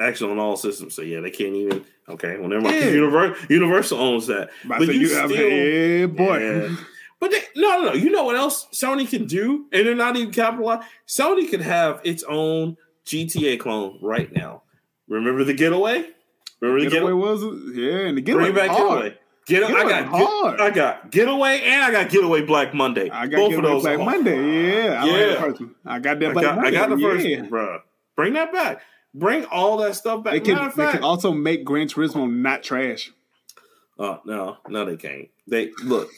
actually on all systems. So yeah, they can't even. Okay, well never mind. Yeah. Universal owns that. But you still, yeah, boy. Yeah. But no. You know what else Sony can do, and they're not even capitalized. Sony could have its own GTA clone right now. Remember the Getaway? And the Getaway. Bring back Getaway. I got Getaway and I got Getaway Black Monday. I got Both of those Black Monday. Yeah. I got the first one, bro. Bring that back. Bring all that stuff back. Matter of fact, they can also make Gran Turismo not trash. No, they can't. They look.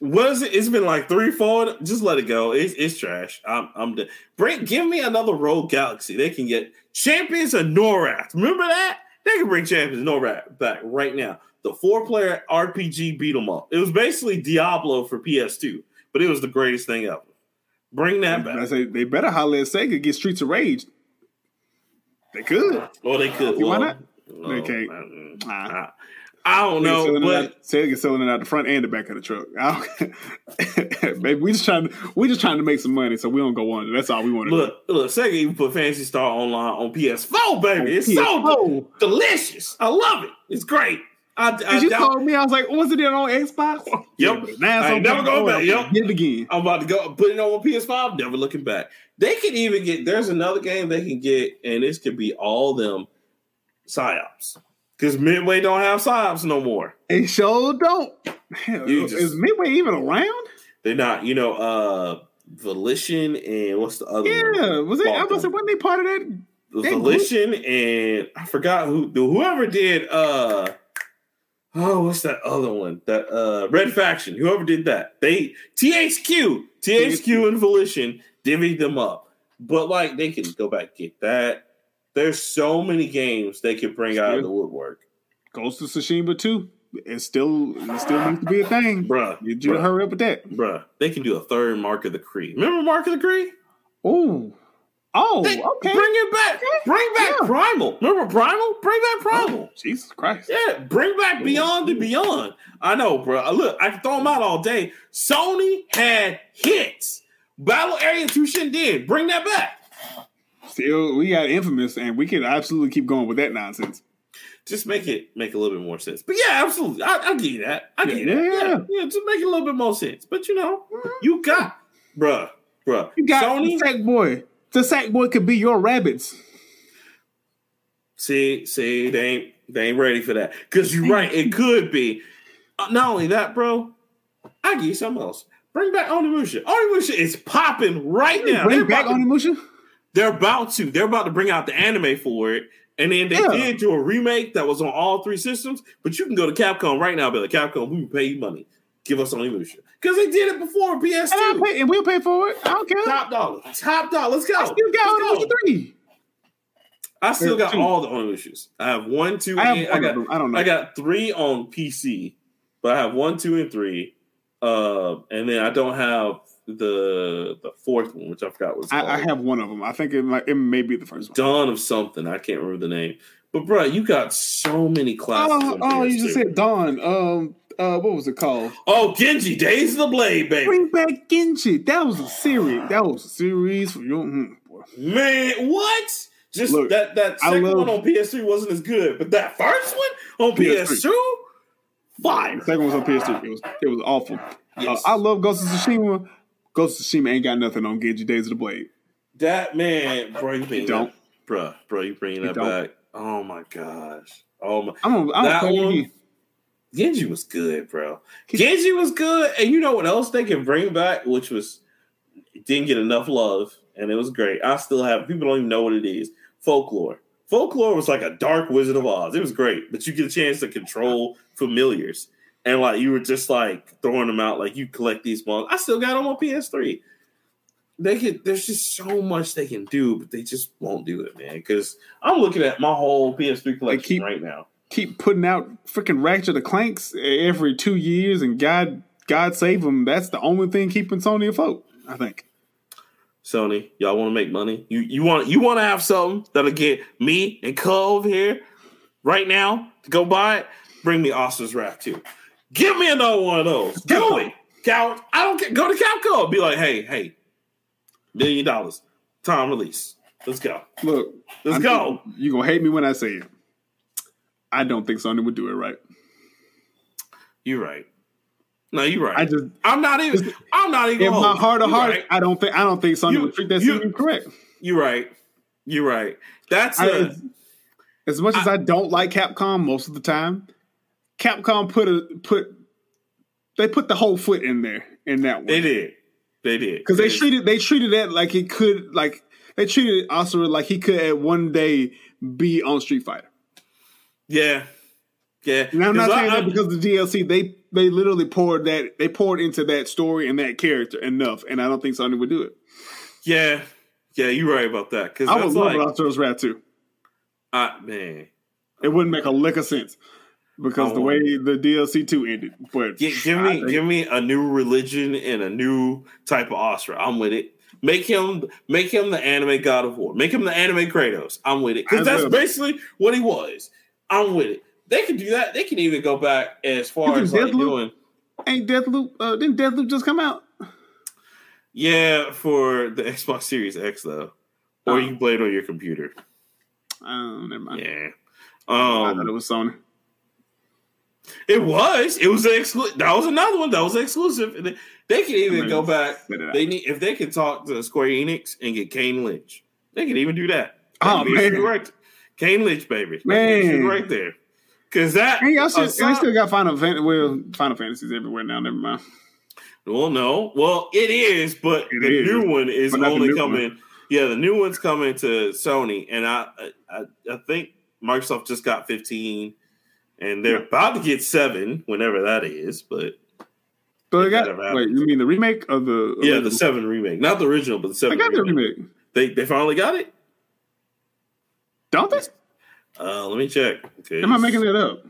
What is it? It's been like 3, 4. Just let it go. It's trash. I'm done. Give me another Rogue Galaxy. They can get Champions of Norath. Remember that? They can bring Champions of Norath back right now. The 4-player RPG beat 'em up. It was basically Diablo for PS2, but it was the greatest thing ever. Bring that back. I say they better holler at Sega, get Streets of Rage. They could. Oh, they could. Why not? They can't. I don't know, but Sega's selling it out the front and the back of the truck. Baby, we just trying to make some money, so we don't go under. That's all we want to do. Look, Sega even put Phantasy Star Online on PS4, baby. It's so delicious. I love it. It's great. You told me, I was like, wasn't it on Xbox? Yep. Now I ain't never going back. Yep. Get it again. I'm about to go put it on PS5, never looking back. They can even get, there's another game they can get, and this could be all them PsyOps. Because Midway don't have PsyOps no more. They sure don't. Hell, is Midway even around? They're not. You know, Volition and what's the other one? Yeah, wasn't they part of that? Volition group? And I forgot whoever did, what's that other one? That Red Faction. Whoever did that, they THQ and Volition divvied them up. But like, they can go back and get that. There's so many games they could bring out of the woodwork. Ghost of Tsushima 2. It still needs to be a thing, bruh. You hurry up with that, bruh. They can do a third Mark of the Kree. Remember Mark of the Kree? Ooh. Oh, they, okay. Bring it back. Okay. Bring back Primal. Remember Primal? Bring back Primal. Oh, Jesus Christ. Yeah, bring back Beyond and Beyond. I know, bro. Look, I can throw them out all day. Sony had hits. Battle Area 2 shit did. Bring that back. Still, we got Infamous, and we can absolutely keep going with that nonsense. Just make it make a little bit more sense. But yeah, absolutely. I give you that. I give you that. Yeah, just make it a little bit more sense. But you know, you got, bruh. You got Sony. Sackboy. The Sackboy could be your rabbits. See, they ain't ready for that. Because you're right, it could be. Not only that, bro, I give you something else. Bring back Onimusha. Onimusha is popping right now. Bring back Onimusha? They're about to. They're about to bring out the anime for it. And then they did do a remake that was on all three systems. But you can go to Capcom right now and be like, Capcom, we will pay you money. Give us Onimusha. Because they did it before PS2. And we'll pay for it. I don't care. Top dollar. Let's go. I still got Onimusha 3. I still got all the Onimushas. I have 1, 2, and I don't know. I got 3 on PC. But I have 1, 2, and 3. And then I don't have the fourth one, which I forgot what it's called. I have one of them. I think it may be the first one. Dawn of something. I can't remember the name. But, bro, you got so many classics. Oh, you just said Dawn. What was it called? Oh, Genji, Days of the Blade, baby. Bring back Genji. That was a series. That was a series for your man. What? Just look, that second one on PS3 wasn't as good, but that first one on PS2, fine. The second one was on PS3. It was awful. Yes. I love Ghost of Tsushima. Ghost of Tsushima ain't got nothing on Genji, Days of the Blade. That man, bro, you bringing that back? Oh my gosh. Oh my. I'm that one. Genji was good, bro. Genji was good, and you know what else they can bring back, which was didn't get enough love, and it was great. I still have people don't even know what it is. Folklore. Folklore was like a dark Wizard of Oz. It was great, but you get a chance to control familiars, and like you were just like throwing them out, like you collect these balls. I still got them on PS3. There's just so much they can do, but they just won't do it, man. Because I'm looking at my whole PS3 collection right now. Keep putting out freaking Ratchet and Clanks every 2 years, and God save them. That's the only thing keeping Sony afloat, I think. Sony, y'all want to make money? You want to have something that'll get me and Cole over here right now to go buy it? Bring me Austin's Wrath too. Give me another one of those. Do it, Couch. I don't care. Go to Capcom. Be like, hey, $1 million, time release. Let's go. Look, let's go. You gonna hate me when I say it. I don't think Sony would do it right. You're right. No, you're right. I'm not even. In my heart of hearts, right. I don't think Sony would treat that scene correct. You're right. That's as much as I don't like Capcom most of the time. Capcom put the whole foot in there in that one. They did because they treated that like it could like they treated Asura like he could at one day be on Street Fighter. Yeah. And I'm not saying that because the DLC they literally poured into that story and that character enough, and I don't think Sony would do it. Yeah, you're right about that. Because I would love Asura's Wrath too. Man, it wouldn't make a lick of sense because the way the DLC 2 ended. But give me a new religion and a new type of Asura. I'm with it. Make him the anime God of War. Make him the anime Kratos. I'm with it because that's basically what he was. I'm with it. They can do that. They can even go back as far as like doing. Ain't Deathloop? Didn't Deathloop just come out? Yeah, for the Xbox Series X though, or you can play it on your computer. Oh, never mind. Yeah, I thought it was Sony. It was. It was that was another one that was exclusive. And they can even go back. They need if they can talk to Square Enix and get Kane Lynch. They can even do that. Oh man. Kane Lynch, baby. Man. Right there. Because that... Hey, I still got Final Fantasies everywhere now. Never mind. Well, no. Well, it is, but the new one is only coming... Yeah, the new one's coming to Sony, and I think Microsoft just got 15, and they're about to get 7, whenever that is, but... So they got... Wait, you mean the remake or the... Yeah, original? The 7 remake. Not the original, but the 7 remake. I got the remake. They finally got it? Don't they? Let me check. Am I making that up?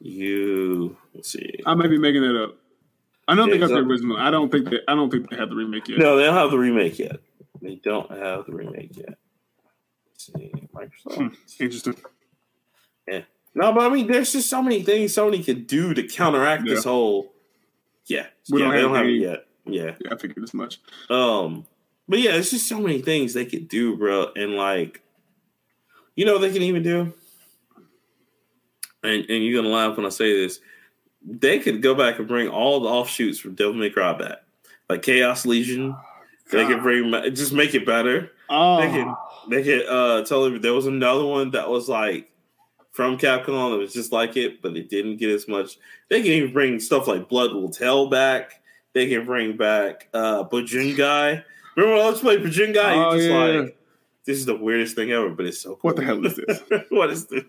you. Let's see. I might be making that up. I don't think that's the original. I don't think they have the remake yet. No, they don't have the remake yet. Let's see, Microsoft. Interesting. Yeah. No, but I mean, there's just so many things Sony could do to counteract this whole. Yeah, they don't have it yet. Yeah, I figured as much. But yeah, it's just so many things they could do, bro. And like, you know what they can even do? And you're gonna laugh when I say this. They could go back and bring all the offshoots from Devil May Cry back, like Chaos Legion. They could bring just make it better. Oh. They could tell them there was another one that was like from Capcom. It was just like it, but it didn't get as much. They can even bring stuff like Blood Will Tell back. They can bring back Bajungai. Remember when I was playing Bajungai? Oh, you're just like, this is the weirdest thing ever, but it's so cool. What the hell is this? What is this?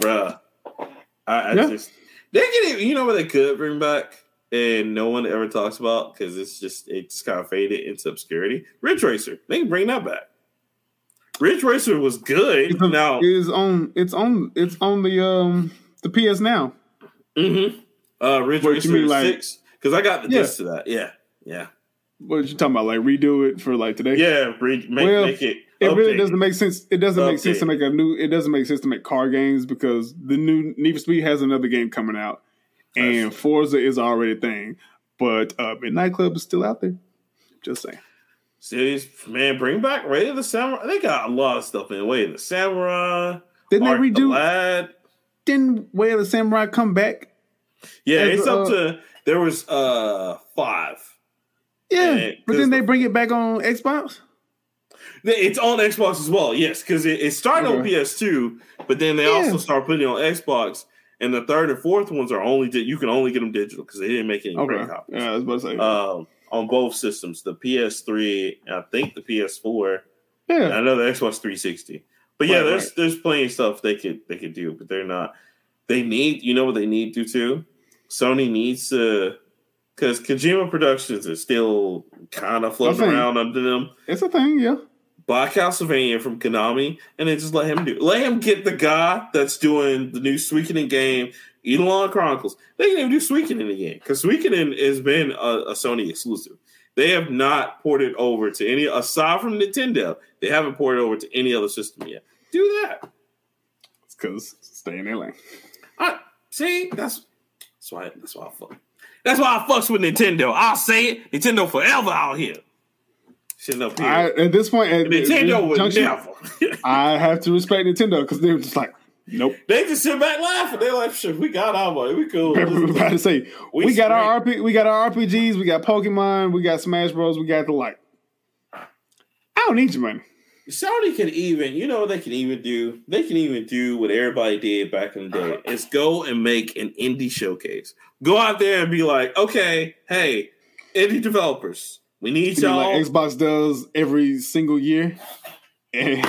Bruh. I just they can even, you know what they could bring back and no one ever talks about because it's kind of faded into obscurity. Ridge Racer. They can bring that back. Ridge Racer was good. It's on the PS Now. Mm-hmm. Ridge Racer 6. Because I got the disc to that. Yeah. Yeah. What are you talking about? Like redo it for like today? Yeah, make it. It really doesn't make sense. It doesn't make sense to make It doesn't make sense to make car games because the new Need for Speed has another game coming out, and Forza is already a thing. But Midnight Club is still out there. Just saying. Serious man, bring back Way of the Samurai. They got a lot of stuff in Way of the Samurai. Didn't Art they redo? The Lad. Didn't Way of the Samurai come back? Yeah, it's up to there was 5. Yeah, but then they bring it back on Xbox? It's on Xbox as well, yes, because it started on PS2, but then they also start putting it on Xbox, and the third and fourth ones are only you can only get them digital because they didn't make any great copies. Yeah, I was about to say. On both systems, the PS3, and I think the PS4, and I know the Xbox 360. But yeah, there's plenty of stuff they could do, but they're not. They need, you know what they need to do too? Sony needs to. Because Kojima Productions is still kind of floating around under them. It's a thing, yeah. Buy Castlevania from Konami, and then just let him do it. Let him get the guy that's doing the new Suikoden game, Eidolon Chronicles. They can even do Suikoden again, because Suikoden has been a Sony exclusive. They have not ported over to any, aside from Nintendo, they haven't ported over to any other system yet. Do that. It's because stay in their lane. See, that's why I fuck. That's why I fucks with Nintendo. I'll say it. Nintendo forever out here. Shit up here. At this point, Nintendo would never. I have to respect Nintendo because they were just like, nope. They just sit back laughing. They're like, shit, we got our money. We cool. I was about to say, we got our RPGs. We got Pokemon. We got Smash Bros. We got the like. I don't need your money. Sony can even, you know what they can even do? They can even do what everybody did back in the day. Is go and make an indie showcase. Go out there and be like, okay, hey, indie developers, we need y'all. Like Xbox does every single year. And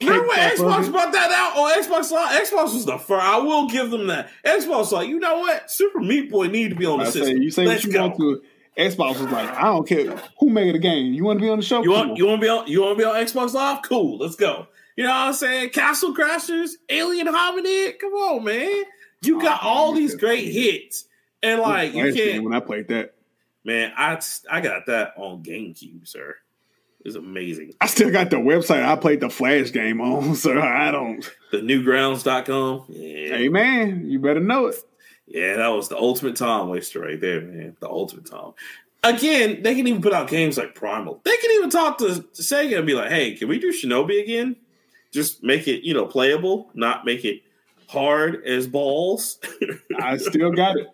remember when Xbox brought that out on Xbox Live? Xbox was the first. I will give them that. Xbox like, you know what? Super Meat Boy need to be on the system. You say Let's what you go. Want to. Xbox was like, I don't care who made the game. You want to be on the show? You want to be on Xbox Live? Cool, let's go. You know what I'm saying? Castle Crashers, Alien Hominid. Come on, man. You got all these great hits, and like you can't. When I played that, man, I got that on GameCube, sir. It's amazing. I still got the website I played the Flash game on, so I don't. The Newgrounds.com. Yeah. Hey man, you better know it. Yeah, that was the ultimate time waster right there, man. The ultimate time. Again, they can even put out games like Primal. They can even talk to Sega and be like, hey, can we do Shinobi again? Just make it, playable, not make it hard as balls. I still got it.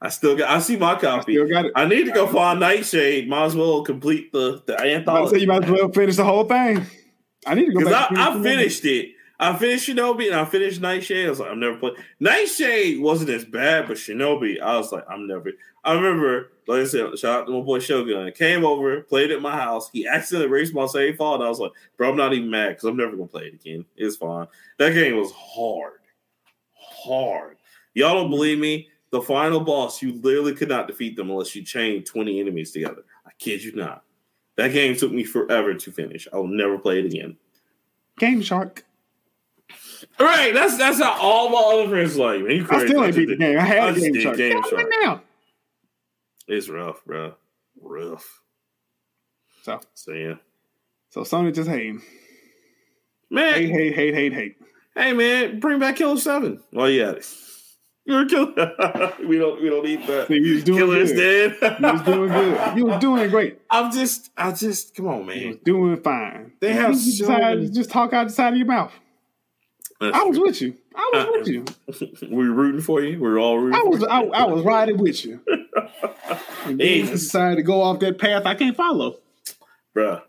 I see my copy. I still got it. I need to go find Nightshade. Might as well complete the anthology. You might as well finish the whole thing. I need to go back. Because I finished it. I finished Shinobi and I finished Nightshade. I was like, I'm never playing. Nightshade wasn't as bad, but Shinobi, I was like, I'm never. I remember, like I said, shout out to my boy Shogun. I came over, played at my house. He accidentally erased my save file, and I was like, bro, I'm not even mad because I'm never going to play it again. It's fine. That game was hard. Hard. Y'all don't believe me? The final boss, you literally could not defeat them unless you chained 20 enemies together. I kid you not. That game took me forever to finish. I will never play it again. Game Shark. Right, that's how all my other friends like. Man, you I still ain't beat the game. I had a game shark. Now. It's rough, bro. Rough. So yeah. So Sony just hating. Man, hate. Hey man, bring back Killer 7. Well, yeah, you're a killer. we don't need that. You Killer's good. Dead. You was doing good. You was doing great. I just come on, man. You was doing fine. They have just talk out the side of your mouth. I was with you. We were rooting for you. We were all rooting for you. I was riding with you. And then you decided to go off that path I can't follow. Bruh,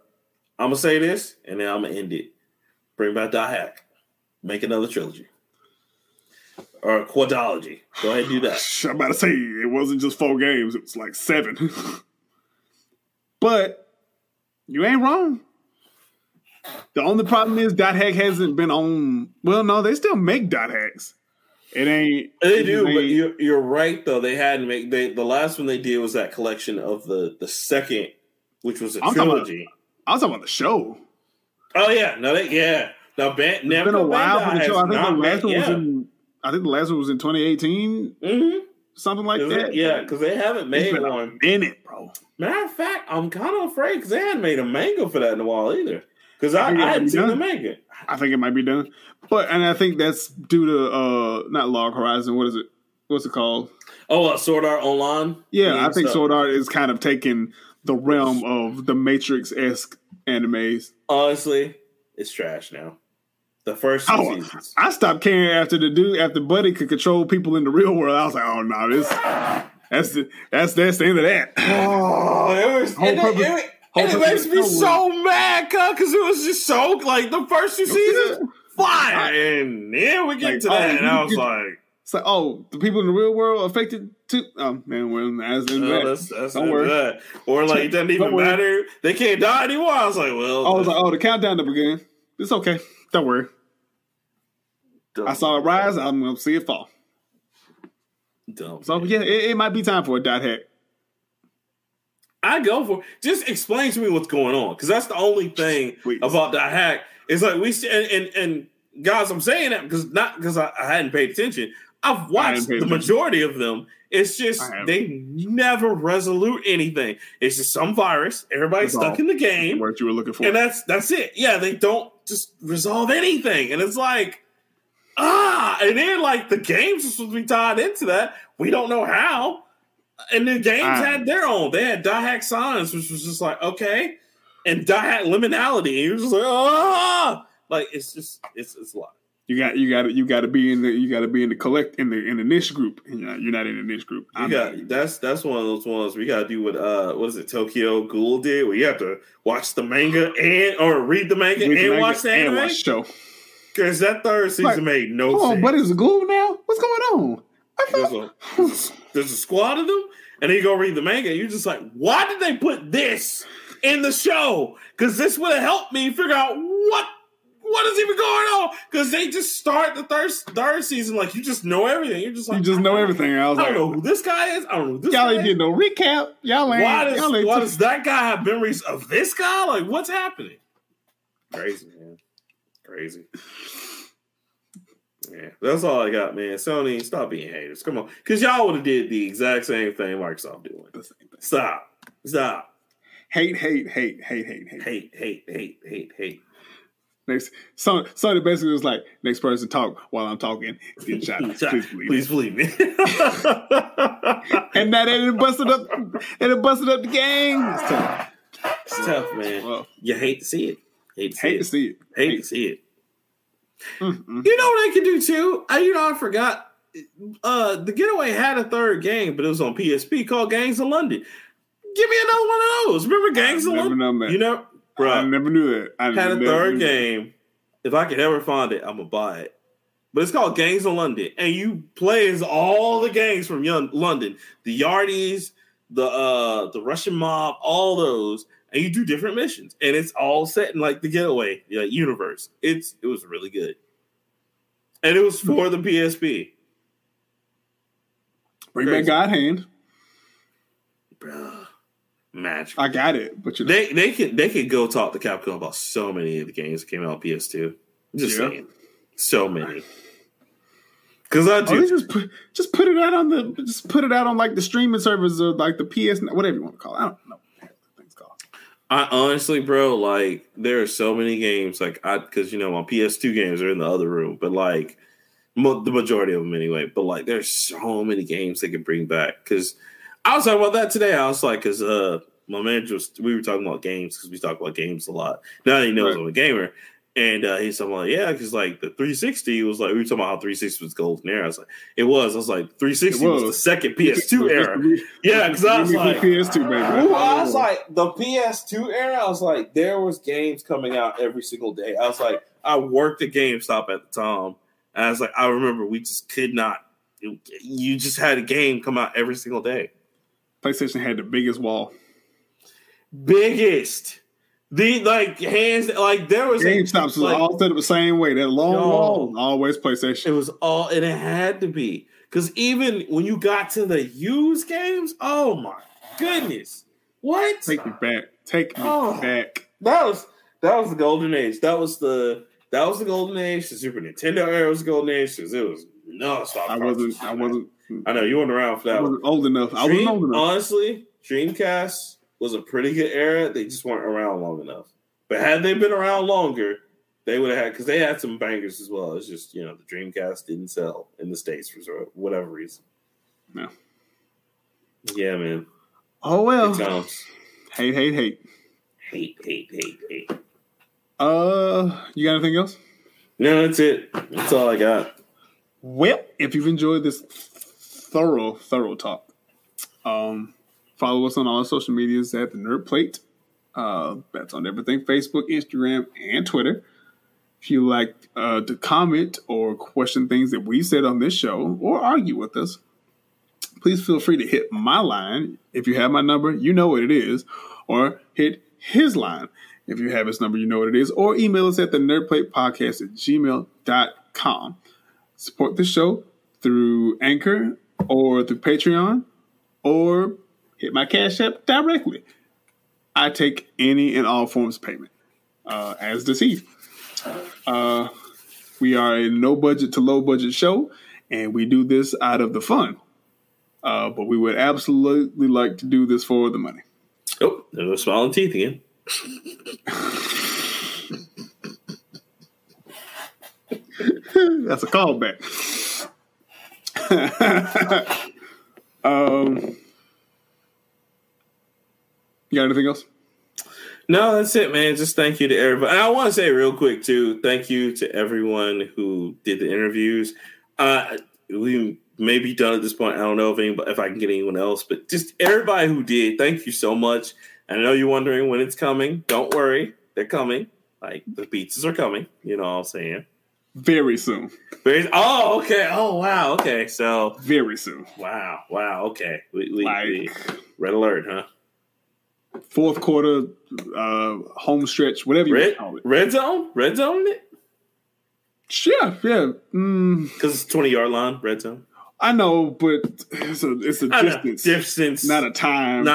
I'm going to say this, and then I'm going to end it. Bring back Die Hack. Make another trilogy. Or a quadrilogy. Go ahead and do that. I'm about to say, it wasn't just 4 games. It was like 7. But you ain't wrong. The only problem is Dot Hack hasn't been on. Well, no, they still make Dot Hacks. It ain't. They do, but you're right though. They hadn't make the last one they did was that collection of the second, which was a trilogy. I was talking about the show. Oh yeah, no, now it's been a while for the show. I think the last one was in 2018, something like that. Yeah, because they haven't made one in it, bro. Matter of fact, I'm kind of afraid because they hadn't made a manga for that in a while either. Because I hadn't seen them make it. I think it might be done. And I think that's due to, not Log Horizon, what is it? What's it called? Oh, Sword Art Online? Yeah, I think Sword Art is kind of taking the realm of the Matrix-esque animes. Honestly, it's trash now. The first two seasons. I stopped caring after Buddy could control people in the real world. I was like, oh, no, that's the end of that. Oh, it was... And it makes me so mad, because it was just so, like, the first 2 seasons, fine. And then we get to that, and I was like... It's like, the people in the real world affected too? Oh, man, well, as in that. That's don't worry. That. Or, like, it doesn't even matter. They can't die anymore. I was like, well... I was like, the countdown up again. It's okay. Don't worry. I saw it rise. I'm going to see it fall. Dumb. So, yeah, it might be time for a Dot Hack. I go for it. Just explain to me what's going on, because that's the only thing about that hack. It's like and guys, I'm saying that because I hadn't paid attention. I've watched the majority of them. It's just they never resolute anything. It's just some virus. Everybody's stuck in the game. What you were looking for, and that's it. Yeah, they don't just resolve anything, and it's like and then like the games are supposed to be tied into that. We don't know how. And the games had their own. They had Die Hack Science, which was just like, okay. And Die Hack Liminality. It was just like, like it's just it's a lot. You gotta be in the niche group. And you're not in the niche group. That's one of those ones we gotta do with what is it, Tokyo Ghoul did, where you have to watch the manga watch the anime. And watch the show. Because that third season made no sense. But it's a Ghoul now? What's going on? There's a squad of them, and then you go read the manga, and you're just like, why did they put this in the show? Because this would have helped me figure out what is even going on. Because they just start the third season like you just know everything. You're just like, you just know everything. I don't know who this guy is. I don't know who this guy is. Y'all ain't getting no recap. Why does that guy have memories of this guy? Like, what's happening? Crazy, man. Crazy. Yeah, that's all I got, man. Sony, stop being haters. Come on. Because y'all would have did the exact same thing Microsoft doing. The same thing. Stop. Hate. Next, Sony basically was like, next person talk while I'm talking. Get shot. Please believe me. And now they busted up the game. It's tough, man. Well, you hate to see it. Hate to see it. Mm-hmm. You know what I can do too? I forgot. The Getaway had a third game, but it was on PSP called Gangs of London. Give me another one of those. Remember Gangs of London? I never knew that. I had a third game. If I could ever find it, I'm gonna buy it. But it's called Gangs of London, and you play as all the gangs from London, the Yardies, the Russian mob, all those. And you do different missions, and it's all set in like the Getaway universe. It was really good, and it was for the PSP. Bring back God Hand, bro. Magic. I got it, but they could go talk to Capcom about so many of the games that came out on PS2. Just saying, So many. Because I do just put it out on the like the streaming service or like the PS, whatever you want to call it. I don't know what the thing's called. I honestly, bro, like there are so many games like because you know my PS2 games are in the other room, but like the majority of them anyway. But like there's so many games they could bring back. Because I was talking about that today. I was like, because my manager was, we were talking about games because we talk about games a lot. Now that he knows I'm a gamer. And he's talking like, yeah, because like the 360 was like, we were talking about how 360 was golden era. I was like, it was. I was like, 360 was the second PS2 era. Yeah, because I was like, PS2, baby. I was like, the PS2 era, I was like, there was games coming out every single day. I was like, I worked at GameStop at the time. And I was like, I remember we just could not, you just had a game come out every single day. PlayStation had the biggest wall. Biggest. The like hands like there was GameStops was like, all set up the same way. That long wall always PlayStation. It was all and it had to be because even when you got to the used games, oh my goodness, what? Take me back, take me back. That was the golden age. That was the golden age. The Super Nintendo era was the golden age because it was nonstop. I wasn't. I know you weren't around for that. I wasn't old enough. Honestly, Dreamcast was a pretty good era. They just weren't around long enough. But had they been around longer, they would have had, because they had some bangers as well. It's just, you know, the Dreamcast didn't sell in the States for whatever reason. No. Yeah, man. Oh, well. Hate. You got anything else? No, that's it. That's all I got. Well, if you've enjoyed this thorough talk, follow us on all our social medias at The Nerd Plate. That's on everything, Facebook, Instagram, and Twitter. If you like to comment or question things that we said on this show or argue with us, please feel free to hit my line. If you have my number, you know what it is. Or hit his line. If you have his number, you know what it is. Or email us at thenerdplatepodcast@gmail.com. Support the show through Anchor or through Patreon or hit my Cash App directly. I take any and all forms of payment, as does he. We are a no-budget to low-budget show, and we do this out of the fun. But we would absolutely like to do this for the money. Oh, there's a smile and teeth again. That's a callback. You got anything else? No, that's it, man. Just thank you to everybody. And I want to say real quick, too, thank you to everyone who did the interviews. We may be done at this point. I don't know if I can get anyone else, but just everybody who did, thank you so much. I know you're wondering when it's coming. Don't worry. They're coming. Like, the pizzas are coming. You know what I'm saying? Very soon. Oh, okay. Oh, wow. Okay. So. Very soon. Wow. Wow. Okay. We red alert, huh? Fourth quarter, home stretch, whatever you want to call it. Red zone it? Yeah. Because it's 20-yard line, red zone. I know, but it's a distance. Not a time.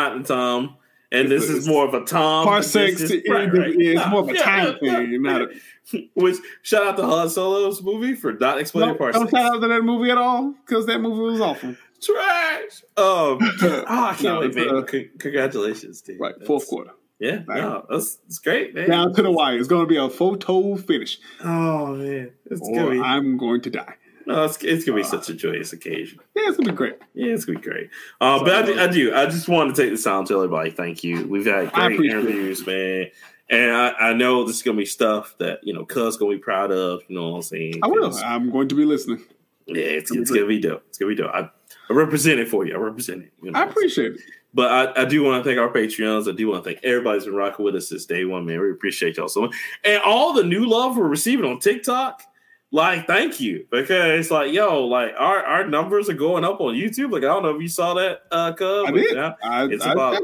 And it's this is more of a time. Parsecs. It's more of a time thing. Which, shout out to Han Solo's movie for not explaining parsecs. Don't shout out to that movie at all, because that movie was awful. Trash. I can't wait, man. Congratulations, dude. Right, fourth quarter. Yeah, right. No, that's great, man. Down to the wire. It's going to be a photo finish. Oh, man. I'm going to die. No, it's going to be such a joyous occasion. Yeah, it's going to be great. I just wanted to take this time to tell everybody thank you. We've had great interviews, man. And I know this is going to be stuff that, you know, Cuz going to be proud of. You know what I'm saying? I will. I'm going to be listening. Yeah, it's going to be dope. It's going to be dope. I represent it for you. I represent it. You know, I appreciate it. But I do want to thank our Patreons. I do want to thank everybody's been rocking with us since day one, man. We appreciate y'all so much. And all the new love we're receiving on TikTok, like, thank you. Because it's like, yo, like, our numbers are going up on YouTube. Like, I don't know if you saw that, Cub. I did. I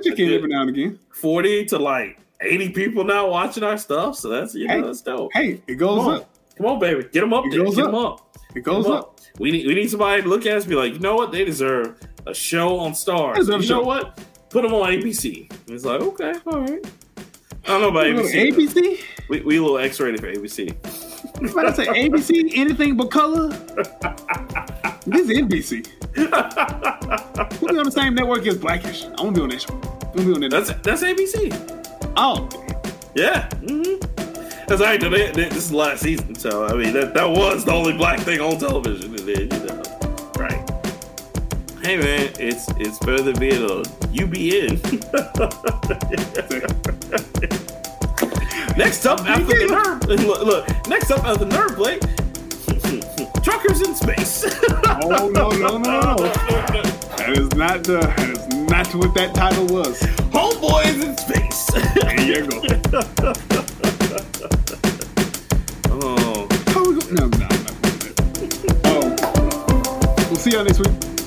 check in every now and again. 40 to, like, 80 people now watching our stuff. So that's, that's dope. Hey, it goes up. Come on, baby. Get them up there. Get them up. It goes up. We need somebody to look at us and be like, you know what? They deserve a show on Stars. You know what? Put them on ABC. And it's like, okay, all right. I don't know about ABC. ABC? We a little X-rated for ABC. You about to say ABC, anything but color? This is NBC. We'll be on the same network as Blackish. I won't be on that show. We'll be on that. That's ABC. Oh, yeah. Mm-hmm. That's right. This is the last season, so I mean that was the only black thing on television. And then, you know, right? Hey man, it's better than being on UBN. Next up after the nerve, look. Next up after the nerve plate, truckers in space. Oh no! That is not what that title was. Homeboys in space. There you go. Oh, how we go? No. Oh, we'll see y'all next week.